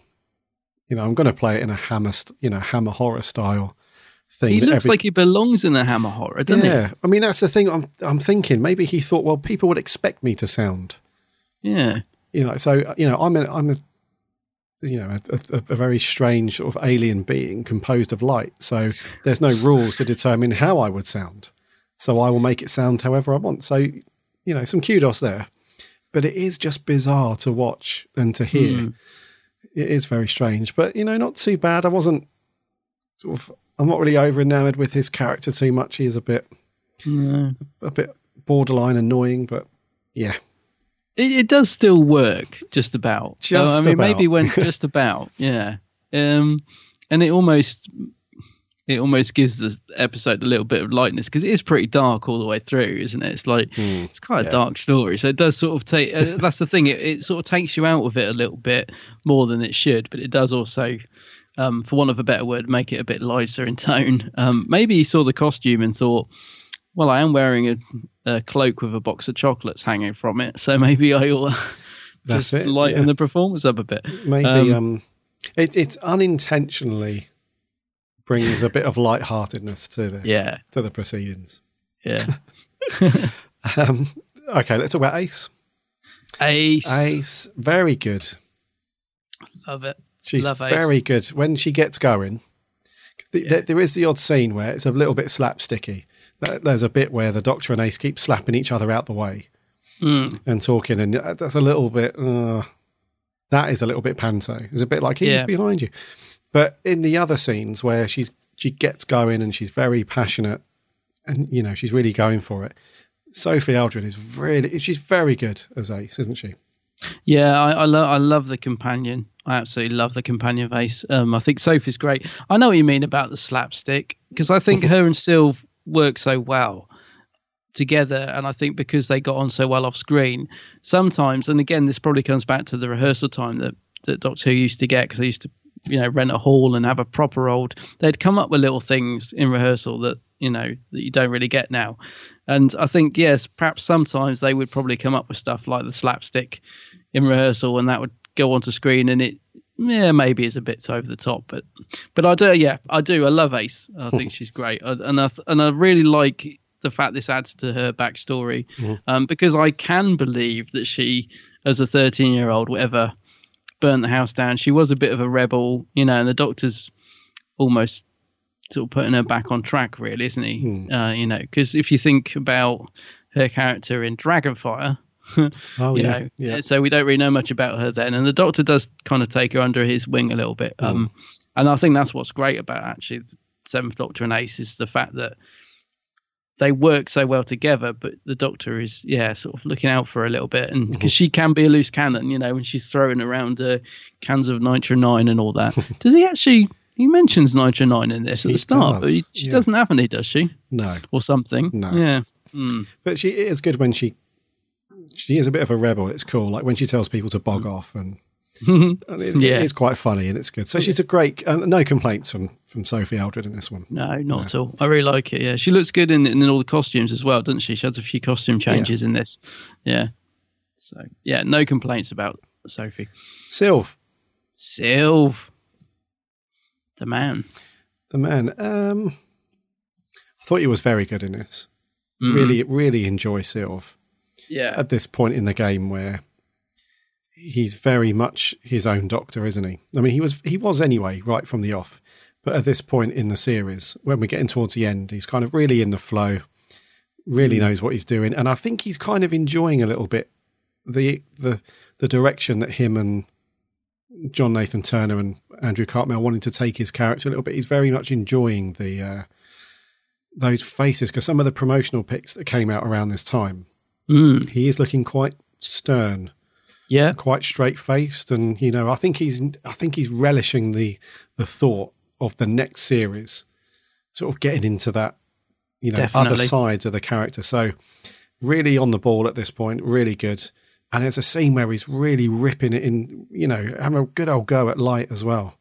You know, I'm going to play it in a hammer, you know, hammer horror style thing. He looks every, like he belongs in a hammer horror, doesn't yeah. he? Yeah. I mean, that's the thing. I'm, I'm thinking. Maybe he thought, well, people would expect me to sound. Yeah. You know, so you know, I'm a, I'm a, you know, a, a, a very strange sort of alien being composed of light. So there's no rules to determine how I would sound. So I will make it sound however I want. So, you know, some kudos there. But it is just bizarre to watch and to hear. Mm. It is very strange. But, you know, not too bad. I wasn't sort of, I'm not really over enamored with his character too much. He is a bit, mm. a bit borderline annoying, but yeah. It, it does still work, just about. Just so, I mean, about. Maybe went just about, yeah. Um, and it almost... It almost gives the episode a little bit of lightness because it is pretty dark all the way through, isn't it? It's like mm, it's quite yeah. a dark story, so it does sort of take. Uh, that's the thing; it, it sort of takes you out of it a little bit more than it should, but it does also, um, for want of a better word, make it a bit lighter in tone. Um, maybe he saw the costume and thought, "Well, I am wearing a, a cloak with a box of chocolates hanging from it, so maybe I will just it, lighten yeah. the performance up a bit." Maybe um, um, it, it's unintentionally. Brings a bit of lightheartedness to the yeah. to the proceedings. Yeah. um, okay, let's talk about Ace. Ace, Ace, very good. Love it. She's Love Ace. Very good when she gets going. The, yeah. there, there is the odd scene where it's a little bit slapsticky. There's a bit where the Doctor and Ace keep slapping each other out the way mm. and talking, and that's a little bit. Uh, that is a little bit panto. It's a bit like he's yeah. behind you. But in the other scenes where she's she gets going and she's very passionate and, you know, she's really going for it, Sophie Aldred is really, she's very good as Ace, isn't she? Yeah, I, I, lo- I love the companion. I absolutely love the companion of Ace. Um, I think Sophie's great. I know what you mean about the slapstick because I think her and Sylv work so well together. And I think because they got on so well off screen, sometimes, and again, this probably comes back to the rehearsal time that, that Doctor Who used to get because they used to, you know, rent a hall and have a proper old, they'd come up with little things in rehearsal that, you know, that you don't really get now. And I think, yes, perhaps sometimes they would probably come up with stuff like the slapstick in rehearsal and that would go onto screen and it yeah, maybe it's a bit over the top, but but I do, yeah, I do. I love Ace. I think she's great, and I and I really like the fact this adds to her backstory, mm-hmm. um, because I can believe that she, as a thirteen-year-old, whatever, burnt the house down. She was a bit of a rebel, you know, and the Doctor's almost sort of putting her back on track, really, isn't he? Mm. Uh, you know, because if you think about her character in Dragonfire, oh, you yeah, know, yeah. so we don't really know much about her then, and the Doctor does kind of take her under his wing a little bit. Mm. Um, and I think that's what's great about actually the Seventh Doctor and Ace is the fact that they work so well together, but the Doctor is, yeah, sort of looking out for her a little bit, and because she can be a loose cannon, you know, when she's throwing around uh, cans of Nitro Nine and all that. Does he actually? He mentions Nitro Nine in this at he the start, does. but he, she yes. doesn't have any, does she? No, or something. No, yeah. Mm. But she is good when she she is a bit of a rebel. It's cool, like when she tells people to bog off, and, and it, yeah. it's quite funny and it's good. So she's a great. Uh, no complaints from. From Sophie Aldred in this one. No, not no. at all. I really like it. Yeah, she looks good in, in all the costumes as well, doesn't she? She has a few costume changes yeah. in this. Yeah. So yeah, no complaints about Sophie. Sylv. Sylv. The man. The man. Um, I thought he was very good in this. Mm. Really, really enjoy Sylv. Yeah. At this point in the game where he's very much his own Doctor, isn't he? I mean, he was he was anyway right from the off. But at this point in the series, when we're getting towards the end, he's kind of really in the flow, really mm. knows what he's doing. And I think he's kind of enjoying a little bit the the the direction that him and John Nathan Turner and Andrew Cartmel wanted to take his character a little bit. He's very much enjoying the uh, those faces, because some of the promotional pics that came out around this time, mm. he is looking quite stern. Yeah. Quite straight-faced. And, you know, I think he's I think he's relishing the the thought of the next series, sort of getting into that, you know, Definitely. other sides of the character. So really on the ball at this point, really good. And there's a scene where he's really ripping it in, you know, having a good old go at Light as well,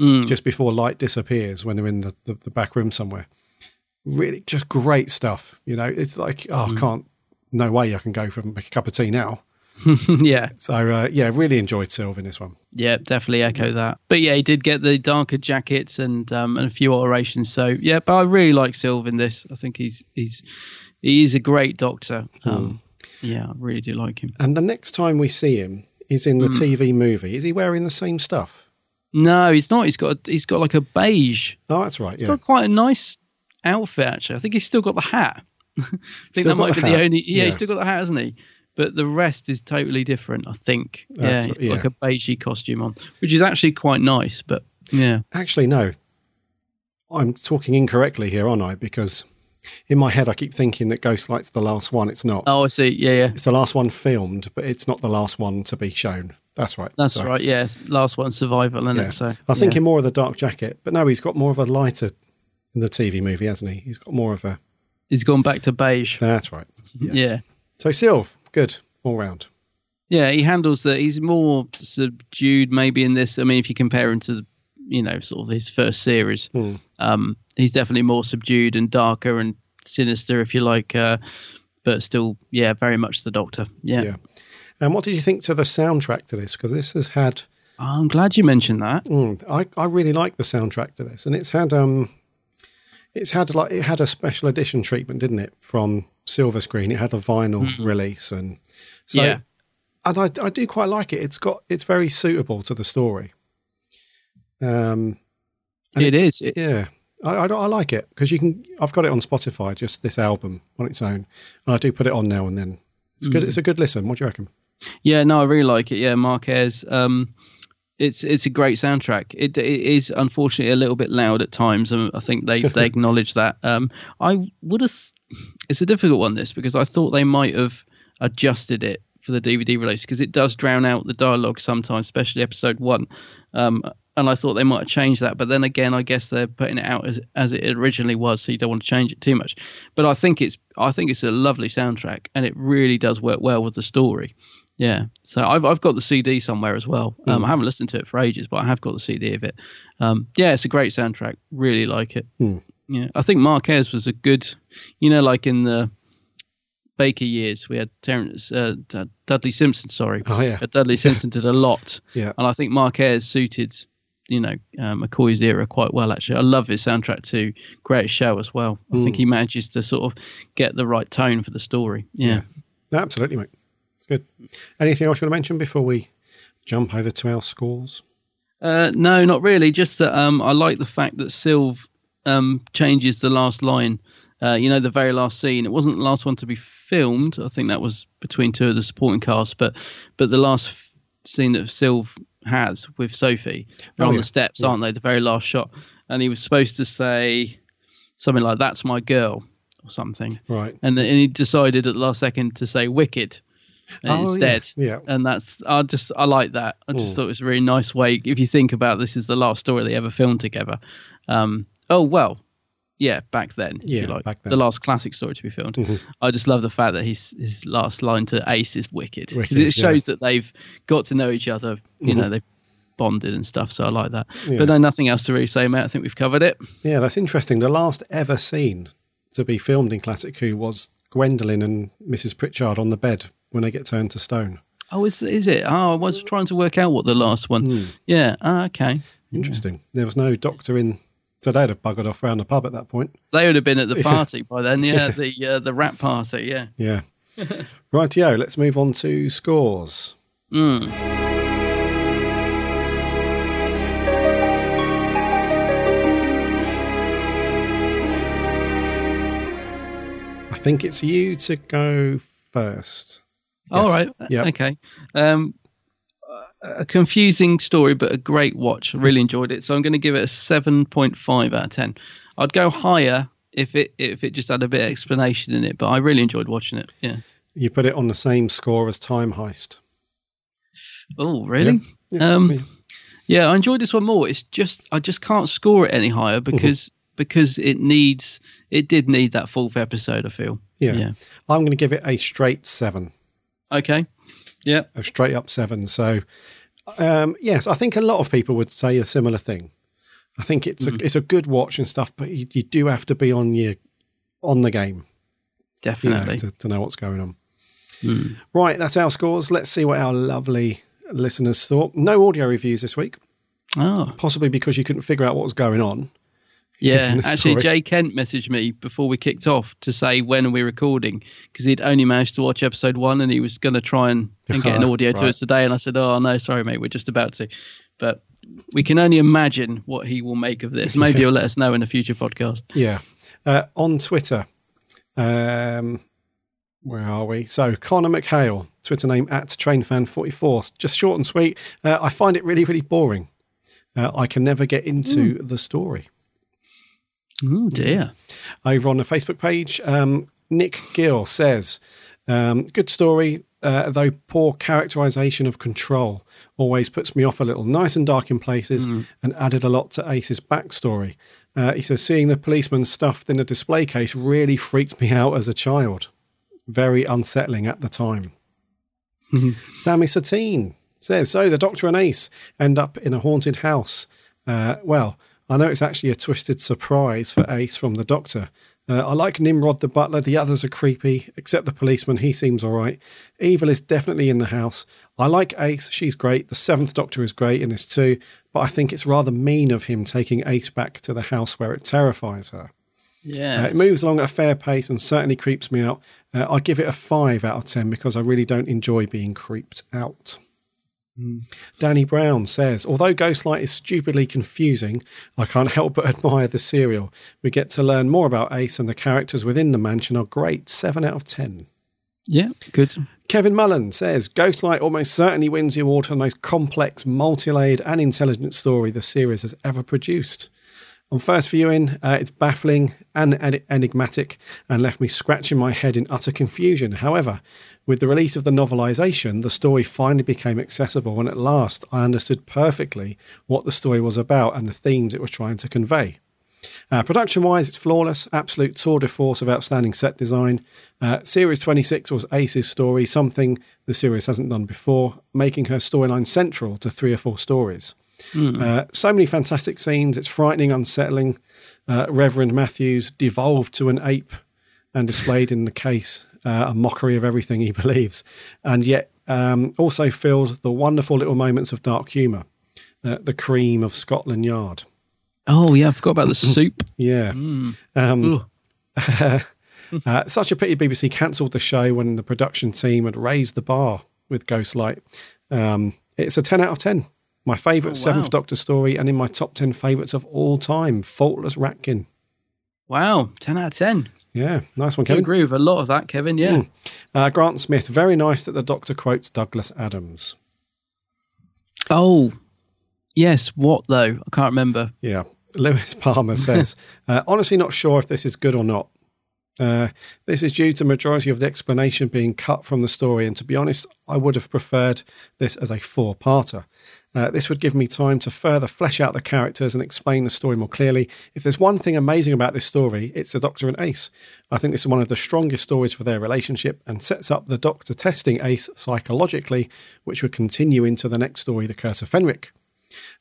mm. just before Light disappears when they're in the, the, the back room somewhere. Really just great stuff. You know, it's like, oh, mm. I can't, no way I can go for a cup of tea now. yeah. So, uh, yeah, really enjoyed Sylv in this one. Yeah, definitely echo that. But yeah, he did get the darker jackets and um, and a few alterations. So yeah, but I really like Sylv in this. I think he's he's he's a great Doctor. Um, mm. Yeah, I really do like him. And the next time we see him is in the mm. T V movie. Is he wearing the same stuff? No, he's not. He's got a, he's got like a beige. Oh, that's right. He's yeah. got quite a nice outfit actually. I think he's still got the hat. I think still that might the be hat. the only. Yeah, yeah, he's still got the hat, hasn't he? But the rest is totally different, I think. Yeah, uh, he's got yeah. like a beigey costume on, which is actually quite nice, but yeah. Actually, no. I'm talking incorrectly here, aren't I? Because in my head, I keep thinking that Ghostlight's the last one. It's not. Oh, I see. Yeah, yeah. It's the last one filmed, but it's not the last one to be shown. That's right. That's so. right, yeah. Last one, Survival, isn't yeah. it? So, I was thinking yeah. more of the dark jacket, but no, he's got more of a lighter in the T V movie, hasn't he? He's got more of a... He's gone back to beige. That's right. Yes. Yeah. So, Sylv. Good all round. Yeah, he handles that. He's more subdued, maybe in this. I mean, if you compare him to, the, you know, sort of his first series, mm. um, he's definitely more subdued and darker and sinister, if you like. Uh, but still, yeah, very much the Doctor. Yeah. yeah. And what did you think to the soundtrack to this? Because this has had. I'm glad you mentioned that. Mm, I I really like the soundtrack to this, and it's had um, it's had like it had a special edition treatment, didn't it? From Silver Screen, it had a vinyl mm. release, and so yeah. and I, I do quite like it. It's got it's very suitable to the story. Um, it, it is, it, yeah. I, I, I like it because you can. I've got it on Spotify, just this album on its own, and I do put it on now and then. It's mm. good. It's a good listen. What do you reckon? Yeah, no, I really like it. Yeah, Mark Ayres. Um, it's it's a great soundtrack. It, it is unfortunately a little bit loud at times, and I think they they acknowledge that. Um, I would have. It's a difficult one, this, because I thought they might have adjusted it for the D V D release because it does drown out the dialogue sometimes, especially episode one. Um, and I thought they might have changed that. But then again, I guess they're putting it out as as it originally was, so you don't want to change it too much. But I think it's I think it's a lovely soundtrack, and it really does work well with the story. Yeah. So I've I've got the C D somewhere as well. Um, mm. I haven't listened to it for ages, but I have got the C D of it. Um, yeah, it's a great soundtrack. Really like it. Mm. Yeah, I think Mark Ayres was a good, you know, like in the Baker years, we had Terrence uh, Dudley Simpson. Sorry, oh yeah, but Dudley Simpson did a lot. Yeah, and I think Mark Ayres suited, you know, uh, McCoy's era quite well. Actually, I love his soundtrack to Greatest Show as well. I mm. think he manages to sort of get the right tone for the story. Yeah, yeah. Absolutely, mate. It's good. Anything else you want to mention before we jump over to our scores? Uh, no, not really. Just that um, I like the fact that Sylv um, changes the last line. Uh, you know, the very last scene. It wasn't the last one to be filmed. I think that was between two of the supporting cast. But but the last f- scene that Sylv has with Sophie, they're oh, on yeah. the steps, yeah. aren't they? The very last shot. And he was supposed to say something like, "That's my girl," or something. Right. And, and he decided at the last second to say "wicked" oh, instead. Yeah. yeah. And that's I just I like that. I just Ooh. thought it was a really nice way. If you think about this, is the last story they ever filmed together. Um. Oh well. Yeah, back then, if yeah, you like. Back then. The last classic story to be filmed. Mm-hmm. I just love the fact that his his last line to Ace is wicked. Because it shows yeah. that they've got to know each other, you mm-hmm. know, they've bonded and stuff, so I like that. Yeah. But no, nothing else to really say, mate. I think we've covered it. Yeah, that's interesting. The last ever scene to be filmed in Classic Who was Gwendolyn and Missus Pritchard on the bed when they get turned to stone. Oh, is, is it? Oh, I was trying to work out what the last one. Mm. Yeah, oh, okay. Interesting. Yeah. There was no doctor in... So they'd have buggered off round the pub at that point. They would have been at the party by then, yeah, yeah. the uh, the rap party, yeah. Yeah. Rightio, let's move on to scores. Mm. I think it's you to go first. Yes. All right, yep. okay. Um a confusing story, but a great watch. I really enjoyed it. So I'm going to give it a seven point five out of ten. I'd go higher if it if it just had a bit of explanation in it, but I really enjoyed watching it. Yeah. You put it on the same score as Time Heist. Oh, really? Yeah. Yeah. Um, yeah. yeah, I enjoyed this one more. It's just, I just can't score it any higher because, mm-hmm. because it needs, it did need that fourth episode, I feel. Yeah. yeah. I'm going to give it a straight seven. Okay. Yeah. A straight up seven. So, um, yes, I think a lot of people would say a similar thing. I think it's mm. a, it's a good watch and stuff, but you, you do have to be on your, on the game. Definitely. You know, to, to know what's going on. Mm. Right. That's our scores. Let's see what our lovely listeners thought. No audio reviews this week. Oh. Possibly because you couldn't figure out what was going on. Yeah, actually, Jay Kent messaged me before we kicked off to say when are we recording, because he'd only managed to watch episode one and he was going to try and, and get an audio right. to us today. And I said, oh, no, sorry, mate, we're just about to. But we can only imagine what he will make of this. Maybe he'll let us know in a future podcast. Yeah. Uh, on Twitter, um, where are we? So Connor McHale, Twitter name at Train Fan forty-four, just short and sweet. Uh, I find it really, really boring. Uh, I can never get into mm. the story. Oh, dear. Over on the Facebook page, um, Nick Gill says, um, good story, uh, though poor characterisation of Control always puts me off a little. Nice and dark in places mm. and added a lot to Ace's backstory. Uh, he says, seeing the policeman stuffed in a display case really freaked me out as a child. Very unsettling at the time. Sammy Satine says, so the Doctor and Ace end up in a haunted house. Uh, well... I know it's actually a twisted surprise for Ace from the Doctor. Uh, I like Nimrod the butler. The others are creepy, except the policeman. He seems all right. Evil is definitely in the house. I like Ace. She's great. The seventh Doctor is great in this too, but I think it's rather mean of him taking Ace back to the house where it terrifies her. Yeah. Uh, it moves along at a fair pace and certainly creeps me out. Uh, I give it a five out of ten because I really don't enjoy being creeped out. Danny Brown says, although Ghostlight is stupidly confusing, I can't help but admire the serial. We get to learn more about Ace and the characters within the mansion are great. seven out of ten. Yeah, good. Kevin Mullen says, Ghostlight almost certainly wins the award for the most complex, multi-layered and intelligent story the series has ever produced. On first viewing, uh, it's baffling and en- enigmatic and left me scratching my head in utter confusion. However, with the release of the novelisation, the story finally became accessible and at last I understood perfectly what the story was about and the themes it was trying to convey. Uh, production-wise, it's flawless, absolute tour de force of outstanding set design. Uh, series twenty-six was Ace's story, something the series hasn't done before, making her storyline central to three or four stories. Mm. Uh, so many fantastic scenes. It's frightening, unsettling. Uh, Reverend Matthews devolved to an ape and displayed in the case uh, a mockery of everything he believes, and yet um, also filled the wonderful little moments of dark humour, uh, the cream of Scotland Yard. Oh, yeah, I forgot about the soup. Yeah. Mm. Um, uh, such a pity B B C cancelled the show when the production team had raised the bar with Ghostlight. Um, it's a ten out of ten. My favourite oh, wow. Seventh Doctor story, and in my top ten favourites of all time, Faultless Ratkin. Wow, ten out of ten. Yeah, nice one, Kevin. I agree with a lot of that, Kevin, yeah. Mm. Uh, Grant Smith, very nice that the Doctor quotes Douglas Adams. Oh, yes, what though? I can't remember. Yeah, Lewis Palmer says, uh, honestly not sure if this is good or not. Uh, this is due to majority of the explanation being cut from the story, and to be honest, I would have preferred this as a four-parter. Uh, this would give me time to further flesh out the characters and explain the story more clearly. If there's one thing amazing about this story, it's the Doctor and Ace. I think this is one of the strongest stories for their relationship and sets up the Doctor testing Ace psychologically, which would continue into the next story, The Curse of Fenric.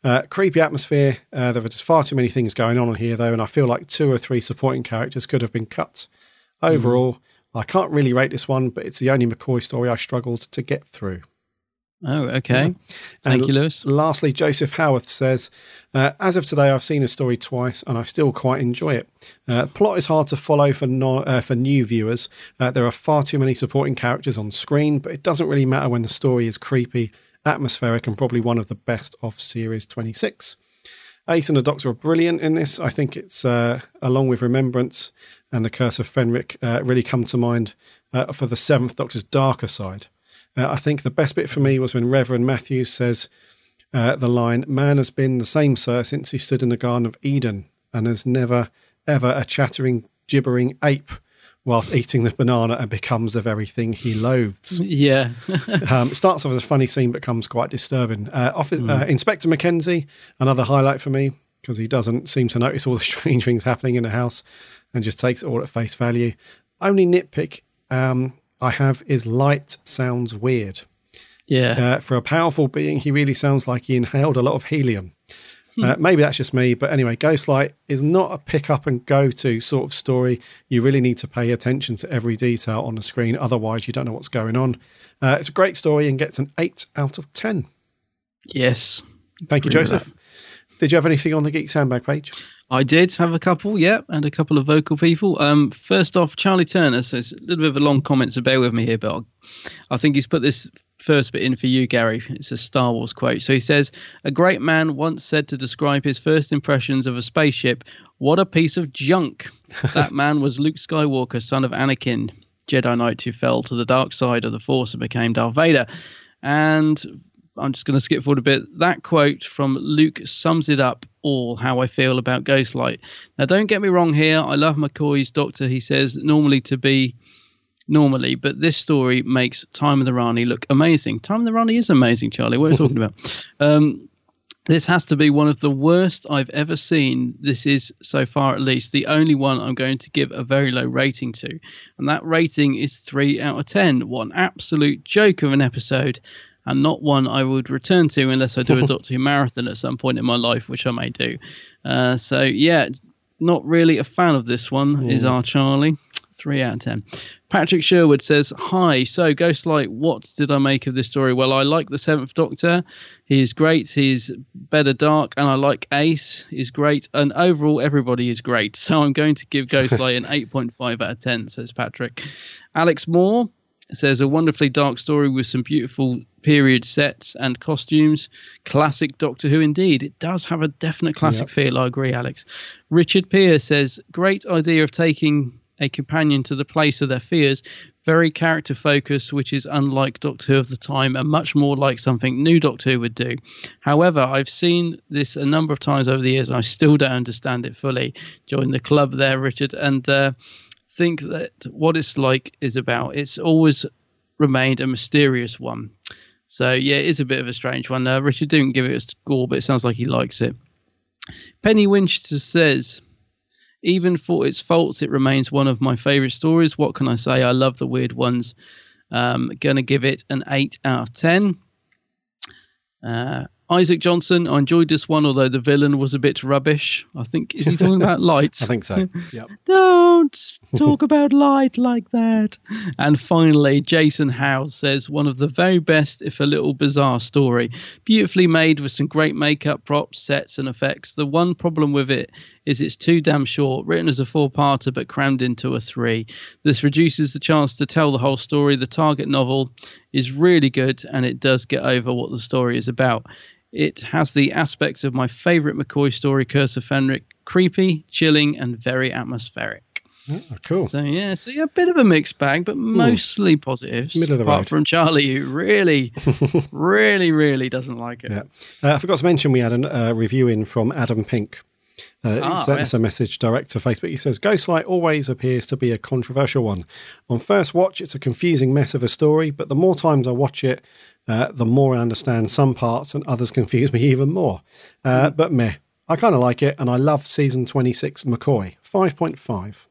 Uh, creepy atmosphere. Uh, there are just far too many things going on here, though, and I feel like two or three supporting characters could have been cut. Overall, I can't really rate this one, but it's the only McCoy story I struggled to get through. Oh, okay. Yeah. Thank you, Lewis. Lastly, Joseph Howarth says, uh, as of today, I've seen a story twice and I still quite enjoy it. Uh, plot is hard to follow for no, uh, for new viewers. Uh, there are far too many supporting characters on screen, but it doesn't really matter when the story is creepy, atmospheric, and probably one of the best of Series twenty-six. Ace and the Doctor are brilliant in this. I think it's, uh, along with Remembrance and The Curse of Fenric, uh, really come to mind uh, for the Seventh Doctor's darker side. Uh, I think the best bit for me was when Reverend Matthews says uh, the line, "Man has been the same, sir, since he stood in the Garden of Eden and has never, ever a chattering, gibbering ape whilst eating the banana and becomes the very thing he loathes." Yeah. um, it starts off as a funny scene but comes quite disturbing. Uh, office, mm. uh, Inspector Mackenzie, another highlight for me, because he doesn't seem to notice all the strange things happening in the house and just takes it all at face value. Only nitpick um, I have is light sounds weird. Yeah. Uh, for a powerful being, he really sounds like he inhaled a lot of helium. Uh, maybe that's just me, but anyway, Ghostlight is not a pick-up-and-go-to sort of story. You really need to pay attention to every detail on the screen, otherwise you don't know what's going on. Uh, it's a great story and gets an eight out of ten. Yes. Thank you, Joseph. Did you have anything on the Geek's Handbag page? I did have a couple, yeah, and a couple of vocal people. Um, first off, Charlie Turner says, a little bit of a long comment, so bear with me here, but I'll, I think he's put this first bit in for you, Gary. It's a Star Wars quote. So he says, a great man once said to describe his first impressions of a spaceship, "What a piece of junk." That man was Luke Skywalker, son of Anakin, Jedi Knight who fell to the dark side of the Force and became Darth Vader. And I'm just going to skip forward a bit. That quote from Luke sums it up all how I feel about Ghostlight. Now, don't get me wrong here. I love McCoy's Doctor. He says normally to be normally, but this story makes Time of the Rani look amazing. Time of the Rani is amazing, Charlie. What are you talking about? Um, this has to be one of the worst I've ever seen. This is, so far at least, the only one I'm going to give a very low rating to. And that rating is three out of ten. What an absolute joke of an episode. And not one I would return to unless I do a Doctor Who marathon at some point in my life, which I may do. Uh, so, yeah, not really a fan of this one, mm. is our Charlie. three out of ten. Patrick Sherwood says, hi, so Ghostlight, what did I make of this story? Well, I like the Seventh Doctor. He is great. He's better dark. And I like Ace. He's great. And overall, everybody is great. So I'm going to give Ghostlight an eight point five out of ten, says Patrick. Alex Moore says, a wonderfully dark story with some beautiful period sets and costumes. Classic Doctor Who indeed. It does have a definite classic yep. feel. I agree, Alex. Richard Peer says, great idea of taking a companion to the place of their fears. Very character focused, which is unlike Doctor Who of the time and much more like something new Doctor Who would do. However, I've seen this a number of times over the years and I still don't understand it fully. Join the club there, Richard. And uh, think that what it's like is about. It's always remained a mysterious one. So, yeah, it is a bit of a strange one. Uh, Richard didn't give it a score, but it sounds like he likes it. Penny Winchester says, even for its faults, it remains one of my favourite stories. What can I say? I love the weird ones. Um, going to give it an eight out of ten. Uh, Isaac Johnson, I enjoyed this one, although the villain was a bit rubbish. I think, is he talking about Light? I think so. Yep. Don't talk about Light like that. And finally, Jason Howes says, one of the very best, if a little bizarre, story. Beautifully made with some great makeup, props, sets and effects. The one problem with it is it's too damn short, written as a four-parter but crammed into a three. This reduces the chance to tell the whole story. The target novel is really good and it does get over what the story is about. It has the aspects of my favourite McCoy story, Curse of Fenric, creepy, chilling and very atmospheric. Oh, cool. So, yeah, so yeah, a bit of a mixed bag, but mostly mm. positives, Middle of the apart road. From Charlie, who really, really, really doesn't like it. Yeah. Uh, I forgot to mention we had a uh, review in from Adam Pink. Uh, ah, he sent yes. us a message direct to Facebook. He says, Ghostlight always appears to be a controversial one. On first watch, it's a confusing mess of a story, but the more times I watch it, uh, the more I understand some parts and others confuse me even more. Uh, mm. But meh, I kind of like it, and I love season twenty-six McCoy. five point five.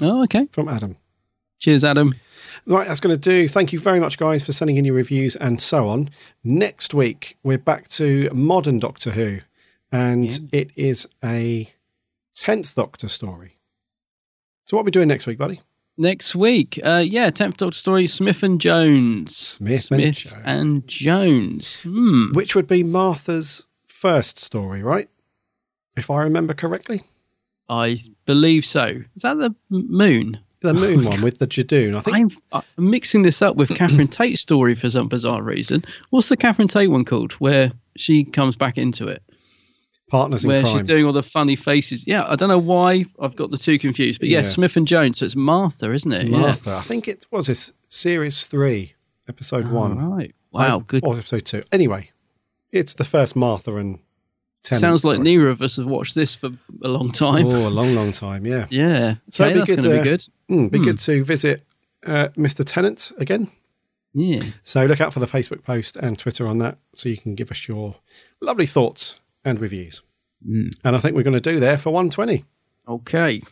Oh, okay. From Adam. Cheers, Adam. Right, that's going to do. Thank you very much, guys, for sending in your reviews and so on. Next week, we're back to modern Doctor Who. And yeah. it is a tenth Doctor story. So what are we doing next week, buddy? Next week, uh, yeah, tenth Doctor story, Smith and Jones. Smith, Smith and Jones. And Jones. Hmm. Which would be Martha's first story, right? If I remember correctly. I believe so. Is that the moon? The moon one with the Jadoon. I think I'm, I'm mixing this up with Catherine Tate's story for some bizarre reason. What's the Catherine Tate one called where she comes back into it? Partners in Crime. Where she's doing all the funny faces. Yeah, I don't know why I've got the two confused. But yeah, yeah. Smith and Jones. So it's Martha, isn't it? Martha. Yeah. I think it was this series three, episode oh, one. Right. Wow, I, good. Or episode two. Anyway, it's the first Martha and... Tennant, Sounds like sorry. neither of us have watched this for a long time. Oh, a long, long time, yeah. Yeah. So okay, it'd be that's going to uh, be good. Mm, be hmm. good to visit uh, Mister Tennant again. Yeah. So look out for the Facebook post and Twitter on that so you can give us your lovely thoughts and reviews. Mm. And I think we're going to do there for one twenty. Okay.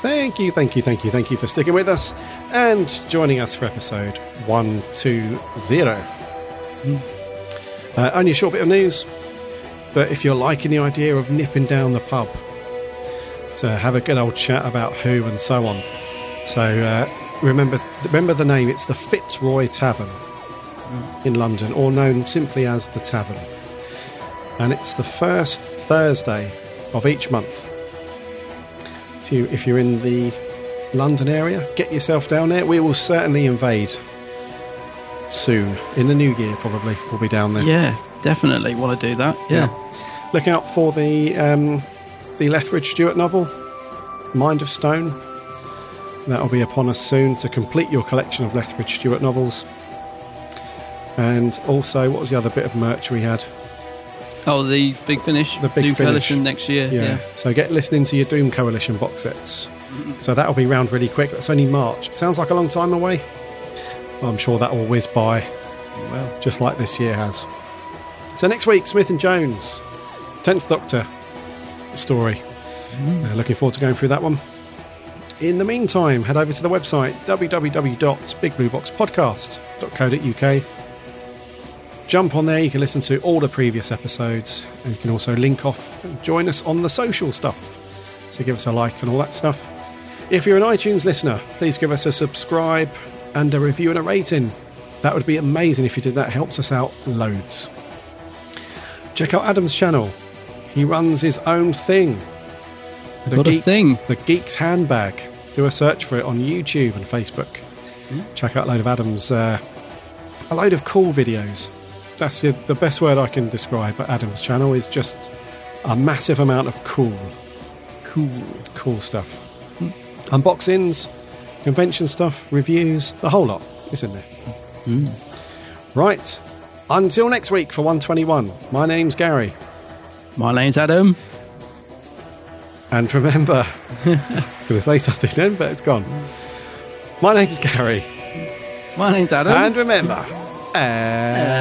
Thank you, thank you, thank you, thank you for sticking with us and joining us for episode one twenty. Mm. Uh, only a short bit of news, but if you're liking the idea of nipping down the pub to have a good old chat about Who and so on, so uh, remember remember the name, it's the Fitzroy Tavern mm. in London, or known simply as the Tavern. And it's the first Thursday of each month. To, if you're in the London area, get yourself down there. We will certainly invade soon. In the new year, probably, we'll be down there. Yeah, definitely want to do that. Yeah. yeah. Look out for the um, the Lethbridge Stewart novel, Mind of Stone. That'll be upon us soon to complete your collection of Lethbridge Stewart novels. And also, what was the other bit of merch we had? Oh, the Big Finish, the big Doom finish. Coalition next year. Yeah. yeah, so get listening to your Doom Coalition box sets. Mm-hmm. So that'll be round really quick. That's only March. Sounds like a long time away. I'm sure that will whiz by, well, just like this year has. So next week, Smith and Jones, tenth Doctor story. Mm-hmm. Uh, looking forward to going through that one. In the meantime, head over to the website, w w w dot big blue box podcast dot co dot u k. Jump on there, you can listen to all the previous episodes, and you can also link off and join us on the social stuff. So give us a like and all that stuff. If you're an iTunes listener, please give us a subscribe and a review and a rating. That would be amazing if you did that. It helps us out loads. Check out Adam's channel. He runs his own thing. The what Geek, a thing? The Geek's Handbag. Do a search for it on YouTube and Facebook. Yeah. Check out a load of Adam's, uh, a load of cool videos. That's the, the best word I can describe Adam's channel is just a massive amount of cool. Cool. Cool stuff. Hmm. Unboxings, convention stuff, reviews, the whole lot, isn't there? Hmm. Right. Until next week for one twenty-one, my name's Gary. My name's Adam. And remember, I was going to say something then, but it's gone. My name's Gary. My name's Adam. And remember... And...